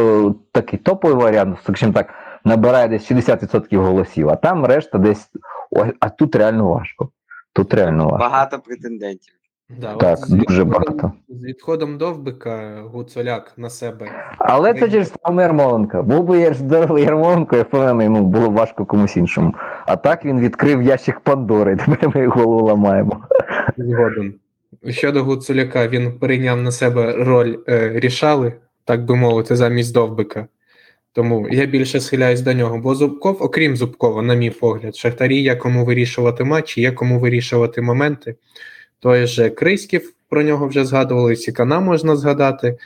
такий топовий варіант, скажімо так, набирає десь 60% голосів, а там решта десь... А тут реально важко. Багато претендентів. Так, дуже багато. З відходом Довбика Гуцуляк на себе. Але це через саме Ярмоленка. Був би здоровий Ярмоленко, я впевнений, було важко комусь іншому. А так він відкрив ящик Пандори, тепер ми голову ламаємо. Згоден. Щодо Гуцуляка, він прийняв на себе роль рішали, так би мовити, замість Довбика. Тому я більше схиляюсь до нього, бо Зубков, окрім Зубкова, на мій погляд, Шахтарі є кому вирішувати матчі, є кому вирішувати моменти. Той же Криськів, про нього вже згадували, Сікана можна згадати.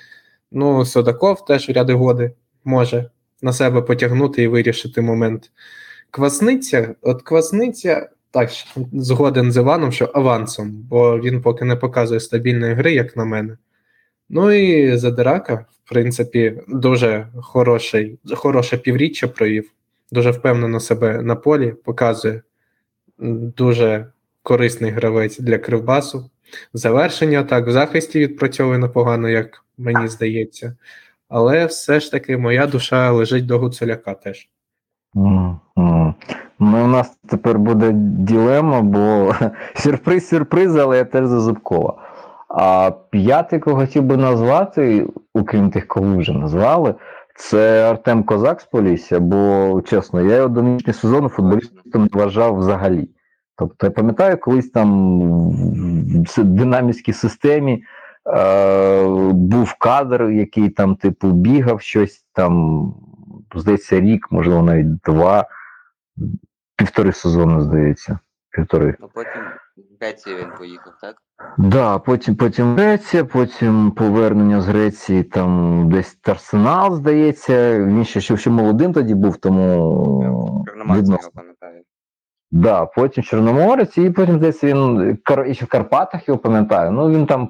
Ну, Судаков теж в ряди годи може на себе потягнути і вирішити момент. Квасниця, от Квасниця, так, згоден з Іваном, що авансом, бо він поки не показує стабільної гри, як на мене. Ну і Задирака, в принципі, дуже хороше півріччя провів, дуже впевнено себе на полі, показує, дуже корисний гравець для Кривбасу. Завершення так, в захисті відпрацьовує непогано, як мені здається. Але все ж таки моя душа лежить до Гуцуляка теж. Ну, у нас тепер буде дилема, бо сюрприз, але я теж за Зубкова. А п'ятий, кого хотів би назвати, окрім тих, кого вже назвали, це Артем Козак з Полісся, бо, чесно, я його до нинішнього сезону футболістом не вважав взагалі. Тобто, я пам'ятаю, колись там в динамівській системі був кадр, який там, типу, бігав щось там, здається, рік, можливо, навіть два, півтори сезону, здається, півтори. Ну, потім в Грецію він поїхав, так? Так, да, потім Греція, потім повернення з Греції, там десь Арсенал, здається, він ще молодим тоді був, тому... Чорноморець, я пам'ятаю. Да, потім Чорноморець, і потім, здається, він ще в Карпатах, його пам'ятаю, ну він там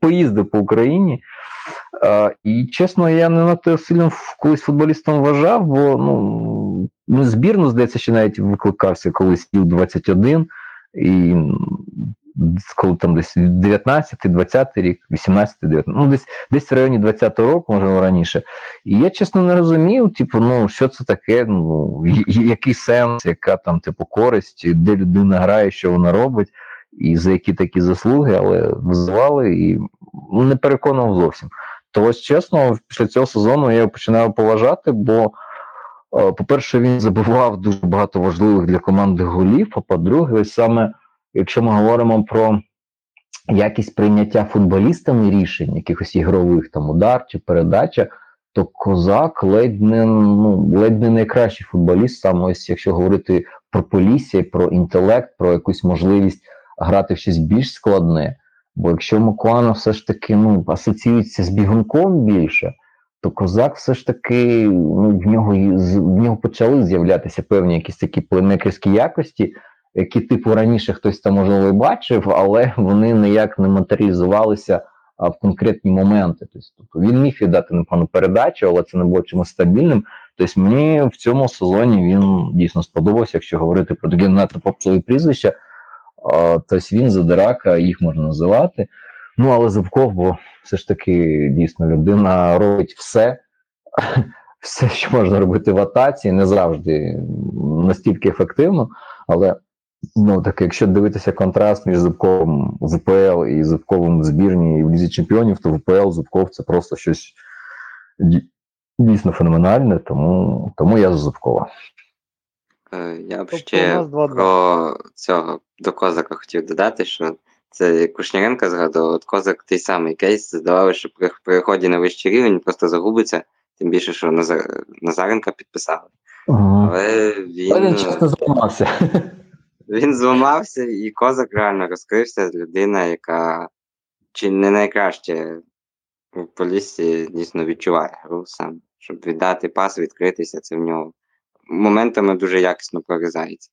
поїздив по Україні. І, чесно, я не надто сильно колись футболістом вважав, бо ну, збірну, здається, ще навіть викликався колись Ю-21, і коли там десь 19-20 рік, 18-19, ну десь в районі 20-го року, може раніше. І я, чесно, не розумів, типу, ну, що це таке, ну, який сенс, яка там, типу, користь, де людина грає, що вона робить, і за які такі заслуги, але визвали і не переконував зовсім. То ось, чесно, після цього сезону я його починав поважати, бо, по-перше, він забивав дуже багато важливих для команди голів, а по-друге, саме, якщо ми говоримо про якість прийняття футболістами рішень, якихось ігрових, там, удар чи передача, то Козак ледь не найкращий футболіст, саме ось, якщо говорити про Полісся, про інтелект, про якусь можливість грати в щось більш складне. Бо якщо Макуана все ж таки асоціюється з бігунком більше, то Козак все ж таки в нього почали з'являтися певні якісь такі плеймейкерські якості, які, типу, раніше хтось там, можливо, і бачив, але вони ніяк не матеріалізувалися в конкретні моменти. Тобто він міг віддати непогану передачу, але це не було чимось стабільним. Тобто мені в цьому сезоні він дійсно сподобався, якщо говорити про такі надто попсові прізвища. Тобто він, Задирака, їх можна називати. Ну, але Зубков, бо все ж таки, дійсно, людина робить все, що можна робити в атаці, не завжди настільки ефективно, але, ну, так, якщо дивитися контраст між Зубковим в УПЛ і Зубковим в збірні і в Лізі Чемпіонів, то в УПЛ Зубков – це просто щось дійсно феноменальне, тому я з Зубкова. Я б ще про цього до Козака хотів додати, що це Кушняренко згадував, от Козак той самий кейс, здавалося, що при переході на вищий рівень просто загубиться, тим більше, що Назаренка підписали. Але він часто зламався. Він зламався, і Козак реально розкрився, людина, яка чи не найкраще в Поліссі дійсно відчуває гру сам, щоб віддати пас, відкритися, це в нього моментами дуже якісно прорізається.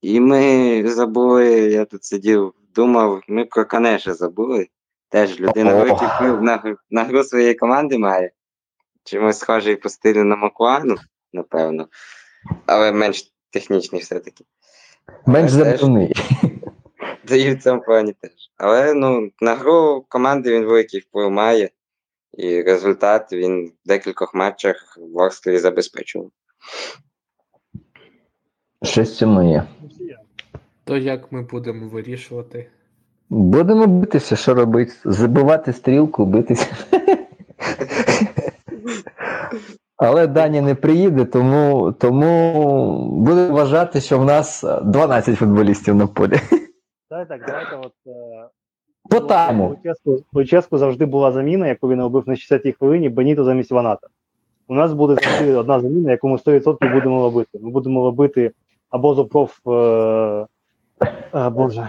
І ми забули, я тут сидів, думав, ми про Канеша забули. Теж людина великий вплив на гру своєї команди має. Чимось схожий по стилю на Макуану, напевно. Але менш технічний все-таки. Менш забивний. Та і в цьому плані теж. Але, на гру команди він великий вплив має. І результат він в декількох матчах в Ворсклі забезпечував. Щось цьому є. То як ми будемо вирішувати? Будемо битися, що робити? Забивати стрілку, битися. Але Дані не приїде, тому буде вважати, що в нас 12 футболістів на полі. Давайте по тайму. У Луческу завжди була заміна, яку він робив на 60-й хвилині, Беніто замість Ваната. у нас буде завжди одна заміна, яку ми 100% будемо робити. Ми будемо робити або Зопров... Боже.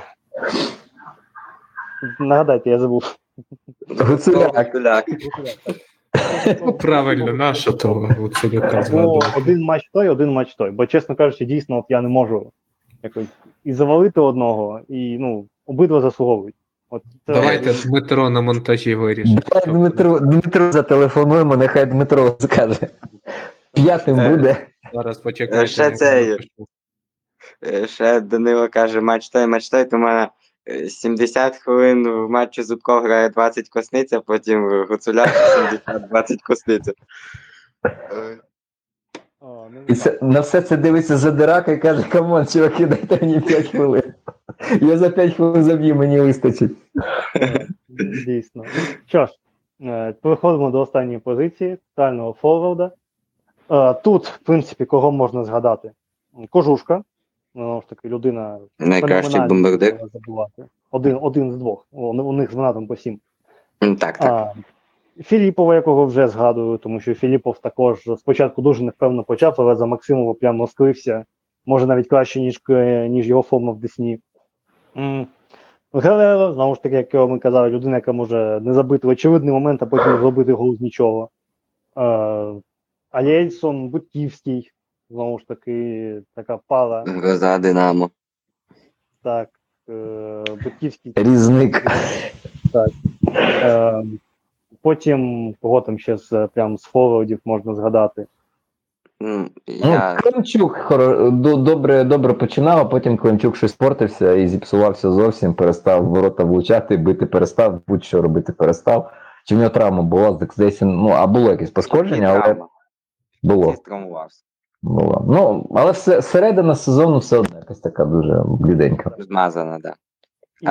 Нагадайте, я забув. Гуцуляк. Правильно, наша того Гуцуляка згадує. Один матч той. Бо, чесно кажучи, дійсно, от я не можу якось і завалити одного, і, ну, обидва заслуговують. От, давайте Дмитро на монтажі вирішимо. Дмитро зателефонуємо, нехай Дмитро скаже. П'ятим буде. Зараз почекайте. Ще Данило каже, матч той, то в мене 70 хвилин в матчі Зубков грає 20 косниць, а потім Гуцуляк 70-20 косниць. І це, на все це дивиться Задирака і каже, камон, чуваки, дайте мені 5 хвилин. Я за 5 хвилин заб'ю, мені вистачить. Дійсно. Що ж, переходимо до останньої позиції, центрального форварда. Тут, в принципі, кого можна згадати? Кожушка. Ну, ж таки, людина... Найкращий бомбардир. Один з двох. У них з Монатом по 7. Так. Філіпова, якого вже згадую, тому що Філіпов також спочатку дуже невпевно почав, але за Максимова прямо скрився. Може, навіть краще, ніж його форма в Десні. Гереро, знову ж таки, як ми казали, людина, яка може не забити в очевидний момент, а потім зробити гол з нічого. Альєльсон, Бутківський, знову ж таки, така пара. Гроза Динамо. Так. Бутківський. Різник. Так. Потім, кого там ще з форвардів можна згадати? Климчук добре починав, а потім Климчук щось портився і зіпсувався зовсім, перестав ворота влучати, бити перестав, будь-що робити перестав. Чи в нього травма була? Було якесь пошкодження, але було. Була. Але все, середина сезону все одно якась така дуже бліденька. Змазана, так. І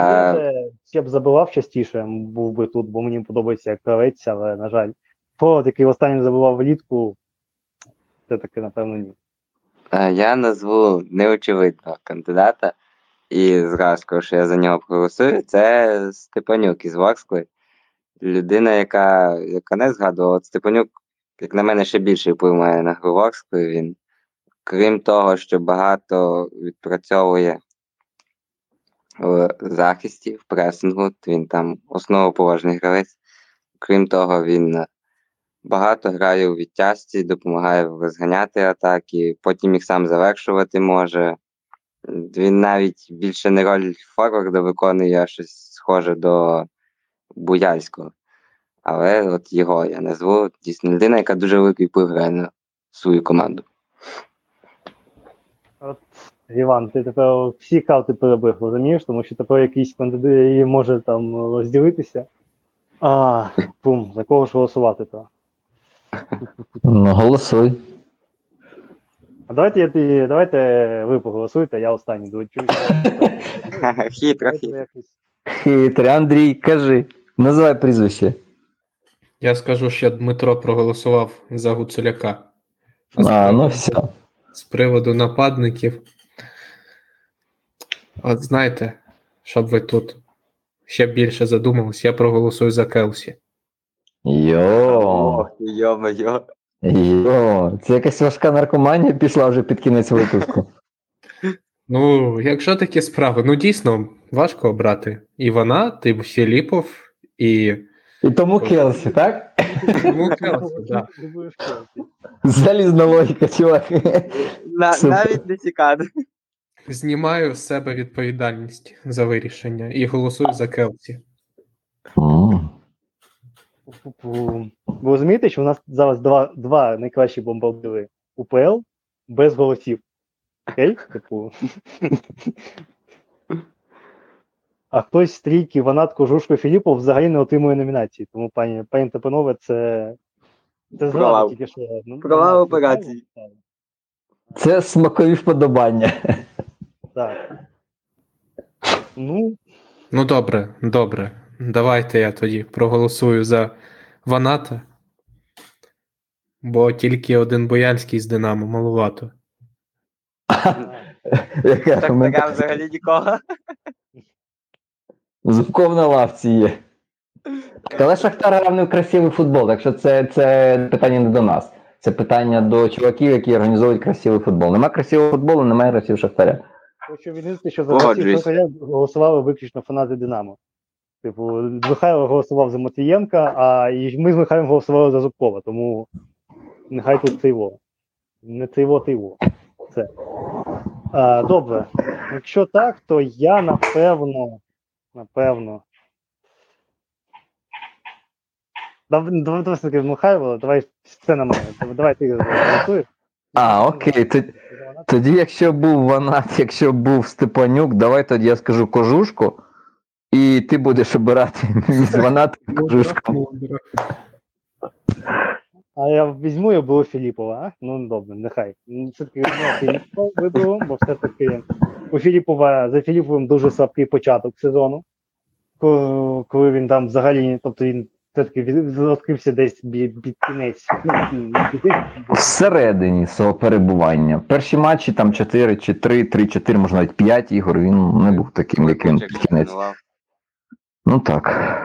я б забивав частіше, був би тут, бо мені подобається, як гравець, але, на жаль, Форвард, який останнім забивав влітку, це таки, напевно, ні. Я назву неочевидного кандидата, і зразу скажу, що я за нього проголосую, це Степанюк із Ворсклі. Людина, яка не згадувала, Степанюк, як на мене, ще більше вплив має на гру Ворсклі. Він, крім того, що багато відпрацьовує в захисті, в пресингу, він там основоположний гравець. Крім того, він багато грає у відтяжці, допомагає розганяти атаки, потім їх сам завершувати може. Він навіть більше не роль форварда виконує, а щось схоже до Буяльського. Але от його я назву, дійсно, людина, яка дуже великий вплив грає на свою команду. От, Іван, ти тепер всі карти перебив, розумієш? Тому що тепер якийсь кандидат може там розділитися. За кого ж голосувати-то? Голосуй. А давайте ви поголосуйте, я останній долучусь. Хитро. Андрій, кажи, називай прізвище. Я скажу, що Дмитро проголосував за Гуцуляка. Все. З приводу нападників. От знаєте, щоб ви тут ще більше задумались, я проголосую за Келсі. Йо! Це якась важка наркоманія пішла вже під кінець випуску. Якщо такі справи, дійсно, важко обрати. І вона, ти Філіпов, і тому Келсі, так? Тому Келсі, так. Залізна логіка, чувак. Навіть не цікаво. Знімаю з себе відповідальність за вирішення і голосую за Келсі. Ви розумієте, що у нас зараз два найкращі бомбардири УПЛ без голосів. А хтось з трійки Ванатко, Жушко, Філіпов взагалі не отримує номінації. Тому, пані та панове, це зрада тільки що. Права операції. Це смакові вподобання. Так. Добре. Давайте я тоді проголосую за Ваната, бо тільки один Бояльський з Динамо, малувато. Така взагалі нікого. Зубков на лавці є. Але Шахтар грав не в красивий футбол, так що це питання не до нас. Це питання до чуваків, які організовують красивий футбол. Нема красивого футболу, немає гравців Шахтаря. Хочу відмітити, що за гравців Шахтаря голосували виключно фанати Динамо. Типу, Михайло голосував за Матвієнка, а ми з Михайлом голосували за Зубкова, тому нехай тут тиво. Не тиво, тиво. Це. А, добре. Якщо так, то я, напевно... Давай, Михайло, давай все на мене. Давай ти голосуєш. А, окей. Тоді, якщо був Ванат, якщо був Степанюк, давай тоді я скажу Кожушку. І ти будеш обирати між Ванатом і Кожушком. А я візьму, я буду Філіпова, а? Ну, добре, нехай. Все-таки Філіпова виберу, бо все-таки у Філіпова, за Філіповим дуже слабкий початок сезону. Коли він там взагалі, тобто він все-таки відкрився десь під кінець. Всередині свого перебування. Перші матчі там 4 чи 3, 3-4, може навіть 5 ігор, він не був таким, як він під кінець. Ну так.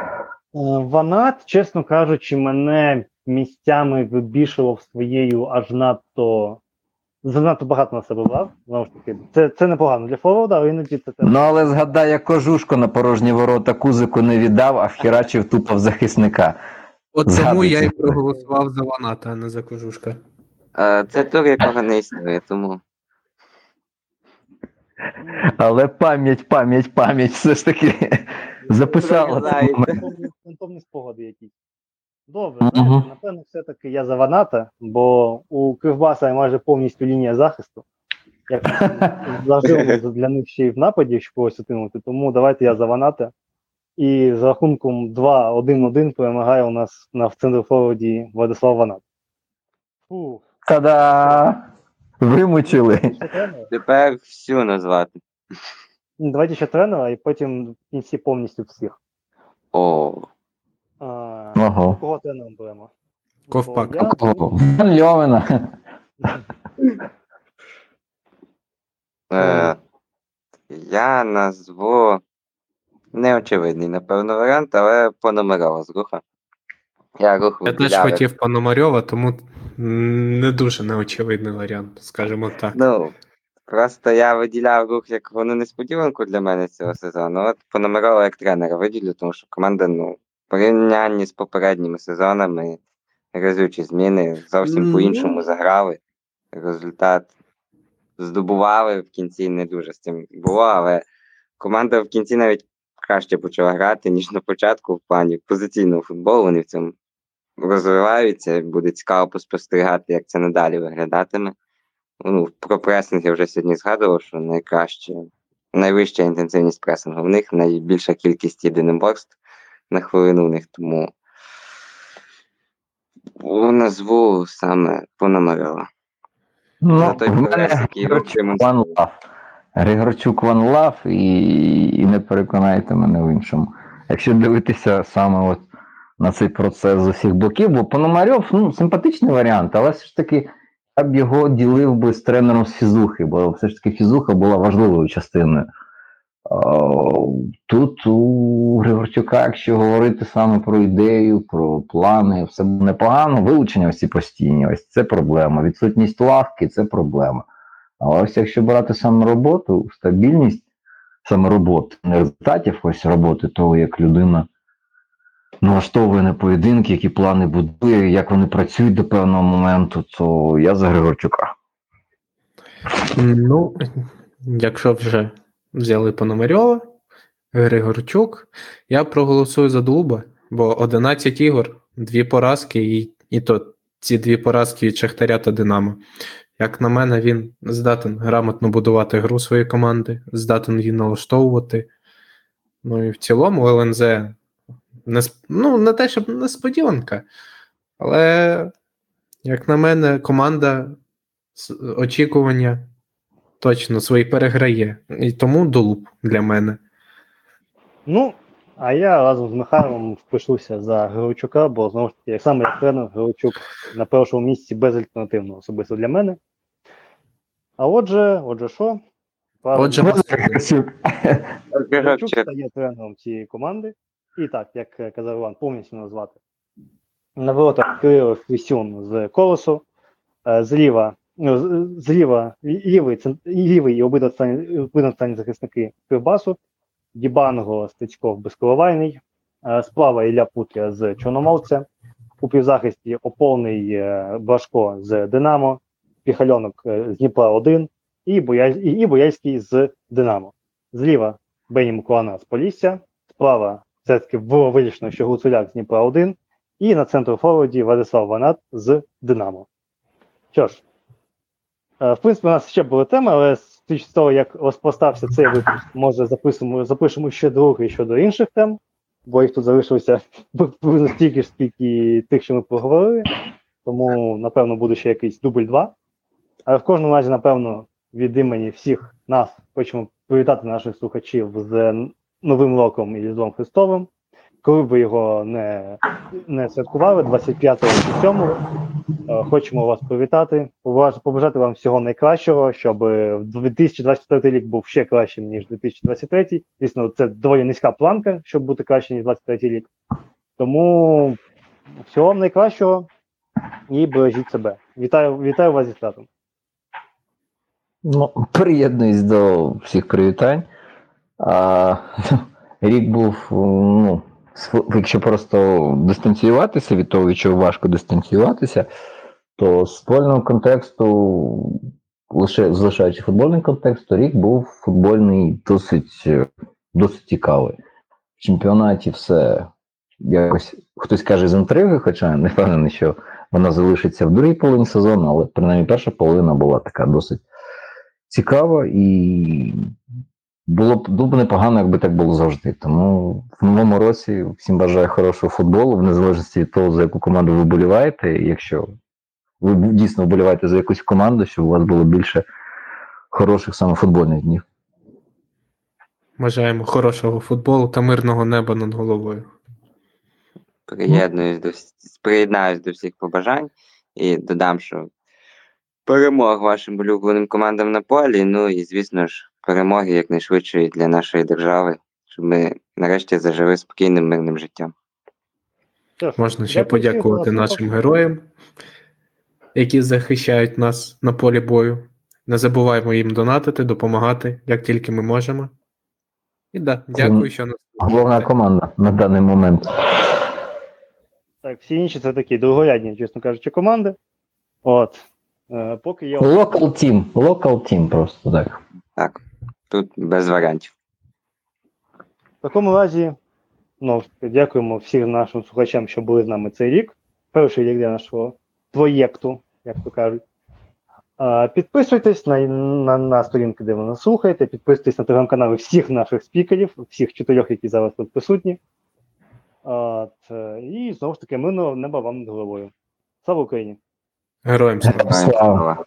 Ванат, чесно кажучи, мене місцями вибішував своєю аж надто... Занадто багато на себе брав. Це непогано для форварда, але іноді це... Ну, але згадай, як Кожушко на порожні ворота Кузику не віддав, а вхерачив тупо в захисника. От тому я і проголосував за Ваната, а не за Кожушка. Це тур, якого не існує, тому... Але пам'ять, все ж таки записала. Фантомні спогади якісь. Добре, знаєте, напевно, все-таки я за Ваната, бо у Кривбаса майже повністю лінія захисту. Як зажив для них ще й в нападі, щоб когось отримати, тому давайте я за Ваната. І з рахунком 2-1-1 перемагає у нас на центрфорварді Владислав Ванат. Фух. Та-да! Вимучили. Тепер всю назвати. Давайте ще тренера, і потім в кінці повністю всіх. О. Кого тренером беремо? Ковпак. Ван Левена. Я назву неочевидний, напевно, варіант, але Пономарьова з Руха. Я теж хотів Пономарьова, тому не дуже неочевидний варіант, скажімо так. Ну, просто я виділяв Рух як воно несподіванку для мене цього сезону. От Пономарьова як тренера виділю, тому що команда, ну, порівнянні з попередніми сезонами, разючі зміни, зовсім по-іншому заграли. Результат здобували в кінці, не дуже з цим було, але команда в кінці навіть краще почала грати, ніж на початку в плані позиційного футболу. Вони в цьому розвиваються, буде цікаво поспостерігати, як це надалі виглядатиме. Ну, про пресинг я вже сьогодні згадував, що найвища інтенсивність пресингу в них, найбільша кількість єдиноборств на хвилину в них, тому назву саме Пономарьова. Ну, Григорчук Ван Лав, і не переконайте мене в іншому. Якщо дивитися саме от на цей процес з усіх боків, бо Пономарьов, ну, симпатичний варіант, але все ж таки я б його ділив би з тренером з Фізухи, бо все ж таки Фізуха була важливою частиною. Тут у Григорчука, якщо говорити саме про ідею, про плани, все непогано, вилучення всі постійні, ось це проблема, відсутність лавки – це проблема. Але ось якщо брати саме роботу, стабільність саме роботи, не результатів ось роботи того, як людина налаштовує на поєдинки, які плани будує, як вони працюють до певного моменту, то я за Григорчука. Ну, якщо вже взяли Пономарьова, Григорчук, я проголосую за Дулуба, бо 11 ігор, 2 поразки, і то ці 2 поразки від Шахтаря та Динамо. Як на мене, він здатен грамотно будувати гру своєї команди, здатен її налаштовувати. Ну і в цілому ЛНЗ не те, щоб несподіванка, але, як на мене, команда очікування точно свої переграє. І тому Дулуб для мене. Ну, а я разом з Михайлом впишуся за Григорчука, бо, знову ж таки, як саме як тренер, Григорчук на першому місці безальтернативно особисто для мене. А отже що? Отже, Григорчук стає тренером цієї команди. І так, як казав Іван, повністю назвати. На воротах Кирило Фрісюн з Колосу, зліва лівий і обидва останні захисники Кривбасу, Дібанго, Стечков, Безколовайний, справа Ілля Путря з Чорноморця, у півзахисті Ополний, Блажко з Динамо, Піхальонок з Дніпра-1 і Бояльський з Динамо. Зліва Бені Муклана з Полісся, справа все-таки було вирішено, що Гуцуляк з Дніпра-1 і на центру форварді Владислав Ванат з Динамо. Що ж, в принципі, у нас ще були теми, але з того, як розпростався цей випуск, може запишемо ще другий щодо інших тем, бо їх тут залишилося приблизно стільки ж, скільки тих, що ми проговорили, тому, напевно, буде ще якийсь дубль-два. Але в кожному разі, напевно, від імені всіх нас хочемо привітати наших слухачів з Новим роком і Різдвом Христовим. Коли б ви його не святкували, 25-го, хочемо вас привітати, побажати вам всього найкращого, щоб 2024 рік був ще кращим, ніж 2023. Дійсно, це доволі низька планка, щоб бути краще, ніж 2023 рік. Тому всього вам найкращого і бережіть себе. Вітаю вас зі святом. Ну, приєднуюсь до всіх привітань. Рік був, ну, якщо просто дистанціюватися від того, від чого важко дистанціюватися, то з футбольного контексту, лише залишаючи футбольний контекст, то рік був футбольний досить цікавий. В чемпіонаті все якось, хтось каже, з інтриги, хоча не впевнений, що вона залишиться в другій половині сезону, але принаймні перша половина була така досить цікава і було б непогано, якби так було завжди. Тому в новому році всім бажаю хорошого футболу, в незалежності від того, за яку команду ви вболіваєте. Якщо ви дійсно вболіваєте за якусь команду, щоб у вас було більше хороших саме футбольних днів. Бажаємо хорошого футболу та мирного неба над головою. Приєднаюсь до всіх побажань і додам, що перемог вашим улюбленим командам на полі, ну і, звісно ж, перемоги якнайшвидше для нашої держави, щоб ми нарешті зажили спокійним, мирним життям. Можна ще подякувати нашим героям, які захищають нас на полі бою. Не забуваємо їм донатити, допомагати, як тільки ми можемо. І да, дякую, що нас головна команда на даний момент. Так, всі інші це такі другорядні, чесно кажучи, команди. От. Поки є локал тім просто так. Так. Тут без варіантів. В такому разі, ну, дякуємо всім нашим слухачам, що були з нами цей рік. Перший рік для нашого проєкту, як то кажуть. Підписуйтесь на сторінки, де ви нас слухаєте. Підписуйтесь на телеграм-канали всіх наших спікерів, всіх 4, які зараз тут присутні. І знову ж таки, мирного неба вам над головою. Слава Україні! Героям слава!